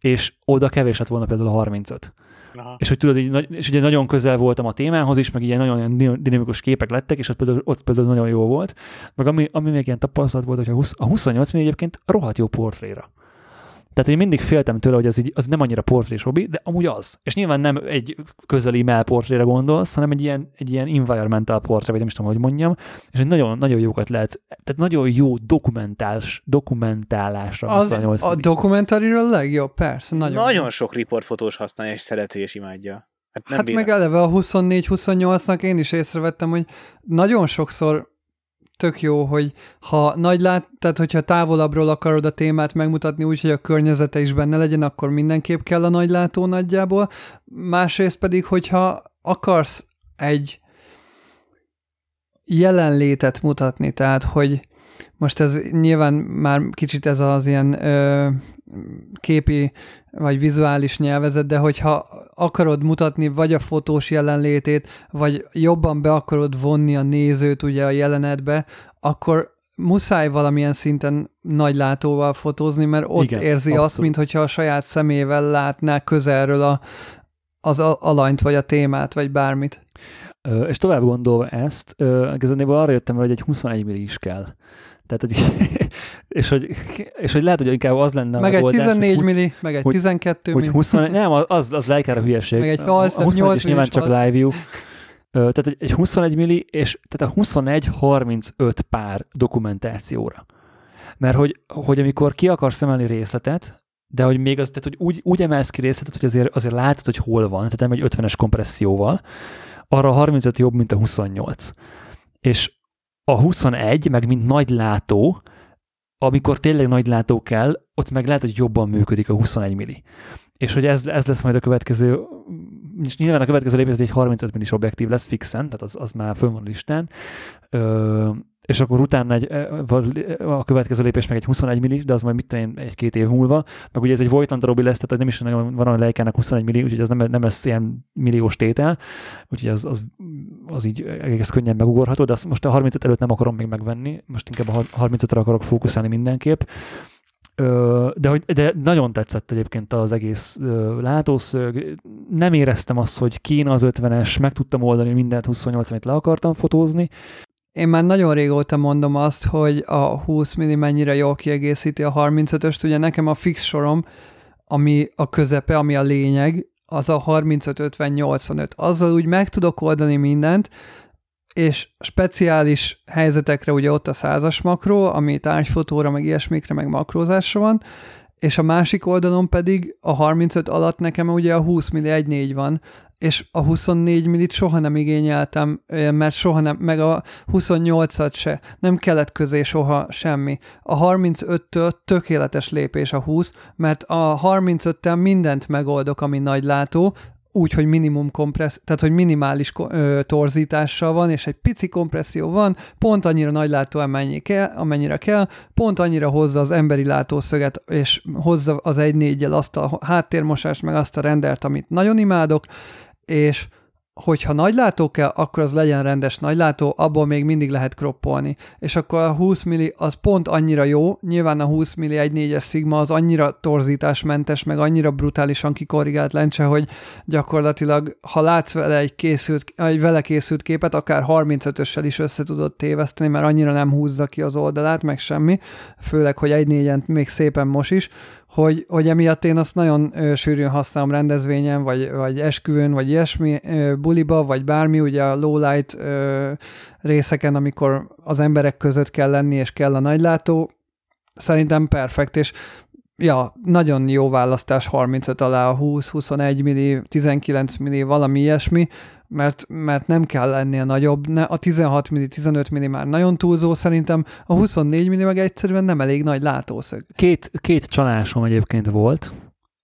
és oda kevés lett volna például a harmincöt. Aha. És hogy tudod, így, és ugye nagyon közel voltam a témához is, meg ilyen nagyon dinamikus képek lettek, és ott például, ott például nagyon jó volt. Meg ami, ami még ilyen tapasztalat volt, hogy a huszonnyolc még egyébként rohadt jó portréra. Tehát én mindig féltem tőle, hogy az, így, az nem annyira portrés hobbi, de amúgy az. És nyilván nem egy közeli mell portréra gondolsz, hanem egy ilyen, egy ilyen environmental portré, vagy nem is tudom, hogy mondjam, és nagyon, nagyon jókat lehet, tehát nagyon jó dokumentálás, dokumentálásra. Az a dokumentariról legjobb, persze. Nagyon, nagyon sok riportfotós használja, és szereti, és imádja. Hát, nem hát meg eleve a huszonnégy-huszonnyolcnak én is észrevettem, hogy nagyon sokszor tök jó, hogy ha nagy lát, tehát hogyha távolabbról akarod a témát megmutatni úgy, hogy a környezete is benne legyen, akkor mindenképp kell a nagylátó nagyjából. Másrészt pedig, hogyha akarsz egy jelenlétet mutatni, tehát hogy most ez nyilván már kicsit ez az ilyen ö, képi vagy vizuális nyelvezet, de hogyha akarod mutatni vagy a fotós jelenlétét, vagy jobban be akarod vonni a nézőt ugye a jelenetbe, akkor muszáj valamilyen szinten nagylátóval fotózni, mert ott igen, érzi abszolút azt, minthogyha a saját szemével látná közelről a, az alanyt, vagy a témát, vagy bármit. Ö, és tovább gondolva ezt, igazából arra jöttem, hogy egy huszonegy milli is kell. Tehát, hogy, és, hogy, és hogy lehet, hogy inkább az lenne meg a megoldás. Meg egy tizennégy milli, meg egy tizenkét milli. Nem, az, az Leica-ra hülyeség. Meg egy nyolc is nyilván csak live view. Tehát egy huszonegy milli, és tehát a huszonegy harmincöt pár dokumentációra. Mert hogy, hogy amikor ki akarsz emelni részletet, de hogy még az, tehát hogy úgy, úgy emelsz ki részletet, hogy azért, azért látod, hogy hol van, tehát nem egy ötvenes kompresszióval, arra a harmincöt jobb, mint a huszonnyolc. És a huszonegy, meg mint nagylátó, amikor tényleg nagylátó kell, ott meg lehet, hogy jobban működik a huszonegy milli. És hogy ez, ez lesz majd a következő, és nyilván a következő lépés egy harmincöt millis objektív lesz fixen, tehát az, az már fönn van a listán, Ö, és akkor utána egy, a következő lépés meg egy huszonegy millis, de az majd mit tudom egy-két év múlva, meg ugye ez egy Vojtant Robi lesz, tehát nem is nagyon van a Leica-nak huszonegy milli, úgyhogy ez nem, nem lesz ilyen milliós tétel, úgyhogy az, az, az így egész könnyen megugorható, de azt most a harmincöt előtt nem akarom még megvenni, most inkább a harmincötre akarok fókuszálni mindenképp. De, hogy, de nagyon tetszett egyébként az egész látószög. Nem éreztem azt, hogy Kína az ötvenes, meg tudtam oldani mindent huszonnyolc, amit le akartam fotózni. Én már nagyon régóta mondom azt, hogy a húsz milli mennyire jól kiegészíti a harmincötöst. Ugye nekem a fix sorom, ami a közepe, ami a lényeg, az a harmincöt ötven nyolcvanöt. Azzal úgy meg tudok oldani mindent, és speciális helyzetekre ugye ott a százas makró, ami tárgyfotóra, meg ilyesmikre, meg makrózásra van, és a másik oldalon pedig a harmincöt alatt nekem ugye a húsz milli egy négy van, és a huszonnégy millit soha nem igényeltem, mert soha nem, meg a huszonnyolcat se, nem kellett közé soha semmi. A harmincöttől tökéletes lépés a húsz, mert a harmincöttel mindent megoldok, ami nagylátó, úgy, hogy minimum kompressz, tehát hogy minimális ö, torzítással van, és egy pici kompresszió van, pont annyira nagy látó, amennyi kell, amennyire kell, pont annyira hozza az emberi látószöget, és hozza az egy négyel azt a háttérmosást, meg azt a rendert, amit nagyon imádok, és hogyha nagylátó kell, akkor az legyen rendes nagylátó, abból még mindig lehet kroppolni. És akkor a húsz milli az pont annyira jó, nyilván a húsz milli egy négyes Sigma az annyira torzításmentes, meg annyira brutálisan kikorrigált lencse, hogy gyakorlatilag, ha látsz vele egy, készült, egy vele készült képet, akár harmincötössel is össze tudod téveszteni, mert annyira nem húzza ki az oldalát, meg semmi, főleg, hogy egy négyen még szépen mos is, Hogy, hogy emiatt én azt nagyon ö, sűrűn használom rendezvényen, vagy, vagy esküvőn, vagy ilyesmi, ö, buliba, vagy bármi, ugye a lowlight ö, részeken, amikor az emberek között kell lenni, és kell a nagylátó, szerintem perfekt, és ja, nagyon jó választás harmincöt alá a húsz huszonegy milli, tizenkilenc milli, valami ilyesmi, mert, mert nem kell lennie nagyobb. Ne, a tizenhat milli, tizenöt milli már nagyon túlzó szerintem, a huszonnégy milli meg egyszerűen nem elég nagy látószög. Két, két csalásom egyébként volt.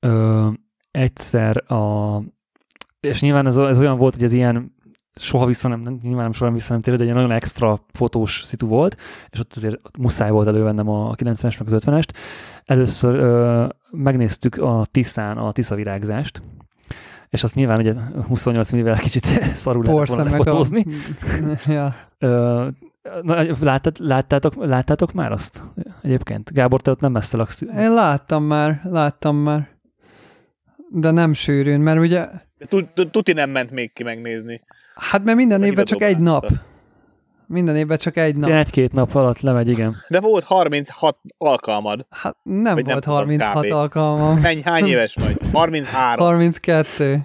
Ö, egyszer a... És nyilván ez, ez olyan volt, hogy ez ilyen soha vissza nem, nyilván nem soha vissza nem térő, de egy nagyon extra fotós szitu volt, és ott azért muszáj volt elővennem a kilencvenes meg az ötvenest. Először ö, megnéztük a Tiszán a Tisza virágzást, és azt nyilván ugye huszonnyolc millivel kicsit szarul lehet volna fotózni. A... ja. ö, na, láttát, láttátok, láttátok már azt egyébként? Gábor, te ott nem messze laksz. Én láttam már, láttam már. De nem sűrűn, mert ugye... Tuti nem ment még ki megnézni. Hát mert minden évben csak egy nap. Minden évben csak egy nap. Egy-két nap alatt lemegy, igen. De volt harminchat alkalmad. Hát nem vagy volt nem harminchat kb. Alkalmam. Hány, hány éves vagy? harminchárom. harminckettő.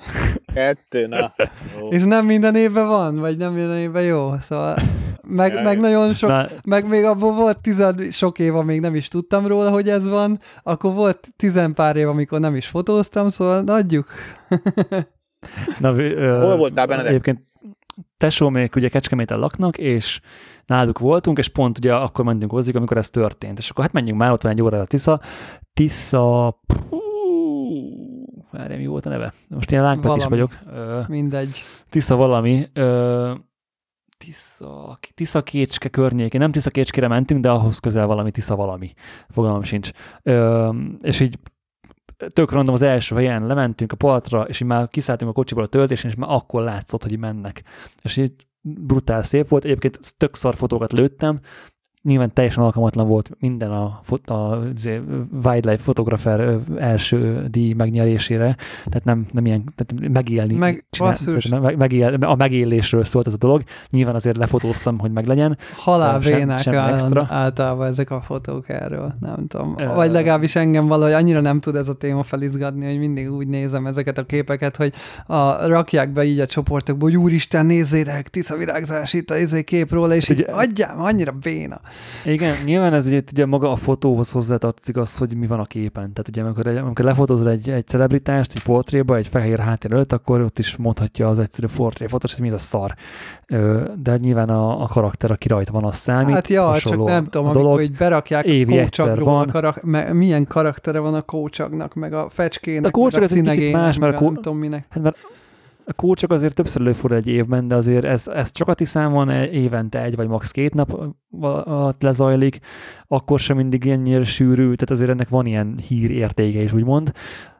Kettő, na. Ó. És nem minden évben van, vagy nem minden évben jó. Szóval, meg, meg nagyon sok, na. Meg még abból volt tizen sok év, amíg nem is tudtam róla, hogy ez van. Akkor volt tizen pár év, amikor nem is fotóztam, szóval adjuk. Na, ö, hol voltál, Benedek? Egyébként tesómék ugye Kecskeméten laknak, és náluk voltunk, és pont ugye akkor mentünk hozzá, amikor ez történt. És akkor hát menjünk már, ott van egy óra a Tisza. Tisza... Várjál, mi volt a neve? Most ilyen lángpet is vagyok. Mindegy. Tisza valami. Tisza... Tisza Kécske környékén. Nem Tisza Kécskére mentünk, de ahhoz közel valami Tisza valami. Fogalmam sincs. És így tök random az első helyen, lementünk a partra, és így már kiszálltunk a kocsiból a töltésen, és már akkor látszott, hogy mennek. És így brutál szép volt, egyébként tök szar fotókat lőttem, nyilván teljesen alkalmatlan volt minden a, a, a wildlife fotografer első díj megnyerésére, tehát nem, nem ilyen, tehát megélni. Meg, csinál, tehát meg, megél, a megélésről szólt ez a dolog. Nyilván azért lefotóztam, hogy meglegyen. Halálvénák sem, sem extra. Általában ezek a fotók erről, nem tudom. Vagy legalábbis engem valahogy annyira nem tud ez a téma felizgatni, hogy mindig úgy nézem ezeket a képeket, hogy a, rakják be így a csoportokba, hogy úristen, nézzétek, Tisza virágzás, itt a izé kép róla, és így adjám, annyira véna. Igen, nyilván ez ugye, ugye maga a fotóhoz hozzátartozik az, hogy mi van a képen. Tehát ugye amikor, amikor lefotózod egy, egy celebritást, egy portréba, egy fehér háttér előtt, akkor ott is mondhatja az egyszerű portréfotós, hogy mi ez a szar. De nyilván a, a karakter, aki rajta van, az számít. Hát ja, csak nem tudom, dolog. Amikor így berakják évi a kócsagról, a karak- me- milyen karaktere van a kócsagnak, meg a fecskének, a kócsag meg a színegének, más, mert a kó- nem tudom minek. Hát mert a kócsok azért többször előfordul egy évben, de azért ez, ez csak a Tiszán évente egy vagy max. Két nap alatt lezajlik, akkor sem mindig ennyire sűrű, tehát azért ennek van ilyen hírértéke is, úgymond.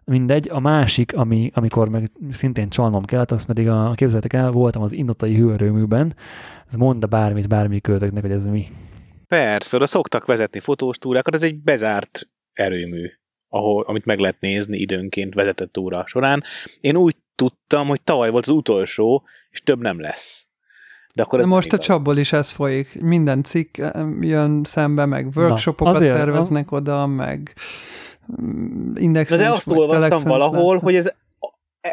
Mindegy, a másik, ami, amikor meg szintén csalnom kellett, azt pedig a képzeljétek el, voltam az Inotai hőerőműben, ez mondd bármit, bármi költöknek, hogy ez mi. Persze, oda szoktak vezetni fotós túrákat, ez egy bezárt erőmű, ahol, amit meg lehet nézni időnként vezetett óra során. Én úgy tudtam, hogy tavaly volt az utolsó, és több nem lesz. De akkor ez most a csapból is ez folyik. Minden cikk jön szembe, meg workshopokat azért, szerveznek ha? oda, meg indexen. De, de azt olvastam valahol, hogy ez,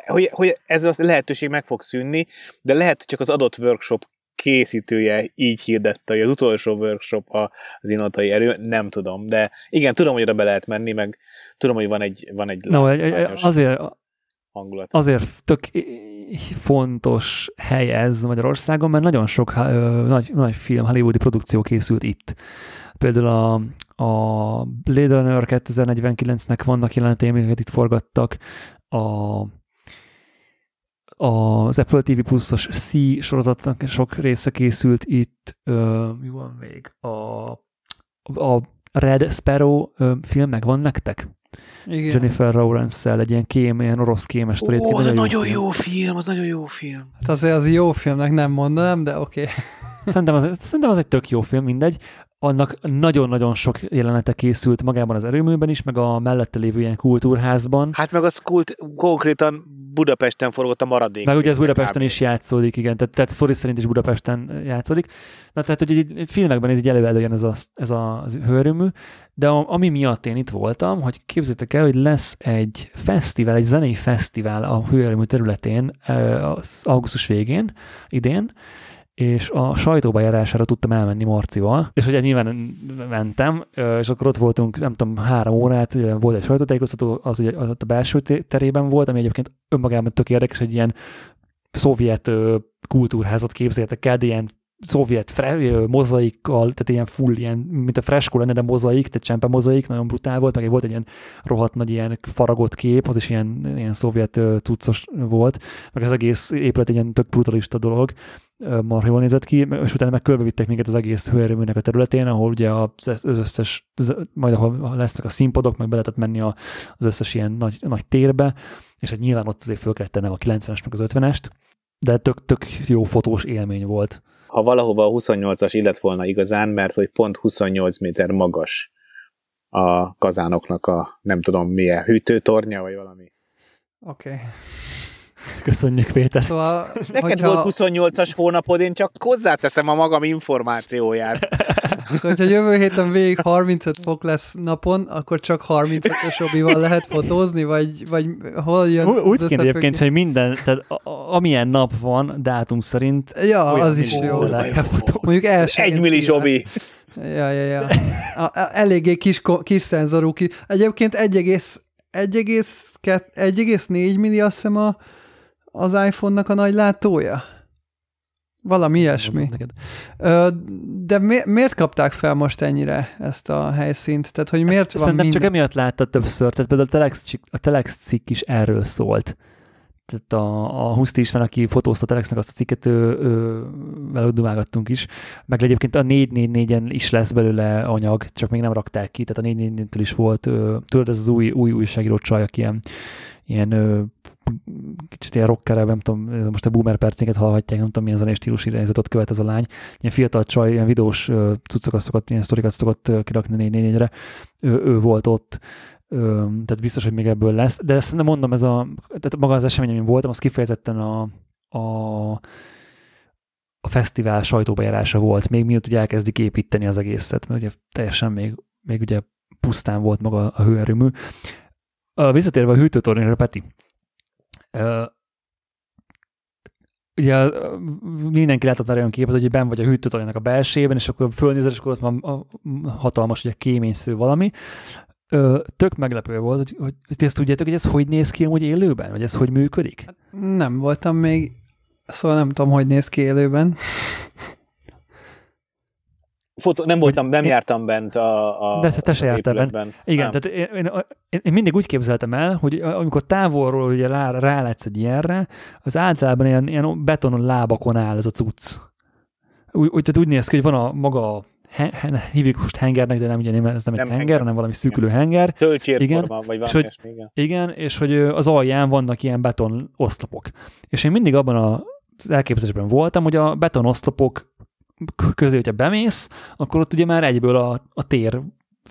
hogy, hogy ez a lehetőség meg fog szűnni, de lehet, hogy csak az adott workshop készítője így hirdette, hogy az utolsó workshop az Inotai erő, nem tudom, de igen, tudom, hogy oda be lehet menni, meg tudom, hogy van egy, van egy no, azért hangulat. Azért tök fontos hely ez Magyarországon, mert nagyon sok ö, nagy, nagy film, hollywoodi produkció készült itt. Például a, a Blade Runner kétezer-negyvenkilencnek vannak jelenetei, amiket itt forgattak, a az Apple té vé Plus-os C sorozatnak sok része készült itt, ö, mi van még, a, a Red Sparrow ö, film meg van nektek? Igen. Jennifer Lawrence-szel egy ilyen kém, ilyen orosz kémes történet. Ó, az nagyon, nagyon jó, jó film, az nagyon jó film. Hát azért az jó filmnek nem mondanám, de oké. Okay. Szerintem, az, szerintem az egy tök jó film, mindegy. Annak nagyon-nagyon sok jelenete készült magában az erőműben is, meg a mellette lévő ilyen kultúrházban. Hát meg az kult, konkrétan Budapesten forgott a maradék. Meg ugye ez Budapesten is játszódik, igen, tehát, tehát sztori szerint is Budapesten játszódik. Na tehát, hogy egy, egy filmekben ez így elő-előjön ez, a, ez a, az hőerőmű, de a, ami miatt én itt voltam, hogy képzeljétek el, hogy lesz egy fesztivál, egy zenei fesztivál a hőerőmű területén az augusztus végén, idén, és a sajtóba járására tudtam elmenni Marcival, és ugye nyilván mentem, és akkor ott voltunk, nem tudom, három órát, ugye volt egy sajtótájékoztató, az ugye a belső terében volt, ami egyébként önmagában tök érdekes, egy ilyen szovjet kultúrházat képzeltek el, de ilyen szovjet fre- mozaikkal, tehát ilyen full, ilyen, mint a freskó lenne, de mozaik, tehát csempe mozaik, nagyon brutál volt, meg volt egy ilyen rohadt nagy ilyen faragott kép, az is ilyen, ilyen szovjet cuccos volt, meg az egész épület egy ilyen tök brutalista dolog, marha jól nézett ki, és utána meg körbevittek minket az egész hőerőműnek a területén, ahol ugye az összes, majd ahol lesznek a színpadok, meg be lehetett menni az összes ilyen nagy, nagy térbe, és hát nyilván ott azért föl kellett tennem a kilencvenes meg az ötvenest, de tök, tök jó fotós élmény volt. Ha valahova a huszonnyolcas illet volna igazán, mert hogy pont huszonnyolc méter magas a kazánoknak a nem tudom milyen hűtőtornya, vagy valami. Oké. Okay. Köszönjük, Péter. Szóval, neked volt huszonnyolcas hónapod, én csak hozzáteszem a magam információját. Szóval, hogyha jövő héten végig harmincöt fok lesz napon, akkor csak harmincötös obival lehet fotózni, vagy, vagy hol jön? Úgy kéne egyébként, hogy minden, tehát a, a, amilyen nap van, dátum szerint. Ja, az is jó. Mondjuk első. Egy millis obi. Ja, ja, ja. A, a, eléggé kis, kis szenzorú ki. Egyébként egy egész négy milli azt hiszem a az iPhone-nak a nagy látója? Valami ilyesmi. De mi, miért kapták fel most ennyire ezt a helyszínt? Tehát, hogy miért van minden... csak emiatt látta többször, tehát például a Telex, a Telex cikk is erről szólt. Tehát a, a Huszti István, aki fotózta a Telexnek azt a cikket, vele dumálgattunk is, meg egyébként a négy négy négyen is lesz belőle anyag, csak még nem rakták ki, tehát a négy négy négytől is volt, tudod, ez az új, új újságíró csaj, aki ilyen, ilyen ö, kicsit ilyen rockerrel, nem tudom, most a boomer percénket hallhatják, nem tudom, milyen zenei stílus irányzatot követ ez a lány. Ilyen fiatal csaj, ilyen videós cuccokat szokott, ilyen sztorikat szokott kirakni négy négy négyre, ő, ő volt ott. Tehát biztos, hogy még ebből lesz. De ezt nem mondom, ez a, tehát maga az esemény, amin voltam, az kifejezetten a, a, a fesztivál sajtóbejárása volt, még miatt ugye elkezdik építeni az egészet, mert ugye teljesen még, még ugye pusztán volt maga a hőerőmű. Visszatérve a hűtőtornyra, Peti, ugye mindenki látott már olyan képet, hogy benn vagy a hűtőtornynak a belsejében, és akkor fölnézel, és akkor ott van a hatalmas, ugye kéménysző valami. Tök meglepő volt, hogy, hogy ezt tudjátok, hogy ez hogy néz ki amúgy élőben? Vagy ez hogy működik? Nem voltam még, szóval nem tudom, hogy néz ki élőben. Fotó, nem voltam, nem én, jártam bent a, a De te se jártál bent. Igen, nem. Tehát én, én, én mindig úgy képzeltem el, hogy amikor távolról ugye rá, rálátsz egy ilyenre, az általában ilyen, ilyen betonon lábakon áll ez a cucc. Úgy, úgy, tehát úgy néz ki, hogy van a maga hívjuk most hengernek, de nem ugye nem, ez nem, nem egy henger, hanem valami szűkülő henger. Töltsérforma, vagy valami esmi, igen. Igen, és hogy az alján vannak ilyen beton oszlopok. És én mindig abban az elképzelésben voltam, hogy a beton oszlopok közé, hogyha bemész, akkor ott ugye már egyből a, a tér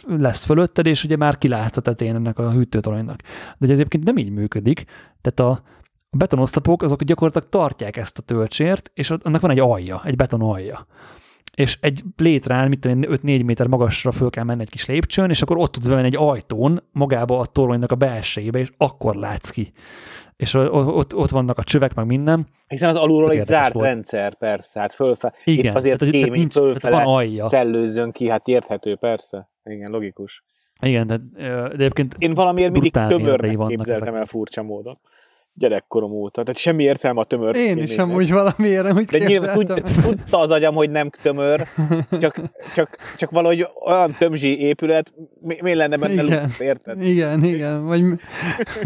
lesz fölötted, és ugye már kilátsz a tetején ennek a hűtőtoronynak. De ugye egyébként nem így működik, tehát a A betonoszlopok azok gyakorlatilag tartják ezt a töltsért, és annak van egy alja, egy beton alja. És egy létrán, mit tudom, öt-négy méter magasra föl kell menni egy kis lépcsőn, és akkor ott tudsz bemenni egy ajtón magába a toronynak a belsejébe, és akkor látsz ki. És ott, ott vannak a csövek, meg minden. Hiszen az alulról egy zárt volt. Rendszer, persze, hát fölfele. Igen. Épp azért tehát, kémény nincs, fölfele szellőzzön ki, hát érthető, persze. Igen, logikus. Igen, de, de egyébként én valamiért mindig tömörnek képzeltem el furcsa módon. Gyerekkorom óta. Tehát semmi értelme a tömör. Én is amúgy valamiért úgy képzeltem. De nyilván tudta az agyam, hogy nem tömör, csak, csak, csak valahogy olyan tömzsi épület, mi, mi lenne benne luk, érted? Igen, igen. Vagy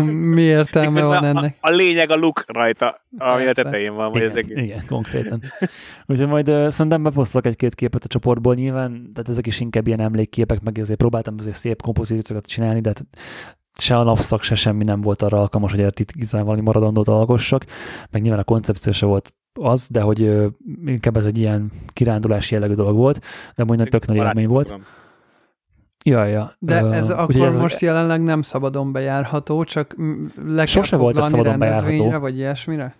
mi értelme én van a, ennek? A, a lényeg a luk rajta, ami a tetején van. Igen, ezek igen konkrétan. Úgyhogy majd uh, szerintem beposztolok egy-két képet a csoportból nyilván, tehát ezek is inkább ilyen emlékképek, meg azért próbáltam azért szép kompozíciókat csinálni, de hát se a napszak, se semmi nem volt arra alkalmas, hogy erre igazán valami maradandót alkossak, meg nyilván a koncepció se volt az, de hogy ö, inkább ez egy ilyen kirándulási jellegű dolog volt, de mondjuk tök nagy élmény volt. Ja, ja. De uh, ez akkor ez most jelenleg nem szabadon bejárható, csak le kell foglalni rendezvényre, vagy ilyesmire?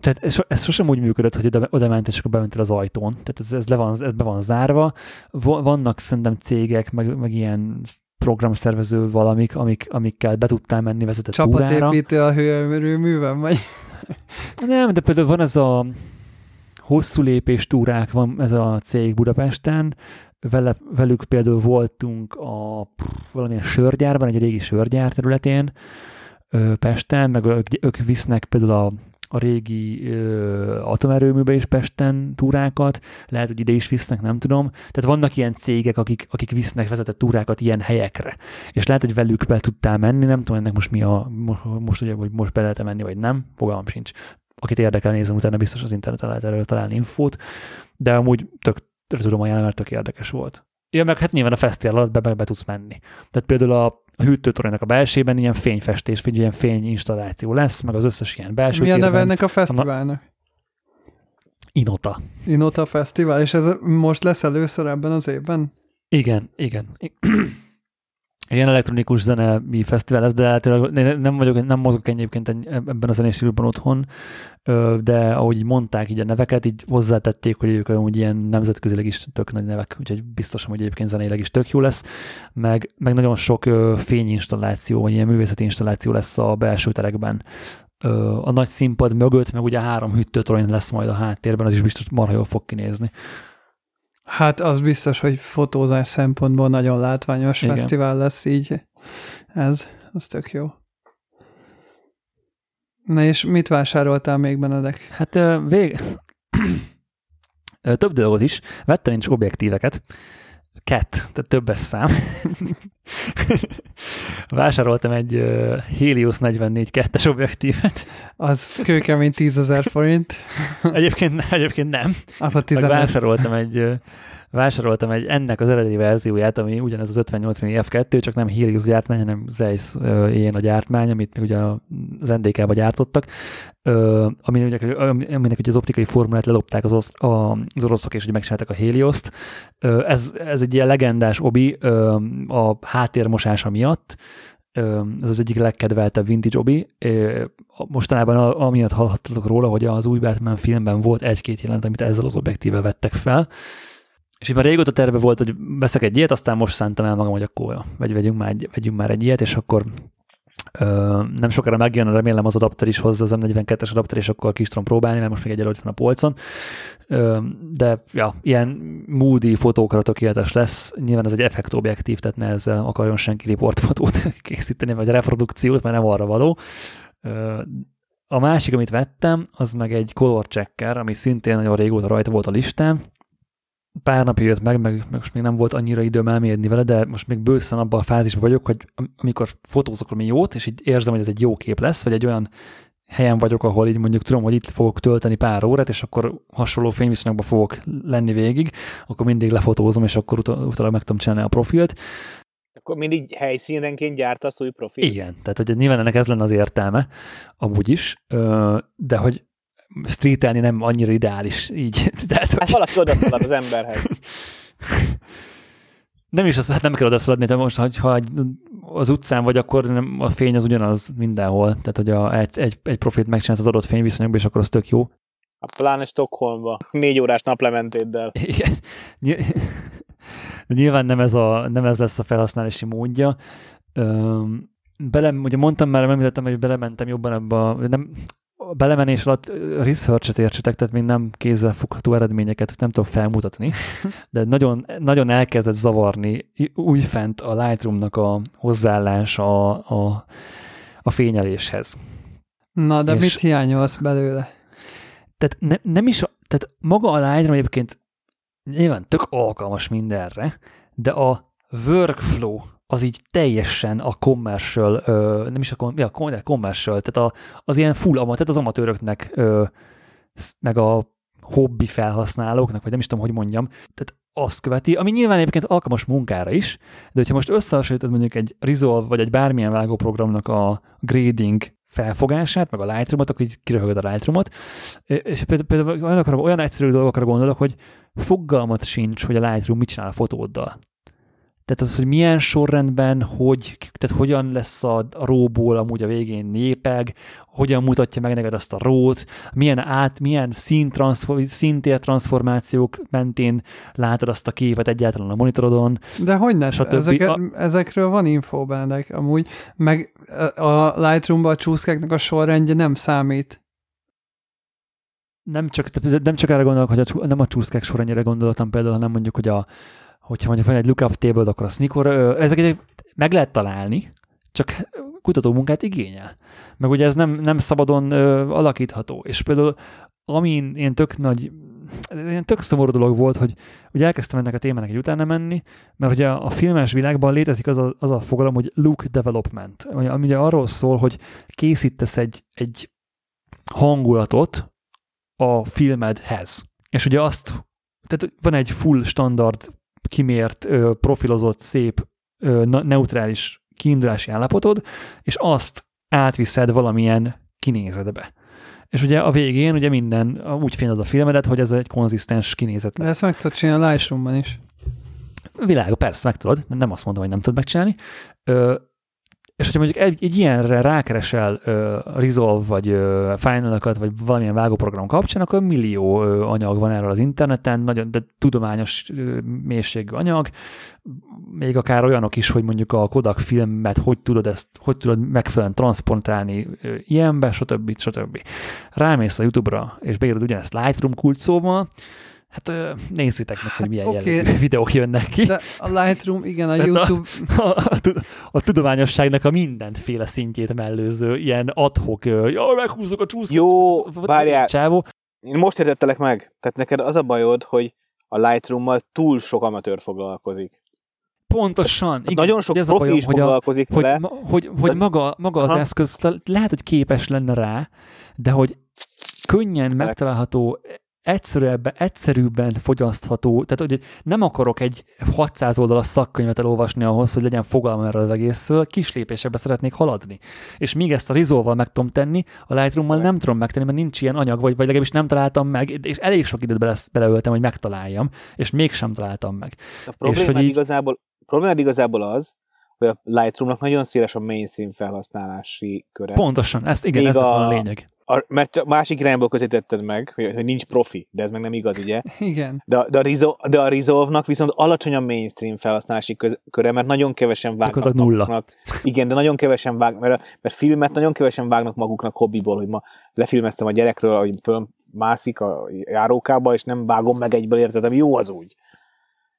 Tehát ez, ez sosem úgy működött, hogy oda, oda ment, és akkor bementél az ajtón. Tehát ez, ez, le van, ez be van zárva. Vannak szerintem cégek, meg, meg ilyen programszervező valamik, amik, amikkel be tudtál menni vezetett túrára. Csapatépítő a hőerőműben vagy? Nem, de például van ez a hosszú lépés túrák, van ez a cég Budapesten, Vele, velük például voltunk a valamilyen sörgyárban, egy régi sörgyár területén Pesten, meg ők, ők visznek például a a régi ö, atomerőműbe is Pesten túrákat, lehet, hogy ide is visznek, nem tudom. Tehát vannak ilyen cégek, akik, akik visznek vezetett túrákat ilyen helyekre. És lehet, hogy velük be tudtál menni, nem tudom ennek most mi a, most ugye, hogy most be lehet menni, vagy nem, fogalmam sincs. Akit érdekel, nézem utána, biztos az interneten lehet erről találni infót, de amúgy tök tudom ajánlani, mert tök érdekes volt. Ja, meg hát nyilván a fesztivál alatt be, be, be tudsz menni. Tehát például a a hűtőtoronynak a belsejében ilyen fényfestés, vagy ilyen fényinstalláció lesz, meg az összes ilyen belső mi a neve ennek a fesztiválnak? Inota. Inota fesztivál, és ez most lesz először ebben az évben? Igen, igen. Ilyen elektronikus zene mi fesztivál lesz, de nem, vagyok, nem mozgok egyébként ebben a zenésülőben otthon, de ahogy mondták így a neveket, így hozzátették, hogy ők amúgy ilyen nemzetközileg is tök nagy nevek, úgyhogy biztosan, hogy egyébként zeneileg is tök jó lesz, meg, meg nagyon sok fényinstalláció, vagy ilyen művészeti installáció lesz a belső terekben. A nagy színpad mögött, meg ugye három hűtőtorony lesz majd a háttérben, az is biztos marha jól fog kinézni. Hát az biztos, hogy fotózás szempontból nagyon látványos igen. Fesztivál lesz így. Ez, az tök jó. Na és mit vásároltál még, Benedek? Hát vég... több dolgot is. Vettem én is objektíveket. Cat, tehát többes szám. Vásároltam egy Helios negyvennégy kettes objektívet. Az kőkemény tízezer forint. Egyébként, egyébként nem. Vásároltam egy, vásároltam egy ennek az eredeti verzióját, ami ugyanez az ötven nyolcvan ef kettő, csak nem Helios gyártmány, hanem Zeiss ilyen a gyártmány, amit még ugye az en dé ká-ba gyártottak, aminek, aminek ugye az optikai formulát lelopták az, osz, az oroszok, és ugye megcsináltak a Heliost. Ez, ez egy ilyen legendás obi a háttérmosása miatt. Ez az egyik legkedveltebb vintage obi. Mostanában amiatt hallhattatok róla, hogy az új Batman filmben volt egy-két jelenet, amit ezzel az objektívvel vettek fel. És így már régóta terve volt, hogy veszek egy ilyet, aztán most szántam el magam, hogy akkor vagy vegyünk már, vegyünk már egy ilyet, és akkor Ö, nem sokára megjön, remélem az adapter is hozzá, az em negyvenkettes adapter, és akkor ki is tudom próbálni, mert most még egyelőtt van a polcon. Ö, de ja, ilyen moody fotókra tökéletes lesz. Nyilván ez egy effekt objektív, tehát ne ezzel akarjon senki riportfotót készíteni, vagy reprodukciót, mert nem arra való. Ö, a másik, amit vettem, az meg egy Color Checker, ami szintén nagyon régóta rajta volt a listán. Pár napja jött meg, meg, meg most még nem volt annyira időm elmérni vele, de most még bőszen abban a fázisban vagyok, hogy amikor fotózok valami jót, és így érzem, hogy ez egy jó kép lesz, vagy egy olyan helyen vagyok, ahol így mondjuk tudom, hogy itt fogok tölteni pár órát, és akkor hasonló fényviszonyokban fogok lenni végig, akkor mindig lefotózom, és akkor utal- utána meg tudom csinálni a profilt. Akkor mindig helyszínenként gyártasz új profilt? Igen, tehát hogy nyilván ennek ez lenne az értelme, amúgy is, de hogy streetelni nem annyira ideális így. Tehát, hát hogy... valaki odaszalad az emberhez. Nem is, az, hát nem kell odaszaladni, de most, ha az utcán vagy, akkor nem, a fény az ugyanaz mindenhol. Tehát, hogy a, egy, egy, egy profit megcsinálsz az adott fényviszonyokban, és akkor az tök jó. A pláne Stockholmba, négy órás naplementéddel. Igen. Nyilván nem ez, a, nem ez lesz a felhasználási módja. Öm, bele, ugye mondtam már, említettem, hogy belementem jobban ebbe a... Nem, a belemenés alatt research-et értsetek, tehát még nem kézzelfogható eredményeket nem tudok felmutatni, de nagyon, nagyon elkezdett zavarni újfent a Lightroom-nak a hozzáállása a, a, a fényeléshez. Na, de és mit hiányolsz belőle? Tehát, ne, nem is, tehát maga a Lightroom egyébként nyilván tök alkalmas mindenre, de a workflow az így teljesen a commercial, ö, nem is a, ja, a commercial, tehát a, az ilyen full amat, tehát az amatőröknek, ö, meg a hobbi felhasználóknak, vagy nem is tudom, hogy mondjam, tehát azt követi, ami nyilván egyébként alkalmas munkára is, de hogyha most összehasonlítod mondjuk egy Resolve, vagy egy bármilyen vágóprogramnak a grading felfogását, meg a Lightroom-ot, akkor így kiröhögöd a Lightroom-ot, és például olyan, akar, olyan egyszerű dolgokra gondolok, hogy fogalmat sincs, hogy a Lightroom mit csinál a fotóddal. Tehát az, hogy milyen sorrendben, hogy, tehát hogyan lesz a, a róból amúgy a végén népeg, hogyan mutatja meg neked azt a rót, milyen át, milyen színtér transformációk mentén látod azt a képet egyáltalán a monitorodon. De hogyne, ezeket, a... ezekről van infó bennek amúgy, meg a Lightroom-ban a csúszkáknak a sorrendje nem számít. Nem csak, nem csak erre gondolok, hogy a, nem a csúszkák sorrendjére gondoltam például, hanem mondjuk, hogy a hogyha mondjuk van egy lookup table, akkor azt mikor, ezeket meg lehet találni, csak kutatómunkát igényel. Meg ugye ez nem, nem szabadon ö, alakítható. És például amin én tök nagy, ilyen tök szomorú dolog volt, hogy ugye elkezdtem ennek a témának egy utána menni, mert ugye a filmes világban létezik az a, az a fogalom, hogy look development, ami ugye arról szól, hogy készítesz egy, egy hangulatot a filmedhez. És ugye azt, tehát van egy full standard kimért, profilozott, szép, neutrális kiindulási állapotod, és azt átviszed valamilyen kinézetbe. És ugye a végén ugye minden úgy fényed a filmedet, hogy ez egy konzisztens kinézet. De ezt meg tudod csinálni a Lightroom-ban is. Világos, persze, meg tudod. Nem azt mondom, hogy nem tudod megcsinálni. És hogyha mondjuk egy, egy ilyenre rákeresel Resolve, vagy Final-okat, vagy valamilyen vágóprogram kapcsán, akkor millió anyag van erről az interneten, nagyon, de tudományos mélységű anyag, még akár olyanok is, hogy mondjuk a Kodak filmet, hogy tudod ezt, hogy tudod megfelelően transzpontálni ilyenbe, stb. stb. Rámész a YouTube-ra, és beírod ugyanezt Lightroom kulcsszóval, hát nézzétek meg, hogy milyen hát, okay. jellegű videók jönnek ki. De a Lightroom, igen, a YouTube... A, a, a, a tudományosságnak a mindenféle szintjét mellőző ilyen adhok, jaj, meghúzzuk a csúszkot. Jó, várjál. Csávó. Én most értettelek meg. Tehát neked az a bajod, hogy a Lightroommal túl sok amatőr foglalkozik. Pontosan. Igen, nagyon sok profi bajom, is foglalkozik hogy a, vele. Hogy, hogy, hogy de... maga, maga az eszköz lehet, hogy képes lenne rá, de hogy könnyen de... megtalálható... Egyszerűbben, egyszerűbben fogyasztható, tehát hogy nem akarok egy hatszáz oldalas szakkönyvet elolvasni ahhoz, hogy legyen fogalmam erről az egészről, kis lépésekbe szeretnék haladni. És míg ezt a Resolve-val meg tudom tenni, a Lightroom-mal nem tudom megtenni, mert nincs ilyen anyag, vagy, vagy legalábbis nem találtam meg, és elég sok időt bele, beleöltem, hogy megtaláljam, és mégsem találtam meg. A problémád így... igazából, igazából az, hogy a Lightroom-nak nagyon széles a mainstream felhasználási köre. Pontosan, ezt igen, ez a... a lényeg. A, mert a másik irányból közítetted meg, hogy, hogy nincs profi, de ez meg nem igaz, ugye? Igen. De, de, a, Rezo, de a Resolve-nak viszont alacsony a mainstream felhasználási köz, köre, mert nagyon kevesen vágnak maguknak. Igen, de nagyon kevesen vágnak, mert, mert filmet nagyon kevesen vágnak maguknak hobbiból, hogy ma lefilmeztem a gyerekről, hogy fölmászik a járókába, és nem vágom meg egyből, érted, ami jó az úgy.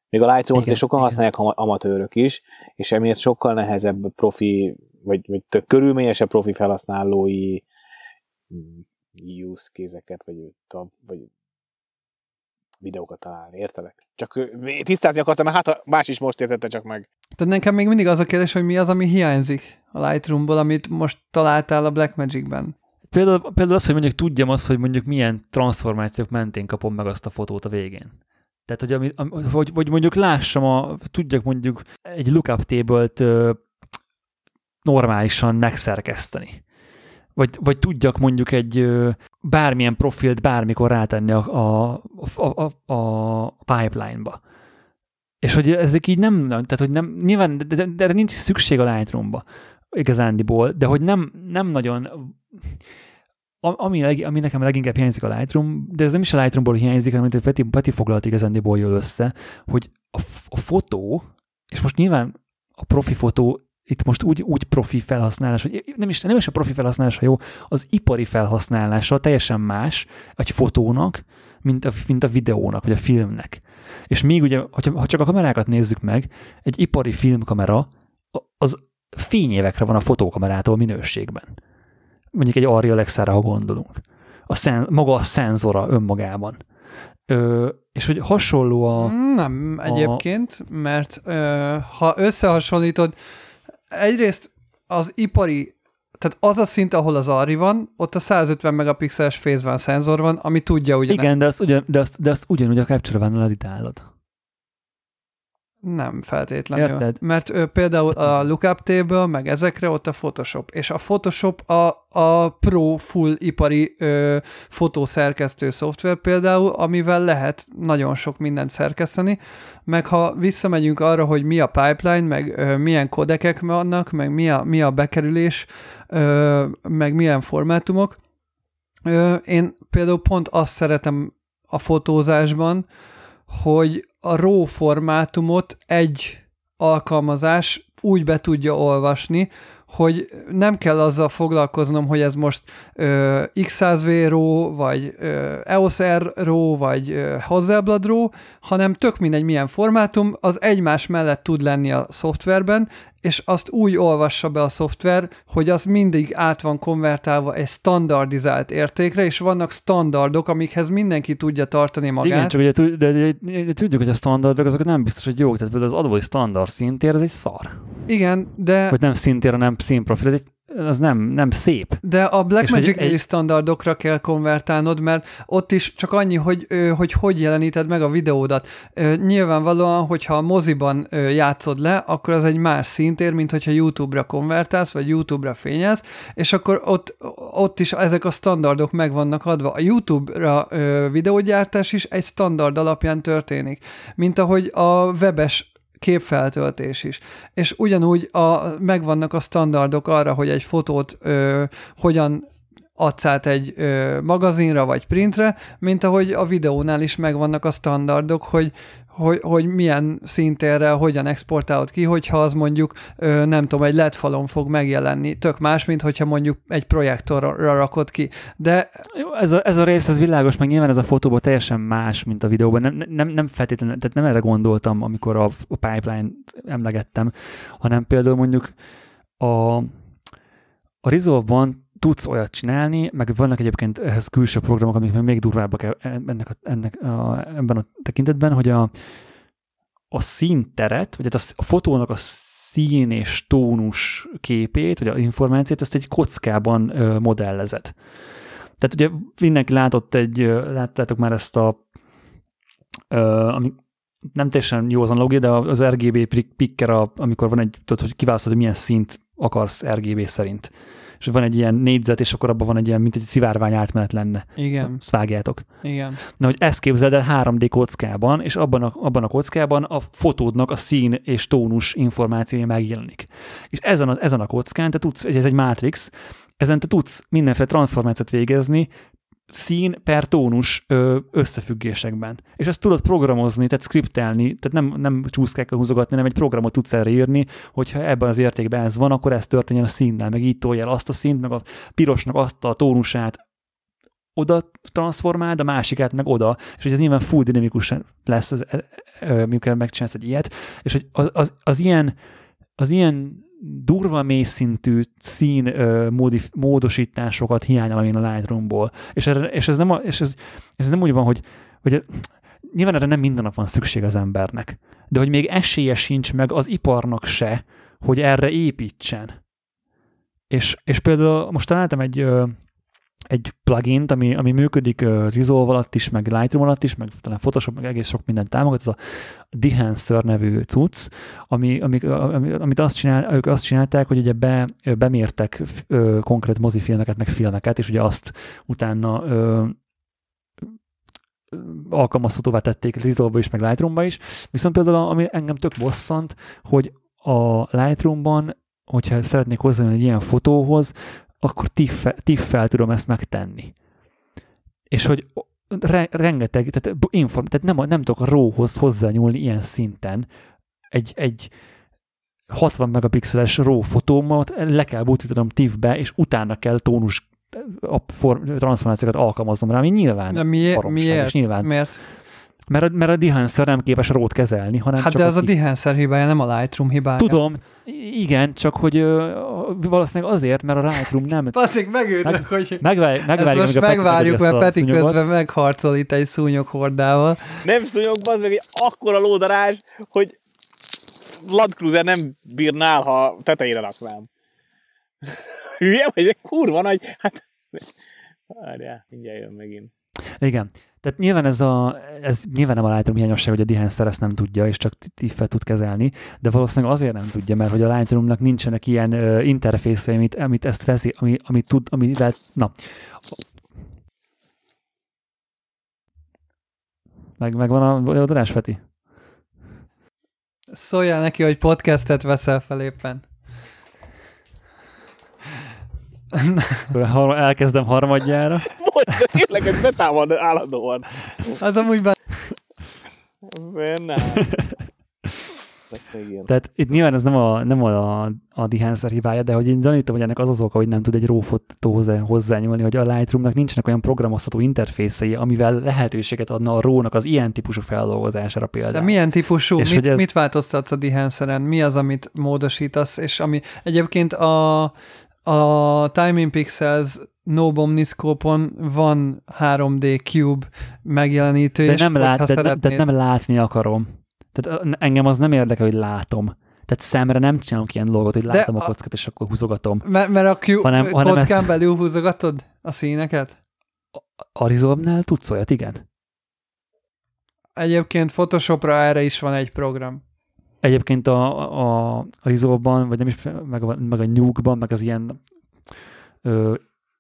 Még a Lightroom-t sokan igen. használják amatőrök is, és emiatt sokkal nehezebb profi, vagy, vagy tök körülményesebb profi felhasználói use kézeket, vagy, vagy videókat találni, értelek? Csak tisztázni akartam, mert hát a más is most értette csak meg. Tehát nekem még mindig az a kérdés, hogy mi az, ami hiányzik a Lightroomból, amit most találtál a Blackmagicben. Például, például az, hogy mondjuk tudjam azt, hogy mondjuk milyen transformációk mentén kapom meg azt a fotót a végén. Tehát, hogy ami, ami, vagy, vagy mondjuk lássam, a, tudjak mondjuk egy lookup table-t ö, normálisan megszerkeszteni. Vagy, vagy tudjak mondjuk egy ö, bármilyen profilt bármikor rátenni a, a, a, a, a pipeline-ba. És hogy ezek így nem, tehát hogy nem, nyilván, de, de, de erre nincs szükség a Lightroom-ba igazándiból, de hogy nem, nem nagyon, ami, ami nekem leginkább hiányzik a Lightroom, de ez nem is a Lightroomból hiányzik, hanem hogy Peti, Peti foglalt igazándiból jól össze, hogy a, a fotó, és most nyilván a profi fotó, itt most úgy, úgy profi felhasználás, hogy nem is, nem is a profi felhasználása jó, az ipari felhasználása teljesen más egy fotónak, mint a, mint a videónak, vagy a filmnek. És még ugye, ha csak a kamerákat nézzük meg, egy ipari filmkamera az fényévekre van a fotókamerától minőségben. Mondjuk egy Arri-Alexára, ha gondolunk. A szen, maga a szenzora önmagában. Ö, és hogy hasonló a... Nem, egyébként, a... mert ö, ha összehasonlítod, egyrészt az ipari, tehát az a szint, ahol az Arri van, ott a százötven megapixeles phase van, szenzor van, ami tudja ugyanem. Igen, de azt, ugyan, de azt, de azt ugyanúgy a Capture One-nal editálod. Nem feltétlenül. Érted? Mert ő, például a Lookup Table, meg ezekre ott a Photoshop. És a Photoshop a, a pro full ipari ö, fotószerkesztő szoftver például, amivel lehet nagyon sok mindent szerkeszteni. Meg ha visszamegyünk arra, hogy mi a pipeline, meg ö, milyen kodekek vannak, meg mi a, mi a bekerülés, ö, meg milyen formátumok. Ö, én például pont azt szeretem a fotózásban, hogy a raw formátumot egy alkalmazás úgy be tudja olvasni, hogy nem kell azzal foglalkoznom, hogy ez most ö, iksz száz vé raw, vagy ö, e o es R raw, vagy ö, Hasselblad raw, hanem tök mindegy milyen formátum, az egymás mellett tud lenni a szoftverben, és azt úgy olvassa be a szoftver, hogy az mindig át van konvertálva egy standardizált értékre, és vannak standardok, amikhez mindenki tudja tartani magát. Igen, csak ugye de, de, de, de tudjuk, hogy a standardok azok nem biztos, hogy jók, tehát például az Adobe standard szintér, ez egy szar. Igen, de... Vagy nem szintér, hanem színprofil, ez egy az nem, nem szép. De a Blackmagic egy... standardokra kell konvertálnod, mert ott is csak annyi, hogy hogy, hogy jeleníted meg a videódat. Nyilvánvalóan, hogyha a moziban játszod le, akkor az egy más szintér, mint hogyha YouTube-ra konvertálsz, vagy YouTube-ra fényelsz, és akkor ott, ott is ezek a standardok meg vannak adva. A YouTube-ra videógyártás is egy standard alapján történik, mint ahogy a webes képfeltöltés is. És ugyanúgy a, megvannak a standardok arra, hogy egy fotót ö, hogyan adsz át egy ö, magazinra vagy printre, mint ahogy a videónál is megvannak a standardok, hogy, hogy, hogy milyen szintérre hogyan exportálod ki, hogyha az mondjuk ö, nem tudom, egy el é dé falon fog megjelenni. Tök más, mint hogyha mondjuk egy projektorra rakod ki. De... Ez a, ez a rész, ez világos, meg nyilván ez a fotóban teljesen más, mint a videóban. Nem, nem, nem feltétlenül, tehát nem erre gondoltam, amikor a, a pipeline-t emlegettem, hanem például mondjuk a, a Resolve-ban tudsz olyat csinálni, meg vannak egyébként ehhez külső programok, amik még durvábbak ennek a, ennek a, ebben a tekintetben, hogy a, a színteret, vagy a fotónak a szín és tónus képét, vagy a információt, ezt egy kockában modellezed. Tehát ugye mindenki látott egy, láttátok már ezt a, ami nem teljesen jó az analógia, de az er gé bé picker, amikor van egy, tudod, hogy kiválasztod, hogy milyen színt akarsz er gé bé szerint. És van egy ilyen négyzet, és akkor abban van egy ilyen, mint egy szivárvány átmenet lenne. Igen. Ezt vágjátok. Igen. Na, hogy ezt képzeld el három dé kockában, és abban a, abban a kockában a fotódnak a szín és tónus információja megjelenik. És ezen a, ezen a kockán te tudsz, ez egy mátrix, ezen te tudsz mindenféle transformációt végezni, szín per tónus összefüggésekben. És ezt tudod programozni, tehát skriptelni, tehát nem, nem csúszkákkal húzogatni, nem egy programot tudsz erre írni, hogyha ebben az értékben ez van, akkor ez történjen a színnel, meg így tolj el azt a színt, meg a pirosnak azt a tónusát oda transformáld, a másikát meg oda, és hogy ez nyilván full dinamikus lesz, mikor megcsinálsz egy ilyet, és hogy az, az, az ilyen az ilyen durva mély szintű szín ö, modif, módosításokat hiányolom én a Lightroomból. És, erre, és, ez, nem a, és ez, ez nem úgy van, hogy, hogy nyilván erre nem minden nap van szükség az embernek, de hogy még esélye sincs meg az iparnak se, hogy erre építsen. És, és például most találtam egy, ö, egy plugint, ami, ami működik ö, Resolve alatt is, meg Lightroom alatt is, meg talán Photoshop, meg egész sok mindent támogat, ez a Dehancer nevű cucc, ami, ami, amit azt csinál, ők azt csinálták, hogy ugye be, bemértek ö, konkrét mozifilmeket, meg filmeket, és ugye azt utána ö, alkalmazhatóvá tették Resolve-ba is, meg Lightroom-ba is, viszont például ami engem tök bosszant, hogy a Lightroom-ban, hogyha szeretnék hozzájönni egy ilyen fotóhoz, akkor tiffel, tiffel tudom ezt megtenni. És hogy re, rengeteg, tehát, inform, tehát nem, nem tudok a RAW-hoz hozzányúlni ilyen szinten. Egy, egy hatvan megapixeles RAW fotómat le kell bútítanom tiffbe, és utána kell tónus a form, transformációkat alkalmaznom rá, ami nyilván nem, miért, miért? Nyilván. Miért? Mert, mert a Dehancer nem képes rót kezelni, hanem hát csak... Hát de az a Dehancer hibája, nem a Lightroom hibája. Tudom, igen, csak hogy ö, valószínűleg azért, mert a Lightroom nem... Baszik, megődlek, meg, hogy... Megvárj, megvárj, ezt most megvárjuk, mert Peti közben megharcol itt egy szúnyog hordával. Nem szúnyog, bazd meg, egy akkora lódarázs, hogy Land Cruiser nem bírnál, ha tetejére raknám. Hülye vagy, kurva nagy, hát... Várjál, mindjárt jön megint. Igen. Tehát nyilván ez a, ez nyilván nem a Lightroom hiányosság, hogy a Dehancer ezt nem tudja, és csak tiffet tud kezelni, de valószínűleg azért nem tudja, mert hogy a Lightroomnak nincsenek ilyen ö, interfészei, amit, amit ezt veszi, ami, ami tud, ami, de, na. Meg, meg van a, a darás, Feti? Szóljál neki, hogy podcastet veszel fel éppen. Elkezdem harmadjára. Bocs, de tényleg ez betámad állandóan. Az amúgy be... Tehát itt nyilván ez nem a, nem a, a Dehancer hibája, de hogy én gyanítom, hogy ennek az az oka, hogy nem tud egy RAW fotóhoz hozzányúlni, hogy a Lightroomnak nincsenek olyan programozható interfészei, amivel lehetőséget adna a RAW-nak az ilyen típusú feldolgozására például. De milyen típusú? És mit, ez... mit változtatsz a Dehanceren? Mi az, amit módosítasz? És ami egyébként a... A Time in Pixels Nobomniscope-on van három dé Cube megjelenítő, de és nem lát, ha de, de, de nem látni akarom. Tehát engem az nem érdekel, hogy látom. Tehát szemre nem csinálom ilyen dolgot, hogy látom de a kockát, és akkor húzogatom. Mert, mert a Cube hanem, kockán ezt... belül húzogatod a színeket? A Resolve-nál tudsz olyat, igen. Egyébként Photoshopra erre is van egy program. Egyébként a, a, a Resolve-ban, vagy nem is, meg a, meg a Nuke-ban, meg az ilyen ö,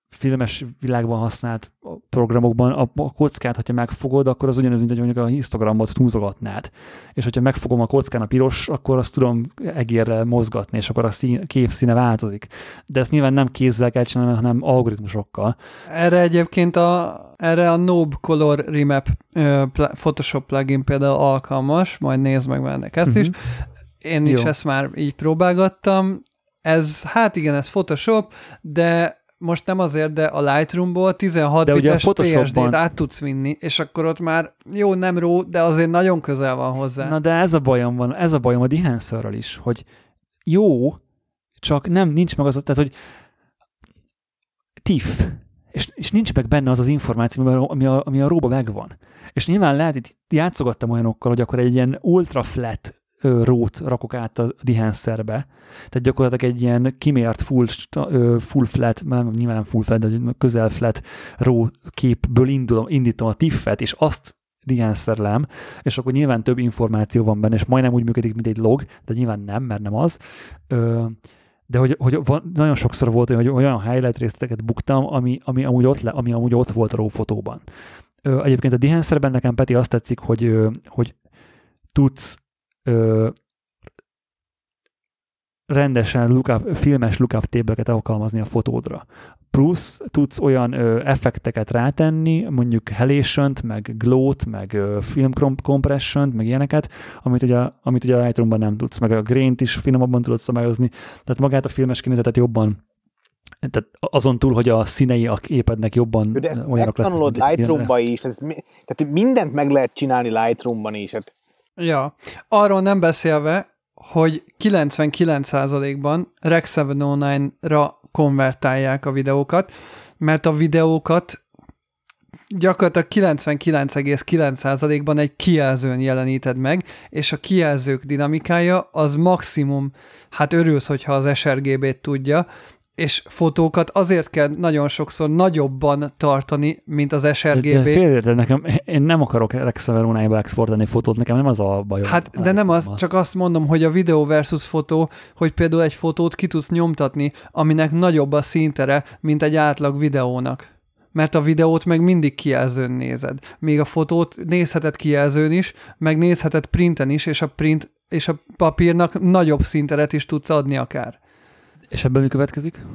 filmes világban használt programokban a, a kockát, hogyha megfogod, akkor az ugyanaz, mint hogy mondjuk a histogramot húzogatnád. És hogyha megfogom a kockán a piros, akkor azt tudom egérrel mozgatni, és akkor a szín, kép színe változik. De ezt nyilván nem kézzel kell csinálni, hanem algoritmusokkal. Erre egyébként a, erre a Noob Color Remap Photoshop plugin például alkalmas, majd nézd meg bennek ezt uh-huh. is. Én Jó. is ezt már így próbálgattam. Ez, hát igen, ez Photoshop, de most nem azért, de a Lightroomból tizenhat bites pé es dét át tudsz vinni, és akkor ott már jó, nem ró, de azért nagyon közel van hozzá. Na de ez a bajom van, ez a bajom a Dehancerrel is, hogy jó, csak nem, nincs meg az, tehát hogy tiff, és, és nincs meg benne az az információ, ami a, ami a róba megvan. És nyilván lehet, itt játszogattam olyanokkal, hogy akkor egy ilyen ultra flat rót rakok át a Dehancerbe. Tehát gyakorlatilag egy ilyen kimért full, full flat, már nyilván nem full flat, de közel flat ró képből indulom, indítom a tiffet, és azt Dehancerlem, és akkor nyilván több információ van benne, és majdnem úgy működik, mint egy log, de nyilván nem, mert nem az. De hogy, hogy van, nagyon sokszor volt olyan, hogy olyan highlight részleteket buktam, ami, ami, amúgy, ott le, ami amúgy ott volt a ró fotóban. Egyébként a Dehancerben nekem, Peti, azt tetszik, hogy, hogy tudsz Ö, rendesen lookup, filmes lookup table-eket alkalmazni a fotódra. Plusz tudsz olyan ö, effekteket rátenni, mondjuk halation-t, meg glow-t, meg ö, film compression-t, meg ilyeneket, amit ugye, amit ugye a Lightroom-ban nem tudsz, meg a grain-t is finomabban tudod szabályozni, tehát magát a filmes kinézetet jobban, tehát azon túl, hogy a színei a képednek jobban de ezt olyanok lesznek. Megtanulod Lightroom-ban is, ez mi, tehát mindent meg lehet csinálni Lightroom-ban is, hát ja, arról nem beszélve, hogy kilencvenkilenc százalékban Rec hétszázkilencvenkilenc-ra konvertálják a videókat, mert a videókat gyakorlatilag kilencvenkilenc egész kilenc százalékban egy kijelzőn jeleníted meg, és a kijelzők dinamikája az maximum, hát örülsz, hogyha az es er gé bé-t tudja, és fotókat azért kell nagyon sokszor nagyobban tartani, mint az es er gé bé. Félérte, nekem, én nem akarok Rec hétszázkilencvenkilenc-be exportálni fotót, nekem nem az a bajom. Hát, de nem az, csak azt mondom, hogy a videó versus fotó, hogy például egy fotót ki tudsz nyomtatni, aminek nagyobb a színtere, mint egy átlag videónak. mert a videót meg mindig kijelzőn nézed. Még a fotót nézheted kijelzőn is, meg nézheted printen is, és a print és a papírnak nagyobb színteret is tudsz adni akár. És ebből mi következik?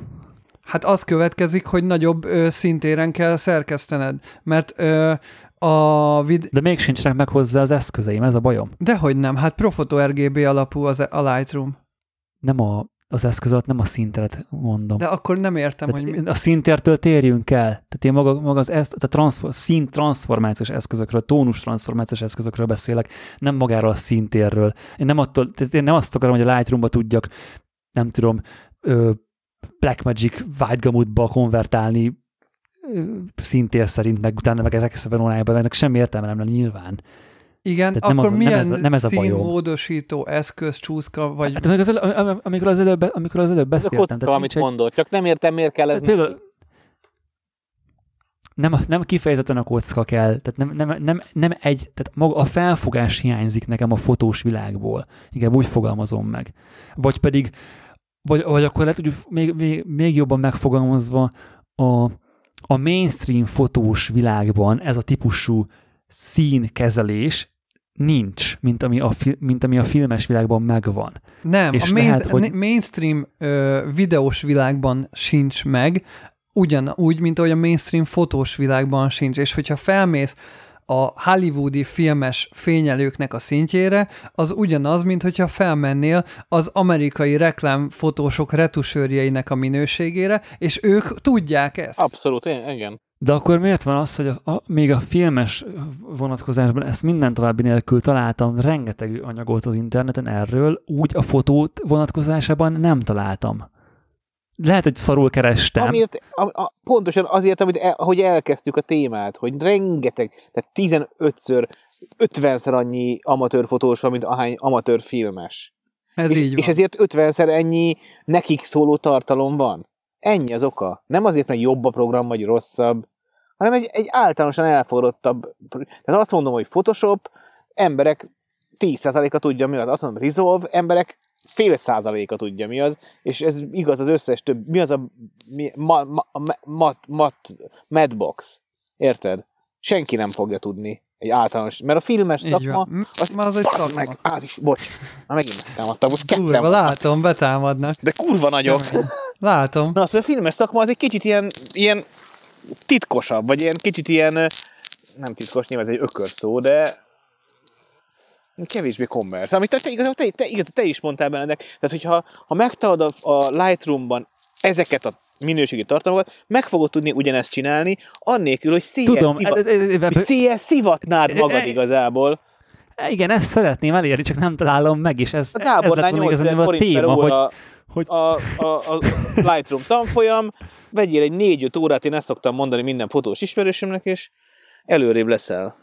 Hát az következik, hogy nagyobb ö, szintéren kell szerkesztened, mert ö, a vid- De még sincsenek meg hozzá az eszközeim, ez a bajom. Dehogy nem, hát Profoto er gé bé alapú az, a Lightroom. Nem a, az eszköz alatt, nem a szinteret mondom. De akkor nem értem, tehát hogy... Mi... A szintértől térjünk el. Tehát én maga, maga az esz, a transzfor, szint transzformációs eszközökről, tónus transzformációs eszközökről beszélek, nem magáról a szintérről. Én nem, attól, tehát én nem azt akarom, hogy a Lightroomba tudjak, nem tudom... Ö, Blackmagic vágygamutba konvertálni szintér szerint, meg utána meg rekeszeben onájában, ennek semmi értelme nem lenne nyilván. Igen, tehát akkor nem az, milyen nem ez, nem ez színmódosító eszköz csúszka vagy... Hát meg az elő, amikor, az előbb, amikor az előbb beszéltem... De kocka, amit mondod, egy... csak nem értem, miért kell ez... Például... Nem, nem kifejezetten a kocka kell, tehát nem, nem, nem, nem egy... Tehát maga a felfogás hiányzik nekem a fotós világból. Igen, úgy fogalmazom meg. Vagy pedig Vagy, vagy akkor lehet, hogy még, még, még jobban megfogalmazva a, a mainstream fotós világban ez a típusú színkezelés nincs, mint ami a, mint ami a filmes világban megvan. Nem, és a main, lehet, hogy... mainstream ö, videós világban sincs meg, ugyanúgy, mint ahogy a mainstream fotós világban sincs, és hogyha felmész a hollywoodi filmes fényelőknek a szintjére, az ugyanaz, mint hogyha felmennél az amerikai reklámfotósok retusőrjeinek a minőségére, és ők tudják ezt. Abszolút, igen. De akkor miért van az, hogy a, a, még a filmes vonatkozásban ezt minden további nélkül találtam, rengeteg anyagot az interneten erről, úgy a fotó vonatkozásában nem találtam. Lehet, hogy szarul kerestem. Amiért, a, a, pontosan azért, amit el, ahogy elkezdtük a témát, hogy rengeteg, tehát tizenötször, ötvenszer annyi amatőr fotós van, mint ahány amatőr filmes. Ez és, így van. És ezért ötvenszer ennyi nekik szóló tartalom van. Ennyi az oka. Nem azért, mert jobb a program, vagy rosszabb, hanem egy, egy általánosan elfogadottabb. Tehát azt mondom, hogy Photoshop, emberek tíz százaléka tudja mi az. Azt mondom, Resolve, emberek fél százaléka tudja mi az, és ez igaz az összes több, mi az a mi, ma, ma, ma, ma, matbox, érted? Senki nem fogja tudni egy általános, mert a filmes szakma, az, az egy szakma. Meg, az is, bocs, már megint megtámadtam, most kettem. Kurva, látom, betámadnak. De kurva nagyok. Látom. Na, szóval a filmes szakma az egy kicsit ilyen, ilyen titkosabb, vagy ilyen kicsit ilyen, nem titkos, nyilván ez egy ökörszó, de kevésbé commerce, amit te, igazából te, te, te, te is mondtál Benedek. Tehát, hogyha ha megtalad a, a Lightroom-ban ezeket a minőségi tartalmakat, meg fogod tudni ugyanezt csinálni, annélkül, hogy cé es szivatnád magad igazából. Igen, ezt szeretném elérni, csak nem találom meg, és ez lett volna igazából a téma, hogy... A Lightroom tanfolyam, vegyél egy négy-öt órát, én ezt szoktam mondani minden fotós ismerősömnek, és előrébb leszel.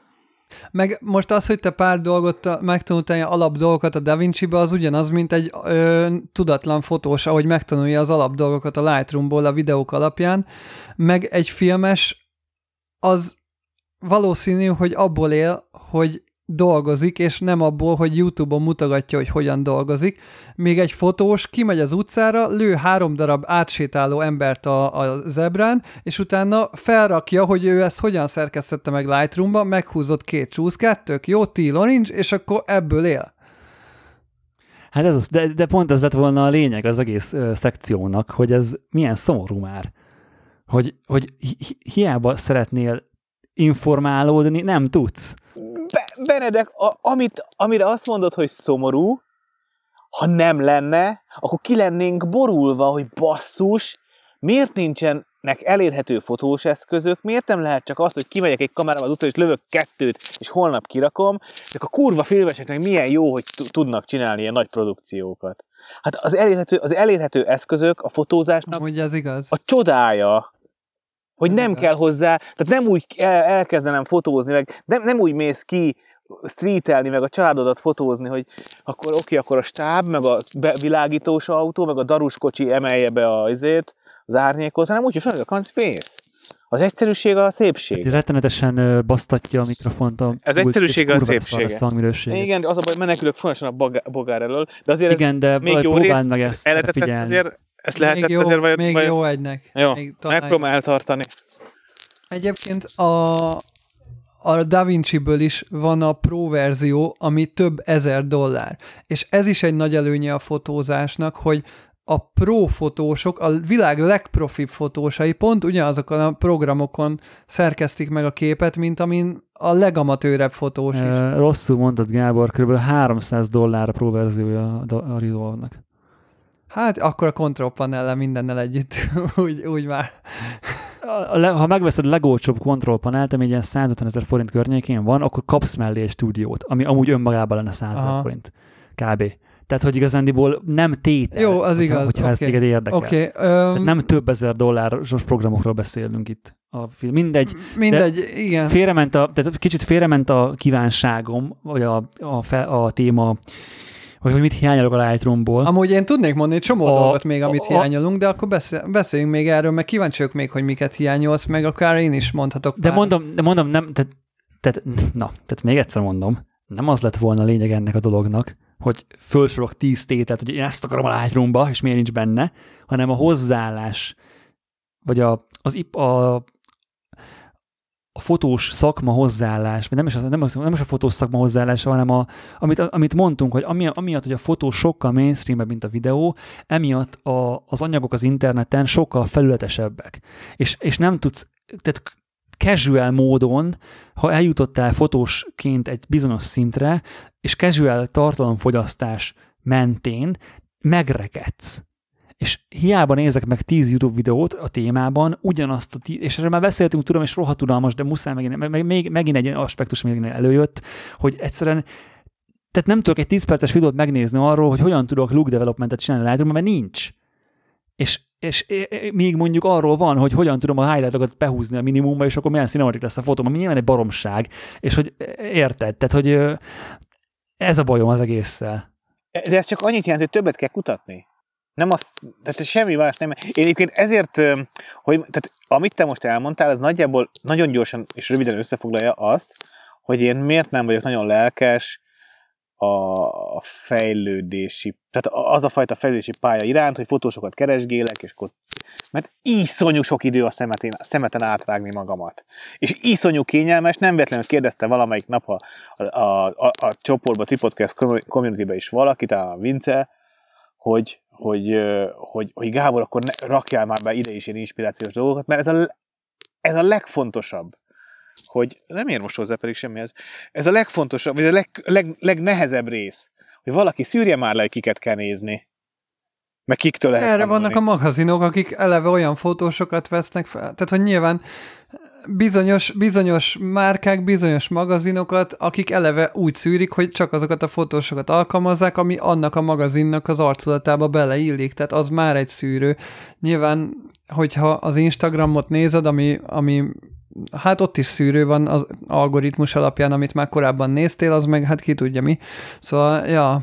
Meg most az, hogy te pár dolgot megtanultál, alapdolgokat a DaVinci-be, az ugyanaz, mint egy ö, tudatlan fotós, ahogy megtanulja az alapdolgokat a Lightroomból a videók alapján, meg egy filmes az valószínű, hogy abból él, hogy dolgozik, és nem abból, hogy YouTube-on mutogatja, hogy hogyan dolgozik. Még egy fotós kimegy az utcára, lő három darab átsétáló embert a, a zebrán, és utána felrakja, hogy ő ezt hogyan szerkesztette meg Lightroomba, meghúzott két csúszkát, tök jó, teal orange, és akkor ebből él. Hát ez az, de, de pont ez lett volna a lényeg az egész ö, szekciónak, hogy ez milyen szomorú már. Hogy, hogy hi- hiába szeretnél informálódni, nem tudsz. Benedek, a, amit, amire azt mondod, hogy szomorú, ha nem lenne, akkor ki lennénk borulva, hogy basszus, miért nincsenek elérhető fotós eszközök, miért nem lehet csak azt, hogy kimegyek egy kamerával az utcán, és lövök kettőt, és holnap kirakom, csak a kurva filmeseknek milyen jó, hogy tudnak csinálni ilyen nagy produkciókat. Hát az elérhető, az elérhető eszközök a fotózásnak ugye ez igaz. A csodája. Hogy nem kell hozzá, tehát nem úgy el, elkezdenem fotózni, meg nem, nem úgy mész ki streetelni, meg a családodat fotózni, hogy akkor oké, akkor a stáb, meg a világítós autó, meg a daruskocsi emelje be a, azért, az árnyékot, hanem úgy, hogy fel a kancpész. Az egyszerűség a szépség. Hát rettenetesen basztatja a mikrofont a... Ez egyszerűség a szépsége. Igen, az a baj, menekülök fontosan a bogár, bogár elől, de azért igen, ez de még jó rész, meg ezt figyelni. Ezt lehetett jó, azért, vagy... Még vagy, jó egynek. Jó, megpróbálj eltartani. Egyébként a, a DaVinci-ből is van a Pro verzió, ami több ezer dollár. És ez is egy nagy előnye a fotózásnak, hogy a pro fotósok, a világ legprofibb fotósai pont ugyanazokon a programokon szerkesztik meg a képet, mint amin a legamatőrebb fotós is. E, rosszul mondtad, Gábor, kb. háromszáz dollár a pro verziója a Resolve-nak. Hát akkor a Control Panel-le mindennel együtt, úgy, úgy már. Ha megveszed a legolcsóbb Control Panelt, ami ilyen százötven ezer forint környékén van, akkor kapsz mellé egy stúdiót, ami amúgy önmagában lenne száz ezer forint. Kb. Tehát, hogy igazándiból nem tétel. Jó, az igaz. Hogyha okay. Ez téged érdekel. Okay. Um, nem több ezer dolláros programokról beszélünk itt. A film. Mindegy. Mindegy, igen. Félrement a, tehát kicsit félrement a kívánságom, vagy a, a, fe, a téma, vagy hogy mit hiányolok a Lightroomból. Amúgy én tudnék mondani csomó a, dolgot még, amit a, hiányolunk, de akkor beszél, beszéljünk még erről, meg kíváncsiak még, hogy miket hiányolsz, meg akár én is mondhatok. De pár. mondom, de mondom, nem, tehát, tehát, na, tehát még egyszer mondom, nem az lett volna a lényeg ennek a dolognak, hogy felsorolok tíz tételt, hogy én ezt akarom a Lightroom-ba, és miért nincs benne, hanem a hozzáállás, vagy a, az, a, a fotós szakma hozzáállás, vagy nem is, az, nem, az, nem is a fotós szakma hozzáállása, hanem a, amit, amit mondtunk, hogy ami, amiatt, hogy a fotó sokkal mainstream-ebb, mint a videó, emiatt a, az anyagok az interneten sokkal felületesebbek. És, és nem tudsz, tehát casual módon, ha eljutottál fotósként egy bizonyos szintre, és casual tartalomfogyasztás mentén megrekedsz. És hiába nézek meg tíz YouTube videót a témában, ugyanazt a tíz, és erről már beszéltünk, tudom, és rohadt unalmas, de muszáj megint, meg, meg, megint egy aspektus, ami előjött, hogy egyszerűen, tehát nem tudok egy tíz perces videót megnézni arról, hogy hogyan tudok look developmentet csinálni a Lightroom-ban, mert nincs. És és még mondjuk arról van, hogy hogyan tudom a highlightokat behúzni a minimumba, és akkor milyen cinematik lesz a fotóm, ami nyilván egy baromság, és hogy érted, tehát hogy ez a bajom az egésszel. De ez csak annyit jelent, hogy többet kell kutatni. Nem azt, tehát semmi más nem. Én egyébként ezért, hogy tehát amit te most elmondtál, az nagyjából nagyon gyorsan és röviden összefoglalja azt, hogy én miért nem vagyok nagyon lelkes a fejlődési, tehát az a fajta fejlődési pálya iránt, hogy fotósokat keresgélek, és akkor, mert iszonyú sok idő a, szemetén, a szemeten átrágni magamat. És iszonyú kényelmes, nem véletlenül kérdezte valamelyik nap a, a, a, a csoportba, a Tripodcast communitybe is valaki, talán a Vince, hogy, hogy, hogy, hogy Gábor, akkor ne, rakjál már be ide is ilyen inspirációs dolgokat, mert ez a, ez a legfontosabb. Hogy nem ér most hozzá pedig semmihez. Ez a legfontosabb, vagy a leg, leg, legnehezebb rész, hogy valaki szűrje már le, hogy kiket kell nézni. Meg kiktől lehet Erre tanulni. Vannak a magazinok, akik eleve olyan fotósokat vesznek fel. Tehát, hogy nyilván bizonyos, bizonyos márkák, bizonyos magazinokat, akik eleve úgy szűrik, hogy csak azokat a fotósokat alkalmazzák, ami annak a magazinnak az arculatába beleillik. Tehát az már egy szűrő. Nyilván, hogyha az Instagramot nézed, ami... ami hát ott is szűrő van az algoritmus alapján, amit már korábban néztél, az meg hát ki tudja mi. Szóval, ja,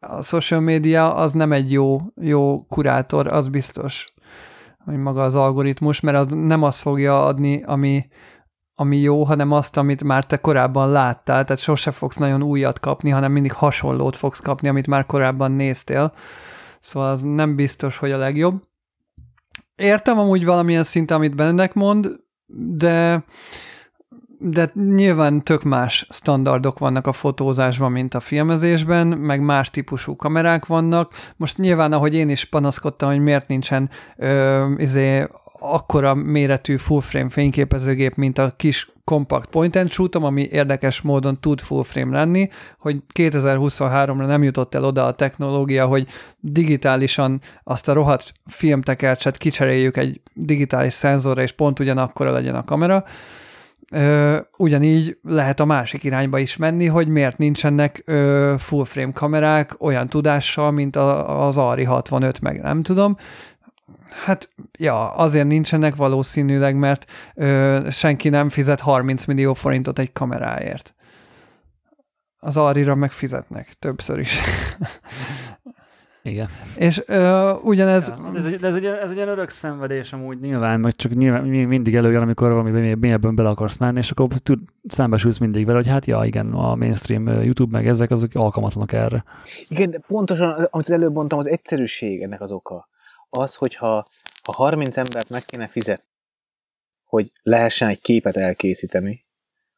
a social media az nem egy jó, jó kurátor, az biztos, hogy maga az algoritmus, mert az nem azt fogja adni, ami, ami jó, hanem azt, amit már te korábban láttál, tehát sose fogsz nagyon újat kapni, hanem mindig hasonlót fogsz kapni, amit már korábban néztél. Szóval az nem biztos, hogy a legjobb. Értem amúgy valamilyen szinten, amit Benedek mond, de, de nyilván tök más standardok vannak a fotózásban, mint a filmezésben, meg más típusú kamerák vannak. Most nyilván, ahogy én is panaszkodtam, hogy miért nincsen ö, izé, akkora méretű full-frame fényképezőgép, mint a kis kompakt point-and-shootom, ami érdekes módon tud full-frame lenni, hogy kétezer-huszonháromra nem jutott el oda a technológia, hogy digitálisan azt a rohadt filmtekercset kicseréljük egy digitális szenzorra, és pont ugyanakkora legyen a kamera. Ö, ugyanígy lehet a másik irányba is menni, hogy miért nincsenek ö, full-frame kamerák olyan tudással, mint a, az Ari hatvanöt, meg nem tudom. Hát, ja, azért nincsenek valószínűleg, mert ö, senki nem fizet harminc millió forintot egy kameráért. Az Arira meg fizetnek, többször is. Igen. És ö, ugyanez... Ja, ez, egy, ez, egy, ez egy ilyen örök szenvedés amúgy nyilván, meg csak nyilván mindig előjön, amikor valami mélyebben bele akarsz menni, és akkor tud, szembesülsz mindig vele, hogy hát ja, igen, a mainstream YouTube meg ezek, azok alkalmatlanak erre. Igen, pontosan, amit előbb mondtam, az egyszerűség ennek az oka. Az, hogyha ha harminc embert meg kéne fizetni hogy lehessen egy képet elkészíteni,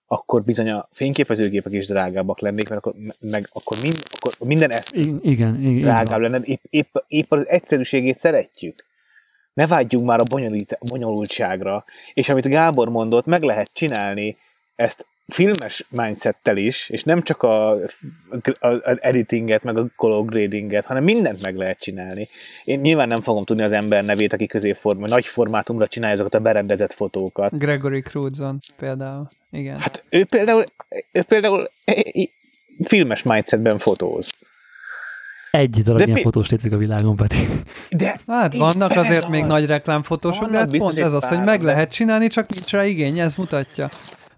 akkor bizony a fényképezőgépek is drágábbak lennék, mert akkor, meg, akkor, mind, akkor minden ezt igen, igen, drágább lenne. Épp, épp, épp az egyszerűségét szeretjük. Ne vágyjunk már a bonyolultságra. És amit Gábor mondott, meg lehet csinálni ezt filmes mindsettel is, és nem csak az editinget, meg a color gradinget, hanem mindent meg lehet csinálni. Én nyilván nem fogom tudni az ember nevét, aki középforma, nagy formátumra csinálja azokat a berendezett fotókat. Gregory Crudson például, igen. Hát ő például, ő például filmes mindsetben fotóz. Egy darab de ilyen mi... fotós létezik a világon, Peti. De hát vannak azért van. Még nagy reklámfotósok, de hát pont ez az, hogy meg lehet csinálni, csak nincs rá igény, ez mutatja.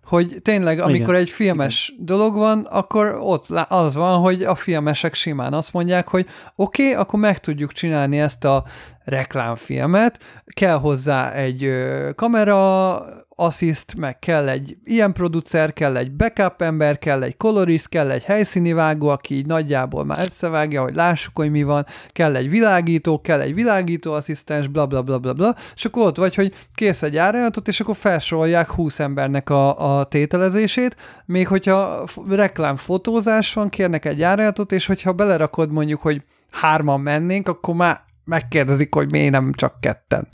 Hogy tényleg, amikor igen, egy filmes igen. dolog van, akkor ott az van, hogy a filmesek simán azt mondják, hogy oké, okay, akkor meg tudjuk csinálni ezt a reklámfilmet, kell hozzá egy kamera, assziszt, meg kell egy ilyen producer, kell egy backup ember, kell egy colorist, kell egy helyszíni vágó, aki így nagyjából már összevágja, hogy lássuk, hogy mi van, kell egy világító, kell egy világító asszisztens, bla bla bla bla bla, és akkor ott vagy, hogy kész egy árajánlatot, és akkor felsorolják húsz embernek a, a tételezését, még hogyha reklámfotózás van, kérnek egy árajánlatot, és hogyha belerakod mondjuk, hogy hárman mennénk, akkor már megkérdezik, hogy miért nem csak ketten.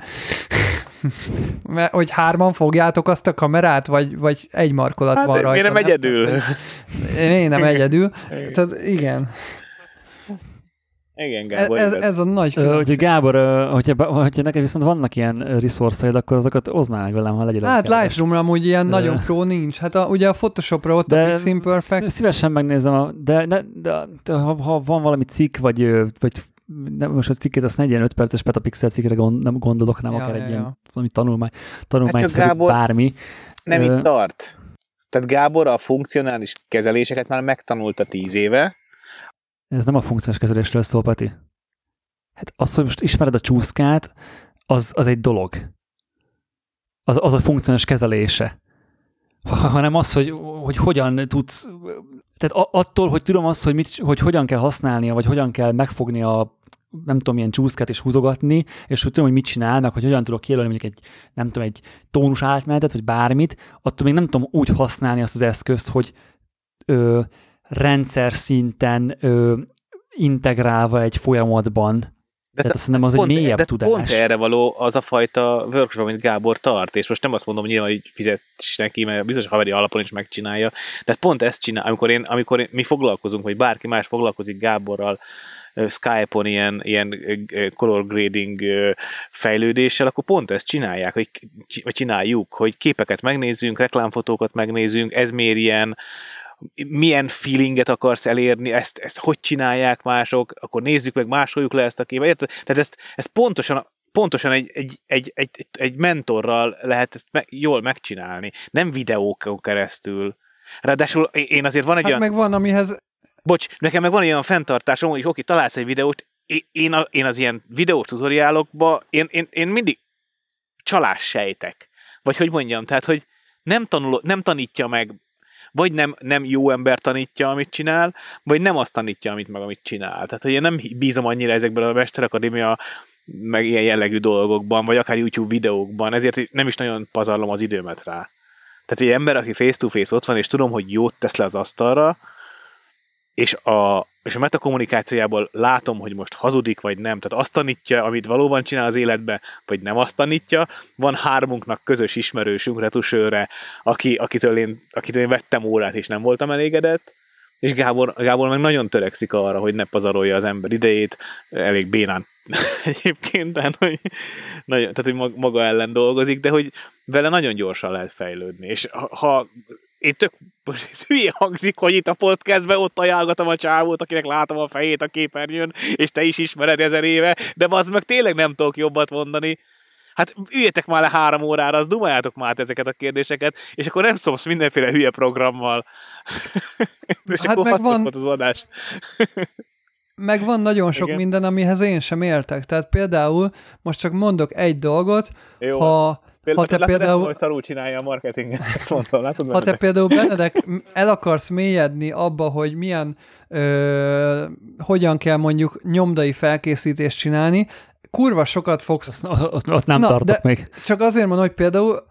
Mert hogy hárman fogjátok azt a kamerát, vagy, vagy egy markolat hát van rajta. Miért nem, nem egyedül? Miért nem egyedül? Tehát igen. Igen, Gábor. Ez, ez a nagy különbség. Úgyhogy Gábor, hogyha, hogyha neked viszont vannak ilyen resource-aid, akkor azokat oszd már meg velem, ha legyél. Hát Lightroom-ra amúgy ilyen nagyon pro nincs. Hát a, ugye a Photoshopra ott de a Pixim Perfect. Szívesen megnézem, a, de, de, de, de ha, ha van valami cikk, vagy, vagy nem, most a cikkét azt negyvenöt perces petapixel cikkre gond, nem gondolok, nem ja, akár ja, egy ilyen ja. tanulmány, tanulmányszerű hát bármi. Nem uh, itt tart. Tehát Gábor a funkcionális kezeléseket már megtanulta tíz éve. Ez nem a funkcionális kezelésről szól, Peti. Hát az, hogy most ismered a csúszkát, az, az egy dolog. Az, az a funkcionális kezelése. Hanem az, hogy, hogy hogyan tudsz... Tehát attól, hogy tudom azt, hogy, mit, hogy hogyan kell használnia, vagy hogyan kell megfogni a nem tudom, ilyen csúszkát és húzogatni, és hogy tudom, hogy mit csinál, meg hogy hogyan tudok kijelölni mondjuk egy, nem tudom, egy tónus átmenetet, vagy bármit, attól még nem tudom úgy használni azt az eszközt, hogy ö, rendszer szinten ö, integrálva egy folyamatban. De tehát azt hiszem, az pont, egy mélyebb de tudás. Pont erre való az a fajta workshop, amit Gábor tart, és most nem azt mondom, hogy nyilván, hogy fizets neki, mert bizonyos haveri alapon is megcsinálja, de pont ezt csinál, amikor, én, amikor én, mi foglalkozunk, vagy bárki más foglalkozik Gáborral Skype-on ilyen, ilyen color grading fejlődéssel, akkor pont ezt csinálják, hogy, vagy csináljuk, hogy képeket megnézzünk, reklámfotókat megnézzünk, ez miért ilyen, milyen feelinget akarsz elérni, ezt, ezt hogy csinálják mások, akkor nézzük meg, másoljuk le ezt a képet. Tehát ezt, ezt pontosan, pontosan egy, egy, egy, egy, egy mentorral lehet ezt me, jól megcsinálni. Nem videókon keresztül. Ráadásul én azért van egy hát olyan... meg van, amihez... Bocs, nekem meg van olyan fenntartásom, hogy oké, találsz egy videót, én, a, én az ilyen videós tutoriálokba, én, én, én mindig csalás sejtek. Vagy hogy mondjam, tehát, hogy nem, tanul, nem tanítja meg vagy nem, nem jó ember tanítja, amit csinál, vagy nem azt tanítja, amit meg amit csinál. Tehát, hogy én nem bízom annyira ezekből a Mesterakadémia meg ilyen jellegű dolgokban, vagy akár YouTube videókban, ezért nem is nagyon pazarlom az időmet rá. Tehát egy ember, aki face-to-face ott van, és tudom, hogy jót tesz le az asztalra, és a, és a metakommunikációjából látom, hogy most hazudik, vagy nem. Tehát azt tanítja, amit valóban csinál az életben, vagy nem azt tanítja. Van hármunknak közös ismerősünk, retusőre, aki, akitől, én, akitől én vettem órát, és nem voltam elégedett. És Gábor, Gábor meg nagyon törekszik arra, hogy ne pazarolja az ember idejét. Elég bénán egyébként, tehát hogy, nagyon, tehát, hogy maga ellen dolgozik, de hogy vele nagyon gyorsan lehet fejlődni. És ha... ha én tök hülye hangzik, hogy itt a podcastben ott ajánlgatom a csávót, akinek látom a fejét a képernyőn, és te is ismered ezer éve, de az meg tényleg nem tudok jobbat mondani. Hát üljetek már le három órára, az dumáljátok már ezeket a kérdéseket, és akkor nem szomsz mindenféle hülye programmal. és hát akkor hasznos volt az adás. meg van nagyon sok igen. minden, amihez én sem értek. Tehát például, most csak mondok egy dolgot, jó. ha... Például, ha te látod, például, hogy szarul csinálja a marketinget, ezt mondtam, látod? Ha te például, Benedek, el akarsz mélyedni abba, hogy milyen, ö, hogyan kell mondjuk nyomdai felkészítést csinálni, kurva sokat fogsz... Azt, azt, azt nem na, tartok még. Csak azért mondom, hogy például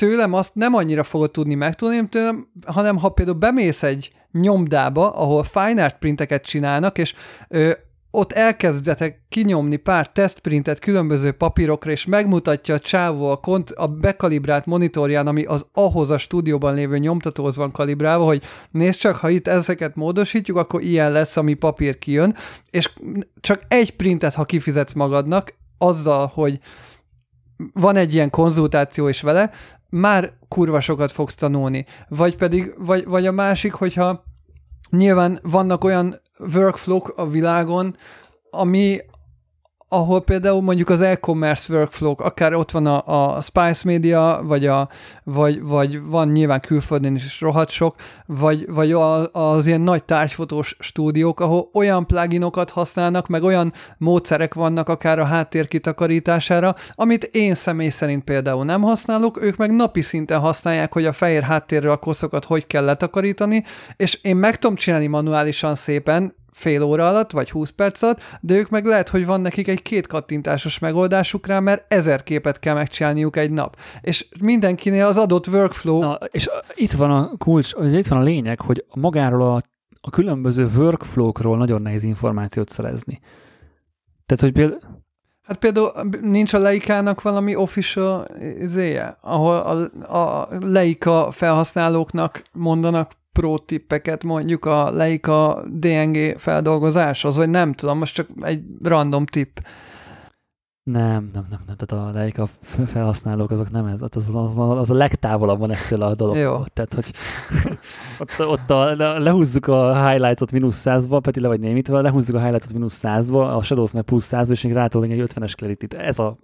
tőlem azt nem annyira fogod tudni megtudni, tőlem, hanem ha például bemész egy nyomdába, ahol fine art printeket csinálnak, és ö, ott elkezdetek kinyomni pár tesztprintet különböző papírokra, és megmutatja a csávó a, kont- a bekalibrált monitorján, ami az ahhoz a stúdióban lévő nyomtatóhoz van kalibrálva, hogy nézd csak, ha itt ezeket módosítjuk, akkor ilyen lesz, ami papír kijön, és csak egy printet, ha kifizetsz magadnak, azzal, hogy van egy ilyen konzultáció is vele, már kurva sokat fogsz tanulni. Vagy pedig, vagy, vagy a másik, hogyha nyilván vannak olyan workflow-k a világon, ami, ahol például mondjuk az e-commerce workflow-k, akár ott van a, a Spice Media, vagy, a, vagy, vagy van nyilván külföldön is rohadt sok, vagy, vagy az ilyen nagy tárgyfotós stúdiók, ahol olyan pluginokat használnak, meg olyan módszerek vannak akár a háttér kitakarítására, amit én személy szerint például nem használok, ők meg napi szinten használják, hogy a fehér háttérről a koszokat hogy kell letakarítani, és én meg tudom csinálni manuálisan szépen, fél óra alatt, vagy húsz perc alatt, de ők meg lehet, hogy van nekik egy két kattintásos megoldásuk rá, mert ezer képet kell megcsinálniuk egy nap. És mindenkinél az adott workflow... Na, és itt van a kulcs, itt van a lényeg, hogy magáról a, a különböző workflow-król nagyon nehéz információt szerezni. Tehát, hogy például... Hát például nincs a Leicának valami official izéje, ahol a, a Leica felhasználóknak mondanak pro-tippeket, mondjuk a Leica dé en gé feldolgozáshoz, vagy nem tudom, most csak egy random tipp. Nem, nem, nem, nem. Tehát a Leica felhasználók azok nem ez, az, az, az, az a legtávolabb van ettől a dologtól. Tehát, hogy ott, ott a, lehúzzuk a highlights-ot mínusz százba, Peti le vagy némítve, lehúzzuk a highlights-ot mínusz százba, a shadows meg plusz százba, és még rátolunk egy ötvenes clarity-t. Ez a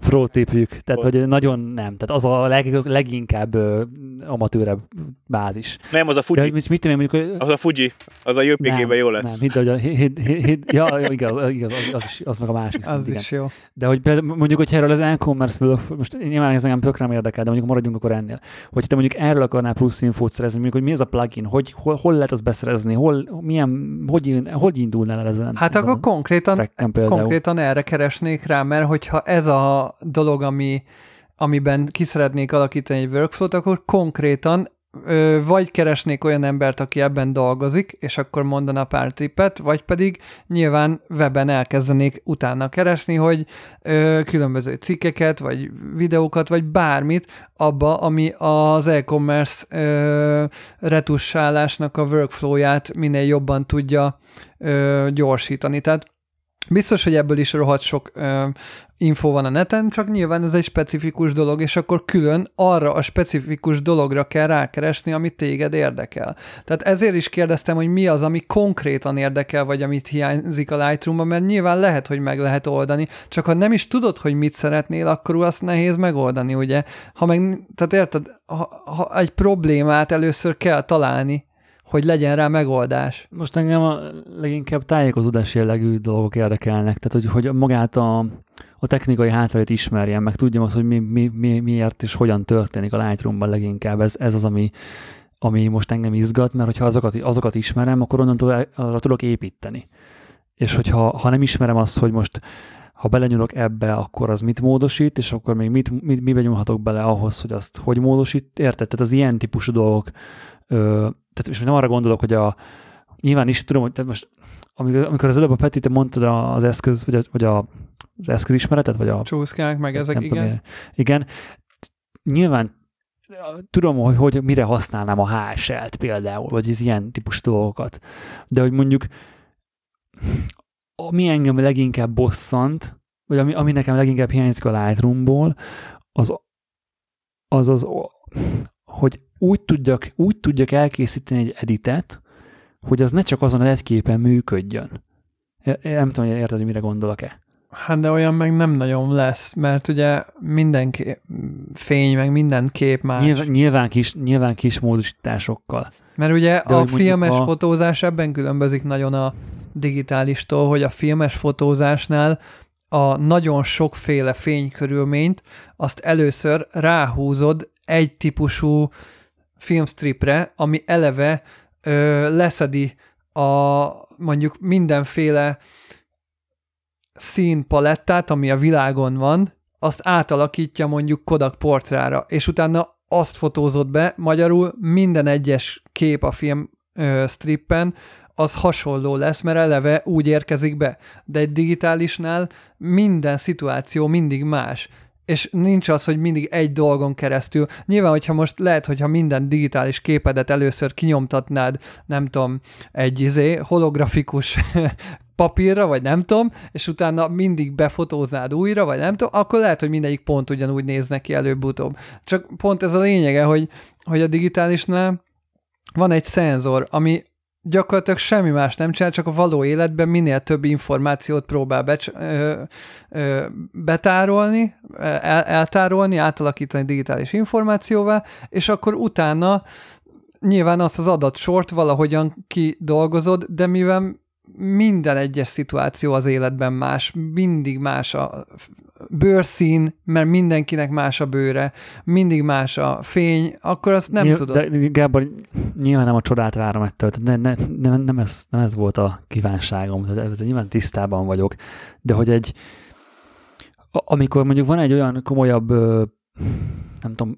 pro-tippjük. Tehát, pont. Hogy nagyon nem. Tehát az a leg, leginkább ö, amatőrebb bázis. Nem, az a Fuji. De, mit, mit tudom, mondjuk, hogy... Az a Fuji. Az a jé pé gé-ben jó lesz. Nem, hidd, hogy a... Hid, hid, hid, ja, igaz, igaz az, az, is, az meg a másik. Az igen. Is jó. De hogy mondjuk, hogy erről az e-commerce-ből, most nyilván ez engem tökre nem érdekel, de mondjuk maradjunk akkor ennél. Hogy te mondjuk erről akarnál plusz infót szerezni, mondjuk, hogy mi ez a plugin, hogy hol, hol lehet azt beszerezni, hol, milyen, hogy, hogy indulnál el ezen? Hát ezen akkor konkrétan, konkrétan erre keresnék rá, mert hogyha ez a dolog, ami, amiben ki szeretnék alakítani egy workflow-t, akkor konkrétan vagy keresnék olyan embert, aki ebben dolgozik, és akkor mondana pár tippet, vagy pedig nyilván webben elkezdenék utána keresni, hogy ö, különböző cikkeket, vagy videókat, vagy bármit abba, ami az e-commerce ö, retussálásnak a workflowját minél jobban tudja ö, gyorsítani. Tehát biztos, hogy ebből is rohadt sok ö, info van a neten, csak nyilván ez egy specifikus dolog, és akkor külön arra a specifikus dologra kell rákeresni, ami téged érdekel. Tehát ezért is kérdeztem, hogy mi az, ami konkrétan érdekel, vagy amit hiányzik a Lightroomban, mert nyilván lehet, hogy meg lehet oldani, csak ha nem is tudod, hogy mit szeretnél, akkor azt nehéz megoldani, ugye? Ha meg, tehát érted, ha, ha egy problémát először kell találni, hogy legyen rá megoldás. Most engem a leginkább tájékozódás jellegű dolgok érdekelnek, tehát hogy, hogy magát a, a technikai hátterét ismerjem, meg tudjam azt, hogy mi, mi, mi, miért és hogyan történik a Lightroomban leginkább. Ez, ez az, ami, ami most engem izgat, mert hogyha azokat, azokat ismerem, akkor onnantól arra tudok építeni. És hogyha ha nem ismerem azt, hogy most ha belenyúlok ebbe, akkor az mit módosít, és akkor még mit, mit, mibe nyúlhatok bele ahhoz, hogy azt hogy módosít, érted? Tehát az ilyen típusú dolgok. Ö, Tehát most nem arra gondolok, hogy a... Nyilván is tudom, hogy tehát most, amikor, amikor az előbb a Peti, te mondtad az eszköz, vagy, a, vagy a, az eszközismeretet, vagy a... Csúszkák, meg ezek, igen. Tudom, igen. Nyilván tudom, hogy, hogy mire használnám a há es el-t például, vagy az ilyen típusú dolgokat. De hogy mondjuk, ami engem leginkább bosszant, vagy ami, ami nekem leginkább hiányzik a Lightroomból, az az, az hogy úgy tudjak, úgy tudjak elkészíteni egy editet, hogy az ne csak azon az egy képen működjön. É, nem tudom, hogy érted, hogy mire gondolok-e. Hát de olyan meg nem nagyon lesz, mert ugye minden kép, fény, meg minden kép más. Nyilván, nyilván, kis, nyilván kis módosításokkal. Mert ugye de a filmes a... fotózás ebben különbözik nagyon a digitálistól, hogy a filmes fotózásnál a nagyon sokféle fénykörülményt azt először ráhúzod egy típusú filmstripre, ami eleve ö, leszedi a mondjuk mindenféle színpalettát, ami a világon van, azt átalakítja mondjuk Kodak portrára, és utána azt fotózott be, magyarul minden egyes kép a film ö, strippen, az hasonló lesz, mert eleve úgy érkezik be. De egy digitálisnál minden szituáció mindig más, és nincs az, hogy mindig egy dolgon keresztül. Nyilván, hogyha most lehet, hogyha minden digitális képedet először kinyomtatnád, nem tudom, egy izé, holografikus papírra, vagy nem tudom, és utána mindig befotóznád újra, vagy nem tudom, akkor lehet, hogy mindegyik pont ugyanúgy néznek ki előbb-utóbb. Csak pont ez a lényege, hogy, hogy a digitálisnál van egy szenzor, ami gyakorlatilag semmi más nem csinál, csak a való életben minél több információt próbál becs- ö, ö, betárolni, el, eltárolni, átalakítani digitális információvá, és akkor utána nyilván azt az adatsort valahogyan kidolgozod, de mivel minden egyes szituáció az életben más, mindig más a bőrszín, mert mindenkinek más a bőre, mindig más a fény, akkor azt nem Nyilv, tudod. De Gábor, nyilván nem a csodát várom ettől, ne, ne, nem, nem, ez, nem ez volt a kívánságom, ez nyilván tisztában vagyok, de hogy egy, amikor mondjuk van egy olyan komolyabb, nem tudom,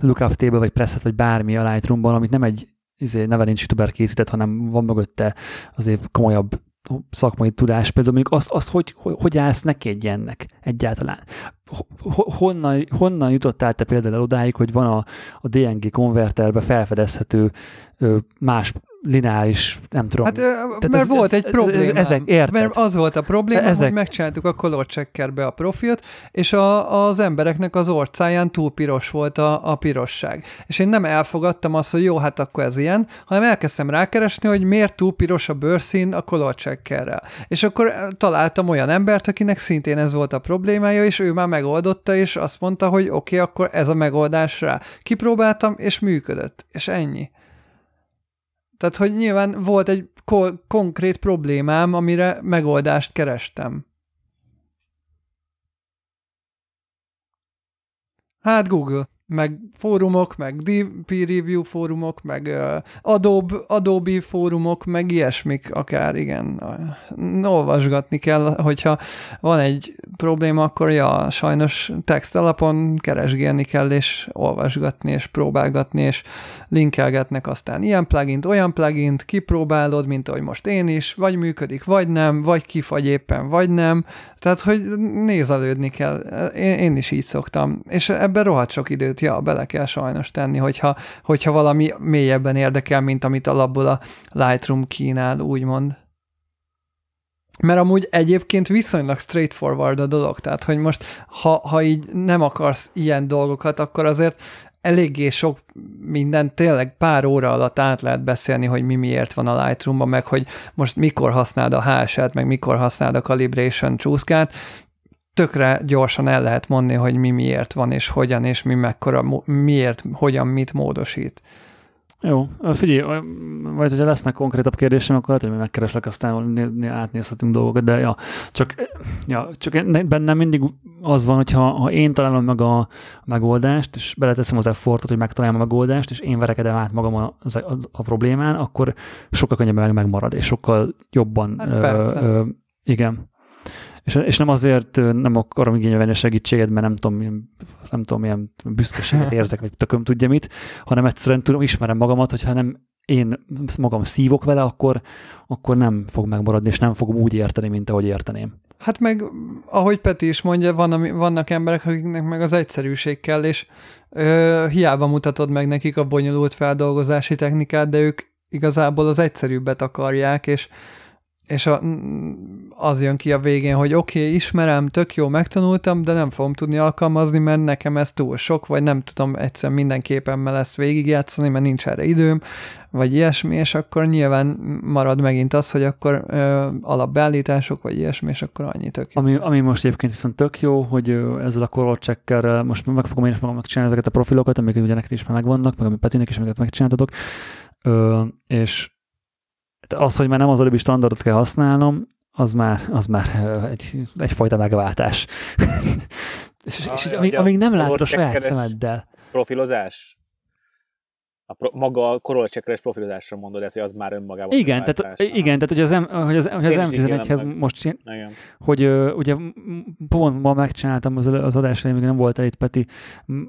lookup table, vagy preset, vagy bármi a Lightroomban, amit nem egy izé, nevelincs youtuber készített, hanem van mögötte azért komolyabb szakmai tudás. Például mondjuk azt, az, hogy, hogy hogy állsz neki ennek egyáltalán? Honnan, honnan jutottál te például el odáig, hogy van a, a dé en gé konverterbe felfedezhető más lineáris, nem tudom. Hát tehát mert ez, volt ez, egy probléma. Ezek, érted? Mert az volt a probléma, ezek... hogy megcsináltuk a Color Checkerbe a profilt, és a, az embereknek az orcáján túl piros volt a, a pirosság. És én nem elfogadtam azt, hogy jó, hát akkor ez ilyen, hanem elkezdtem rákeresni, hogy miért túl piros a bőrszín a Color Checkerrel. És akkor találtam olyan embert, akinek szintén ez volt a problémája, és ő már megoldotta, és azt mondta, hogy oké, okay, akkor ez a megoldás rá. Kipróbáltam, és működött. És ennyi. Tehát, hogy nyilván volt egy ko- konkrét problémám, amire megoldást kerestem. Hát Google, meg fórumok, meg peer review fórumok, meg uh, Adobe, Adobe fórumok, meg ilyesmik akár, igen. Olvasgatni kell, hogyha van egy probléma, akkor ja, sajnos text alapon keresgélni kell, és olvasgatni, és próbálgatni, és linkelgetnek aztán ilyen plugint, olyan plugint, kipróbálod, mint ahogy most én is, vagy működik, vagy nem, vagy kifagy éppen, vagy nem. Tehát, hogy nézelődni kell. Én, én is így szoktam. És ebben rohadt sok időt ja, bele kell sajnos tenni, hogyha, hogyha valami mélyebben érdekel, mint amit alapból a Lightroom kínál, úgymond. Mert amúgy egyébként viszonylag straightforward a dolog, tehát hogy most, ha, ha így nem akarsz ilyen dolgokat, akkor azért eléggé sok minden, tényleg pár óra alatt át lehet beszélni, hogy mi miért van a Lightroomban, meg hogy most mikor használd a há es-et, meg mikor használd a calibration csúszkát, tökre gyorsan el lehet mondni, hogy mi miért van, és hogyan, és mi mekkora, miért, hogyan, mit módosít. Jó, figyelj, majd hogyha lesznek konkrétabb kérdésem, akkor lehet, hogy megkereslek, aztán átnézhetünk dolgokat, de ja, csak, ja, csak bennem mindig az van, hogyha ha én találom meg a megoldást, és beleteszem az effortot, hogy megtaláljam a megoldást, és én verekedem át magam a, a, a problémán, akkor sokkal könnyebben meg megmarad, és sokkal jobban. Hát ö, ö, igen. És, és nem azért nem akarom igénybe venni a segítséged, mert nem tudom, ilyen, nem tudom, ilyen büszkeséget érzek, vagy tököm tudja mit, hanem egyszerűen tudom, ismerem magamat, hogyha nem én magam szívok vele, akkor, akkor nem fog megmaradni, és nem fogom úgy érteni, mint ahogy érteném. Hát meg, ahogy Peti is mondja, van, vannak emberek, akiknek meg az egyszerűség kell, és ö, hiába mutatod meg nekik a bonyolult feldolgozási technikát, de ők igazából az egyszerűbbet akarják, és és a, az jön ki a végén, hogy oké, okay, ismerem, tök jó, megtanultam, de nem fogom tudni alkalmazni, mert nekem ez túl sok, vagy nem tudom egyszerűen minden képemmel ezt végigjátszani, mert nincs erre időm, vagy ilyesmi, és akkor nyilván marad megint az, hogy akkor ö, alapbeállítások, vagy ilyesmi, és akkor annyi tök jó. Ami, ami most egyébként viszont tök jó, hogy ezzel a Color Checkerrel most meg fogom én is magam megcsinálni ezeket a profilokat, amik ugye neked is már megvannak, meg ami Petinek is, amiket megcsináltatok, ö, és az, hogy már nem az előbbi standardot kell használnom, az már, az már egy, egyfajta megváltás. és, és, és amíg, amíg nem látod a saját szemeddel. Profilozás? A pro, maga a Color Checkeres profilozásra mondod ezt, hogy az már önmagában. Igen, tehát, igen, tehát hogy az, em, hogy az, hogy az em tizenegyhez most én, hogy uh, ugye pont ma megcsináltam az, az adásra, még nem volt el itt Peti,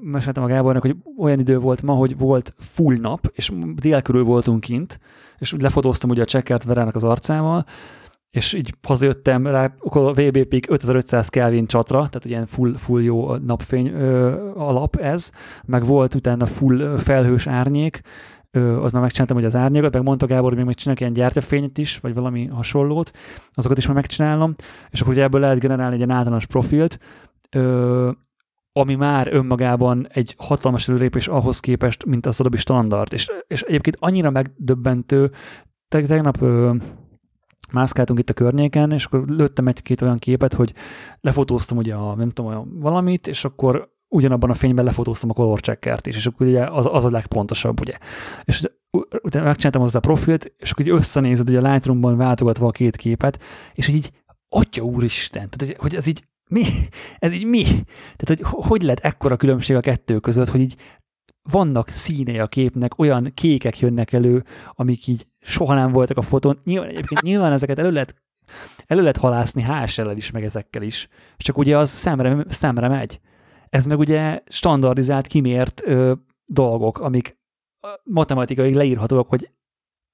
meséltem a Gábornak, hogy olyan idő volt ma, hogy volt full nap, és dél körül voltunk kint, és úgy lefotóztam ugye a checkert Verának az arcával, és így hazajöttem rá, akkor a vé bé Peak ötezer-ötszáz Kelvin csatra, tehát ilyen full, full jó napfény ö, alap ez, meg volt utána full felhős árnyék, ö, azt már megcsináltam, hogy az árnyékot, meg mondta Gábor, hogy még megcsinálok ilyen gyártyafényt is, vagy valami hasonlót, azokat is már megcsinálom, és akkor ugye ebből lehet generálni egy ilyen általános profilt, ö, ami már önmagában egy hatalmas előrépés ahhoz képest, mint az Adobe standard, és, és egyébként annyira megdöbbentő, teg- tegnap... Ö, mászkáltunk itt a környéken, és akkor lőttem egy-két olyan képet, hogy lefotóztam ugye a, nem tudom, olyan valamit, és akkor ugyanabban a fényben lefotóztam a Color Checkert is, és akkor ugye az, az a legpontosabb, ugye. És utána megcsináltam hozzá a profilt, és akkor így összenézed ugye a Lightroomban váltogatva a két képet, és így, atya úristen, tehát hogy ez így mi? Ez így mi? Tehát, hogy hogy lett ekkora különbség a kettő között, hogy így vannak színei a képnek, olyan kékek jönnek elő, amik így soha nem voltak a fotón. Nyilván, egyébként nyilván ezeket elő lehet, elő lehet halászni há es el-el is, meg ezekkel is. Csak ugye az szemre, szemre megy. Ez meg ugye standardizált, kimért ö, dolgok, amik matematikai leírhatóak, hogy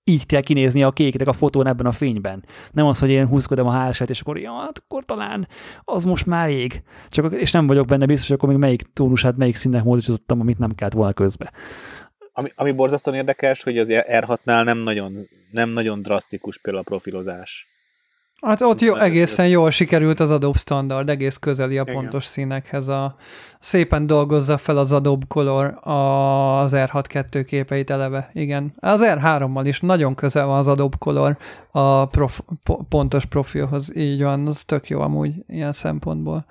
így kell kinézni a kéknek a fotón ebben a fényben. Nem az, hogy én húzkodom a há es el-t, és akkor, ja, akkor talán az most már ég. Csak, és nem vagyok benne biztos, hogy akkor még melyik tónusát, melyik színnek módosítottam, amit nem kellett volna közbe. Ami, ami borzasztóan érdekes, hogy az er hatnál nem nagyon, nem nagyon drasztikus például a profilozás. Hát ott jó, egészen jól sikerült az Adobe standard, egész közeli a pontos igen. színekhez. A, szépen dolgozza fel az Adobe Color az er hat kettő képeit eleve. Igen. Az er hárommal is nagyon közel van az Adobe Color a prof, po, pontos profilhoz. Így van, az tök jó amúgy ilyen szempontból.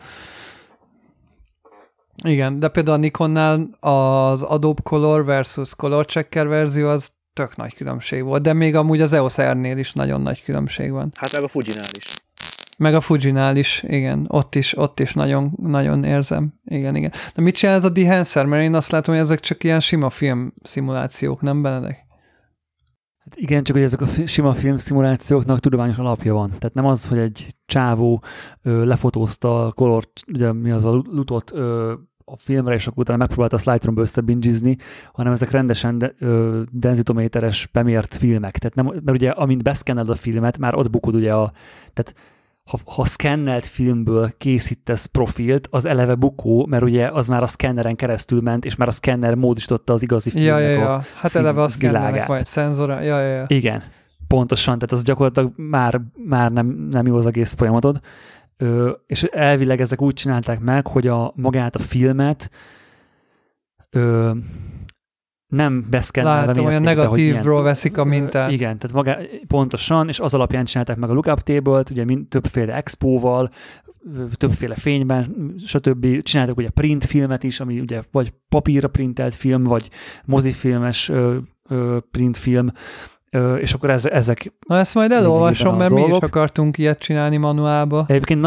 Igen, de például a Nikonnál az Adobe Color versus Color Checker verzió az tök nagy különbség volt, de még amúgy az e o es R-nél is nagyon nagy különbség van. Hát meg a Fujinál is. Meg a Fujinál is, igen. Ott is, ott is nagyon, nagyon érzem. Igen, igen. De mit csinál ez a Dehancer? Mert én azt látom, hogy ezek csak ilyen sima film szimulációk, nem Benedek? Hát igen, csak hogy ezek a sima film szimulációknak tudományos alapja van. Tehát nem az, hogy egy csávó ö, lefotózta a kolort, ugye mi az a lutot ö, a filmre, és akkor utána megpróbálta a Lightroom-ba összebingizni, hanem ezek rendesen de, ö, denzitométeres bemért filmek. Tehát nem, mert ugye amint beszkenned a filmet, már ott bukod ugye a... Tehát ha, ha szkennelt filmből készítesz profilt, az eleve bukó, mert ugye az már a szkenneren keresztül ment, és már a szkenner módosította az igazi filmnek ja, ja, ja. a Hát eleve a szkennernek majd szenzora. Ja, ja, ja. Igen, pontosan. Tehát az gyakorlatilag már, már nem, nem jó az egész folyamatod. Ö, és elvileg ezek úgy csinálták meg, hogy a magát a filmet ö, nem beszkennelve. Látom, olyan negatívról veszik a mintát. Ö, igen, tehát magá, pontosan, és az alapján csinálták meg a lookup table-t, ugye mind, többféle expóval, többféle fényben, stb. Csináltak ugye print filmet is, ami ugye vagy papírra printelt film, vagy mozifilmes ö, ö, print film, és akkor ez, ezek... Na ezt majd elolvasom, mert dolgok. Mi is akartunk ilyet csinálni manuálba. Egyébként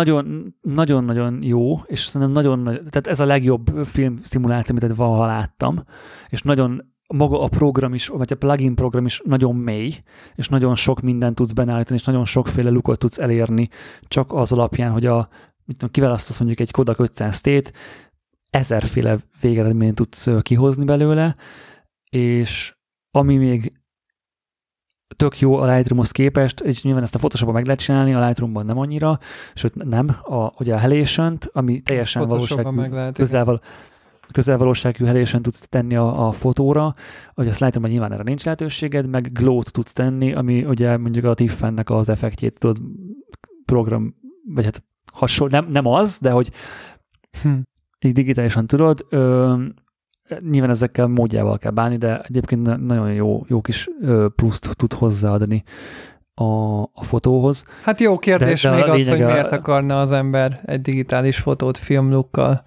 nagyon-nagyon jó, és szerintem nagyon... Tehát ez a legjobb filmszimuláció, amit valaha láttam, és nagyon maga a program is, vagy a plugin program is nagyon mély, és nagyon sok mindent tudsz beállítani, és nagyon sokféle lukot tudsz elérni, csak az alapján, hogy a, mit tudom, kiválasztasz mondjuk egy Kodak ötszáz T-t, ezerféle végeredményt tudsz kihozni belőle, és ami még tök jó a Lightroomhoz képest, és nyilván ezt a Photoshopban meg lehet csinálni, a Lightroomban nem annyira, sőt nem, a, ugye a Halation-t, ami teljesen valóságű, közelval, közelvalóságű Halation tudsz tenni a, a fotóra, ugye a Lightroomban nyilván erre nincs lehetőséged, meg glow-t tudsz tenni, ami ugye mondjuk a Tiffennek az effektjét tudod program, vagy hát hasonló, nem, nem az, de hogy hm. így digitálisan tudod, ö, nyilván ezekkel módjával kell bánni, de egyébként nagyon jó, jó kis pluszt tud hozzáadni a, a fotóhoz. Hát jó kérdés de, de még az, hogy miért a... akarna az ember egy digitális fotót filmlookkal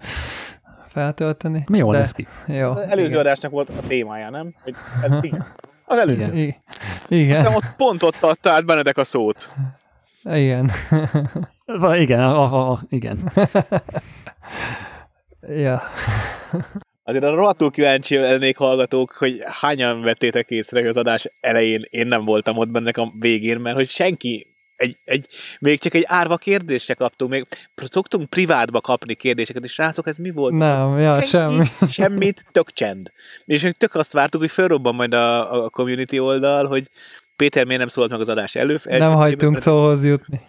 feltölteni. Mi jól de... lesz ki? Jó, az előző igen. adásnak volt a témája, nem? Hogy az előző. Igen. igen. Aztán ott pont ott adta át Benedek a szót. Igen. igen, aha, igen. ja. Azért arra rohadtul kíváncsi lennék, hallgatók, hogy hányan vettétek észre, hogy az adás elején én nem voltam ott bennek a végén, mert hogy senki... Egy, egy, még csak egy árva kérdést se kaptunk, még szoktunk privátba kapni kérdéseket, és srácok, ez mi volt? Nem, ja, semmi. semmi. Semmit, tök csend. És még tök azt vártuk, hogy felrobban majd a, a community oldal, hogy Péter miért nem szólt meg az adás elő. Nem el, hagytunk szóhoz jutni.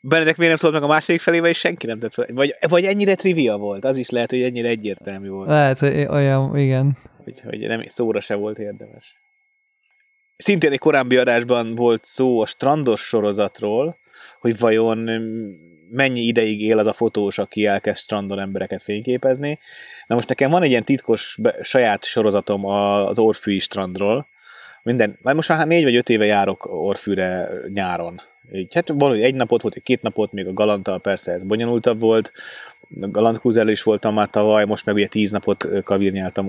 Benedek miért nem szólt meg a második felével, és senki nem tett fel. Vagy, vagy ennyire trivia volt, az is lehet, hogy ennyire egyértelmű volt. Lehet, hogy olyan, igen. Úgyhogy nem, szóra se volt érdemes. Szintén egy korábbi adásban volt szó a strandos sorozatról, hogy vajon mennyi ideig él az a fotós, aki elkezd strandon embereket fényképezni. Na most nekem van egy ilyen titkos be, saját sorozatom az orfűi strandról. Minden, már most már négy vagy öt éve járok Orfűre nyáron. Így, hát valahogy egy napot volt, egy két napot, még a Galanttal persze ez bonyolultabb volt. A Galant Cruiserrel is voltam már tavaly, most meg ugye tíz napot kavirnyáltam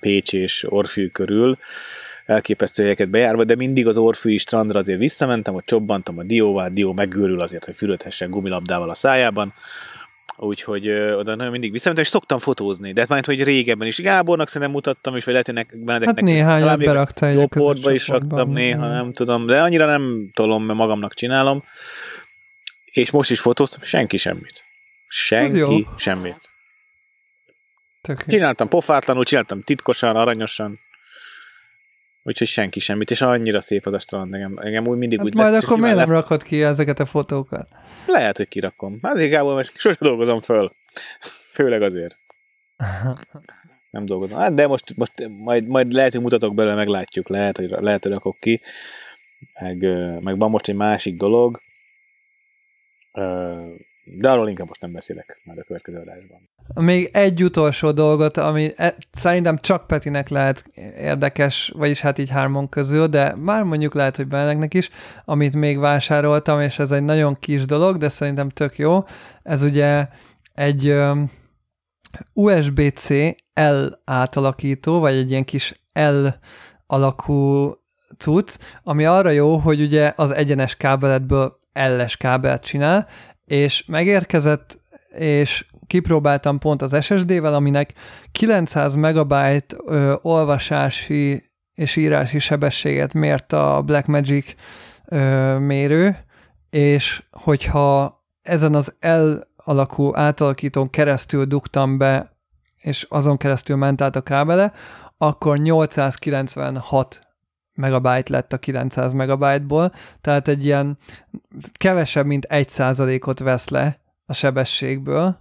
Pécs és Orfű körül. Elképesztő helyeket bejárva, de mindig az orfűi strandra azért visszamentem, hogy csobbantam a dióvá, dió megőrül azért, hogy fürödhessen gumilabdával a szájában, úgyhogy ö, oda nagyon mindig visszamentem, és szoktam fotózni, de hát már, hogy régebben is Gábornak szerintem mutattam, és vagy lehet, hogy Benedeknek hát néhányat beraktam, csoportba is raktam néha, nem tudom, de annyira nem tolom, mert magamnak csinálom, és most is fotóztam, senki semmit. Senki semmit. Csináltam pofátlanul, csináltam titkosan, aranyosan, úgyhogy senki semmit, és annyira szép az a strand, engem, engem úgy mindig hát úgy... Majd lett, akkor miért nem rakod ki ezeket a fotókat? Lehet, hogy kirakom. Azért Gábor, mert sose dolgozom föl. Főleg azért. Nem dolgozom. Hát de most, most majd, majd lehet, hogy mutatok belőle, meglátjuk. Lehet, hogy, lehet, hogy rakok ki. Meg, meg van most egy másik dolog. De arról inkább most nem beszélek már a következő adásban. Még egy utolsó dolgot, ami e- szerintem csak Petinek lehet érdekes, vagyis hát így hármon közül, de már mondjuk lehet, hogy Benedeknek is, amit még vásároltam, és ez egy nagyon kis dolog, de szerintem tök jó. Ez ugye egy um, u es bé cé L átalakító, vagy egy ilyen kis L alakú cucc, ami arra jó, hogy ugye az egyenes kábeletből L-es kábelt csinál, és megérkezett, és kipróbáltam pont az es es dé-vel, aminek kilencszáz megabyte ö, olvasási és írási sebességet mért a Blackmagic ö, mérő, és hogyha ezen az L alakú átalakítón keresztül dugtam be, és azon keresztül ment át a kábele, akkor nyolcszázkilencvenhat megabyte lett a kilencszáz megabyte-ból, tehát egy ilyen kevesebb, mint egy százalékot vesz le a sebességből,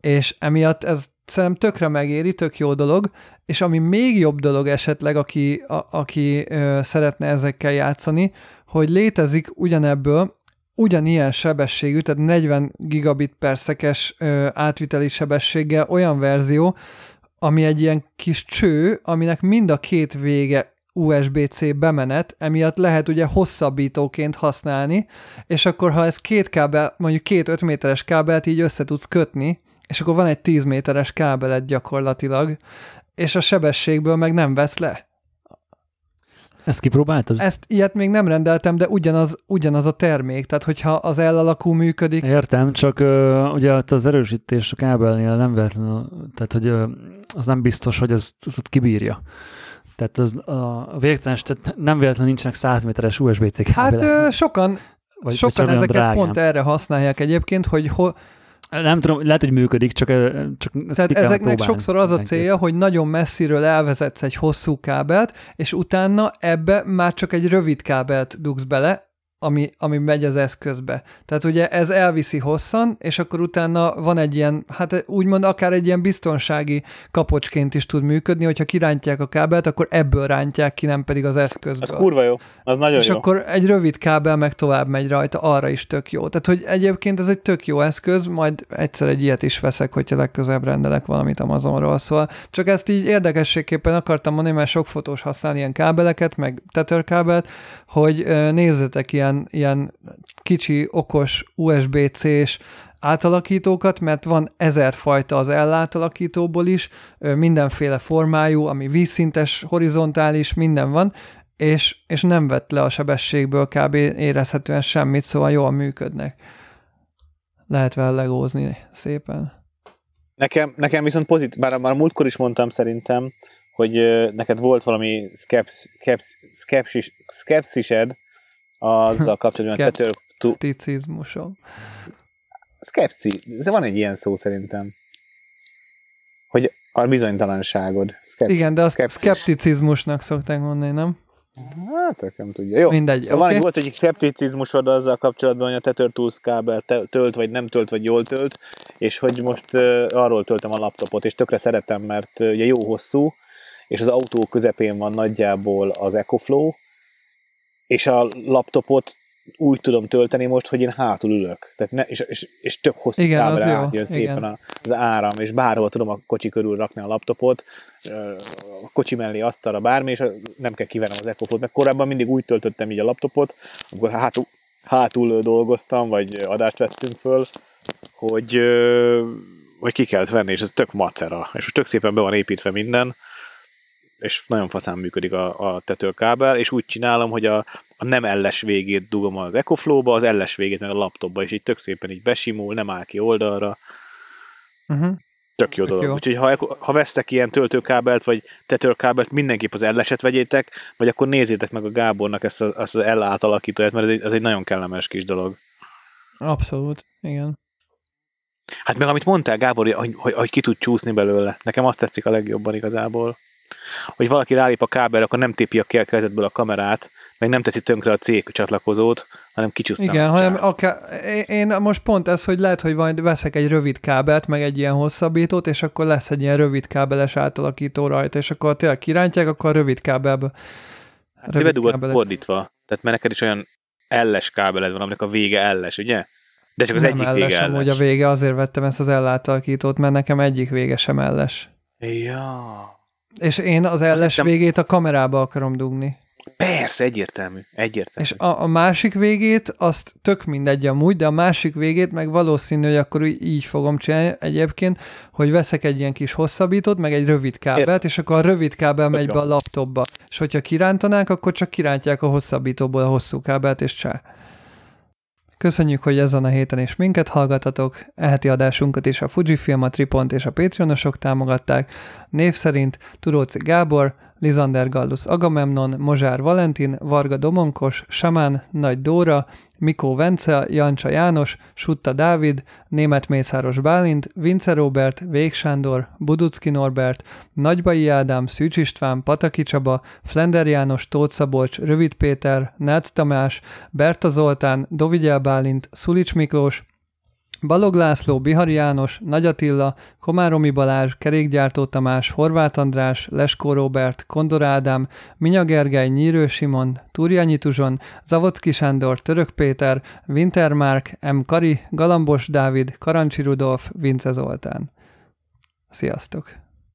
és emiatt ez szerintem tökre megéri, tök jó dolog, és ami még jobb dolog esetleg, aki, a, aki ö, szeretne ezekkel játszani, hogy létezik ugyanebből ugyanilyen sebességű, tehát negyven gigabit per szekes ö, átviteli sebességgel olyan verzió, ami egy ilyen kis cső, aminek mind a két vége u es bé cé bemenet, emiatt lehet ugye hosszabbítóként használni, és akkor ha ez két kábel, mondjuk két öt méteres kábelt így össze tudsz kötni, és akkor van egy tíz méteres kábelet gyakorlatilag, és a sebességből meg nem vesz le. Ezt kipróbáltad? Ezt, ilyet még nem rendeltem, de ugyanaz, ugyanaz a termék, tehát hogyha az L alakú működik. Értem, csak ö, ugye az erősítés a kábelnél nem véletlenül, tehát hogy ö, az nem biztos, hogy ezt, ezt kibírja. Tehát az a végtelen, tehát nem véletlenül nincsenek száz méteres u es bé cé kábelek. Hát sokan, vagy, sokan vagy ezeket drágán. Pont erre használják egyébként, hogy... Ho... Nem tudom, lehet, hogy működik, csak, csak tehát ezeknek sokszor az a célja, hogy nagyon messziről elvezetsz egy hosszú kábelt, és utána ebbe már csak egy rövid kábelt dugsz bele, ami, ami megy az eszközbe. Tehát ugye ez elviszi hosszan, és akkor utána van egy ilyen, hát úgymond akár egy ilyen biztonsági kapocsként is tud működni, hogyha kirántják a kábelt, akkor ebből rántják ki, nem pedig az eszközből. Az kurva jó, az nagyon és jó. És akkor egy rövid kábel meg tovább megy rajta, arra is tök jó. Tehát, hogy egyébként ez egy tök jó eszköz, majd egyszer egy ilyet is veszek, hogyha legközebb rendelek valamit Amazonról, szóval. Csak ezt így érdekességképpen akartam mondani, mert sok fotós használ ilyen kábeleket, meg tetőrkábelt, hogy nézzetek ilyen ilyen kicsi, okos u es bé cés átalakítókat, mert van ezer fajta az L átalakítóból is, mindenféle formájú, ami vízszintes, horizontális, minden van, és, és nem vett le a sebességből kb. Érezhetően semmit, szóval jól működnek. Lehet vele legózni szépen. Nekem, nekem viszont pozitív, bár már múltkor is mondtam szerintem, hogy neked volt valami szkeps, keps, skepsis, skepsised azzal kapcsolatban, hogy Skepticizmusom. Skepsi, ez van egy ilyen szó szerintem. Hogy a bizonytalanságod. Skepsi, igen, de azt skepsis. Skepticizmusnak szokták mondani, nem? Hát, nekem tudja. Jó, mindegy, szóval okay. Van, volt egy szkepticizmusod azzal kapcsolatban, hogy a tetőrtúz kábel tölt, vagy nem tölt, vagy jól tölt, és hogy most uh, arról töltöm a laptopot, és tökre szeretem, mert uh, ugye jó hosszú, és az autó közepén van nagyjából az EcoFlow, és a laptopot úgy tudom tölteni most, hogy én hátul ülök. Tehát ne, és, és, és tök hosszú kábelre átjön szépen az áram, és bárhol tudom a kocsi körül rakni a laptopot, a kocsi mellé asztalra bármi, és nem kell kivennem az EcoFlow-t, mert korábban mindig úgy töltöttem így a laptopot, amikor hátul, hátul dolgoztam, vagy adást vettünk föl, hogy, hogy ki kellett venni, és ez tök macera. És most tök szépen be van építve minden, és nagyon faszán működik a, a tetőkábel, és úgy csinálom, hogy a, a nem elles végét dugom az EcoFlow-ba, az elles végét meg a laptopba, és így tök szépen így besimul, nem áll ki oldalra. Uh-huh. Tök jó tök dolog. Jó. Úgyhogy ha, ha vesztek ilyen töltőkábelt, vagy tetőkábelt, mindenképp az elleset vegyétek, vagy akkor nézzétek meg a Gábornak ezt, a, ezt az el átalakítóját, mert ez egy, ez egy nagyon kellemes kis dolog. Abszolút, igen. Hát meg amit mondtál, Gábor, hogy, hogy, hogy ki tud csúszni belőle. Nekem azt tetszik a legjobban igazából. Hogy valaki rálép a kábelre, akkor nem tépi a kezezetből a kamerát, meg nem teszi tönkre a C csatlakozót, hanem kicsúsztam. Igen, hanem akár, én most pont ez, hogy lehet, hogy majd veszek egy rövid kábelt, meg egy ilyen hosszabbítót, és akkor lesz egy ilyen rövid kábeles átalakító rajta, és akkor tényleg kirántják, akkor a rövid kábelbe. Hát bedugod fordítva, tehát mert neked is olyan elles kábeled van, aminek a vége elles, ugye? De csak az nem egyik elles, vége elles. Hogy a vége, azért vettem ezt az ellátalakítót, mert nekem egyik vége sem elles. Ja. És én az elles végét a kamerába akarom dugni. Persze, egyértelmű. egyértelmű. És a, a másik végét, azt tök mindegy amúgy, de a másik végét meg valószínű, hogy akkor így fogom csinálni egyébként, hogy veszek egy ilyen kis hosszabbítót, meg egy rövid kábelt, értem. És akkor a rövid kábel megy be a laptopba. És hogyha kirántanák, akkor csak kirántják a hosszabbítóból a hosszú kábelt, és csá. Köszönjük, hogy ezen a héten is minket hallgatatok. E heti adásunkat is a Fujifilm, a Tripont és a Patreonosok támogatták. Név szerint Turóci Gábor, Lizander Gallus Agamemnon, Mozsár Valentin, Varga Domonkos, Samán, Nagy Dóra, Mikó Vence, Jancsa János, Sutta Dávid, Németh Mészáros Bálint, Vince Róbert, Vég Sándor, Buducki Norbert, Nagybai Ádám, Szűcs István, Pataki Csaba, Flender János, Tóth Szabolcs, Rövid Péter, Nácz Tamás, Berta Zoltán, Dovigyel Bálint, Szulics Miklós, Balog László, Bihari János, Nagy Attila, Komáromi Balázs, Kerékgyártó Tamás, Horváth András, Leskó Róbert, Kondor Ádám, Minya Gergely, Nyírő Simon, Túrjányi Tuzson, Zavocki Sándor, Török Péter, Wintermark, M. Kari, Galambos Dávid, Karancsi Rudolf, Vince Zoltán. Sziasztok!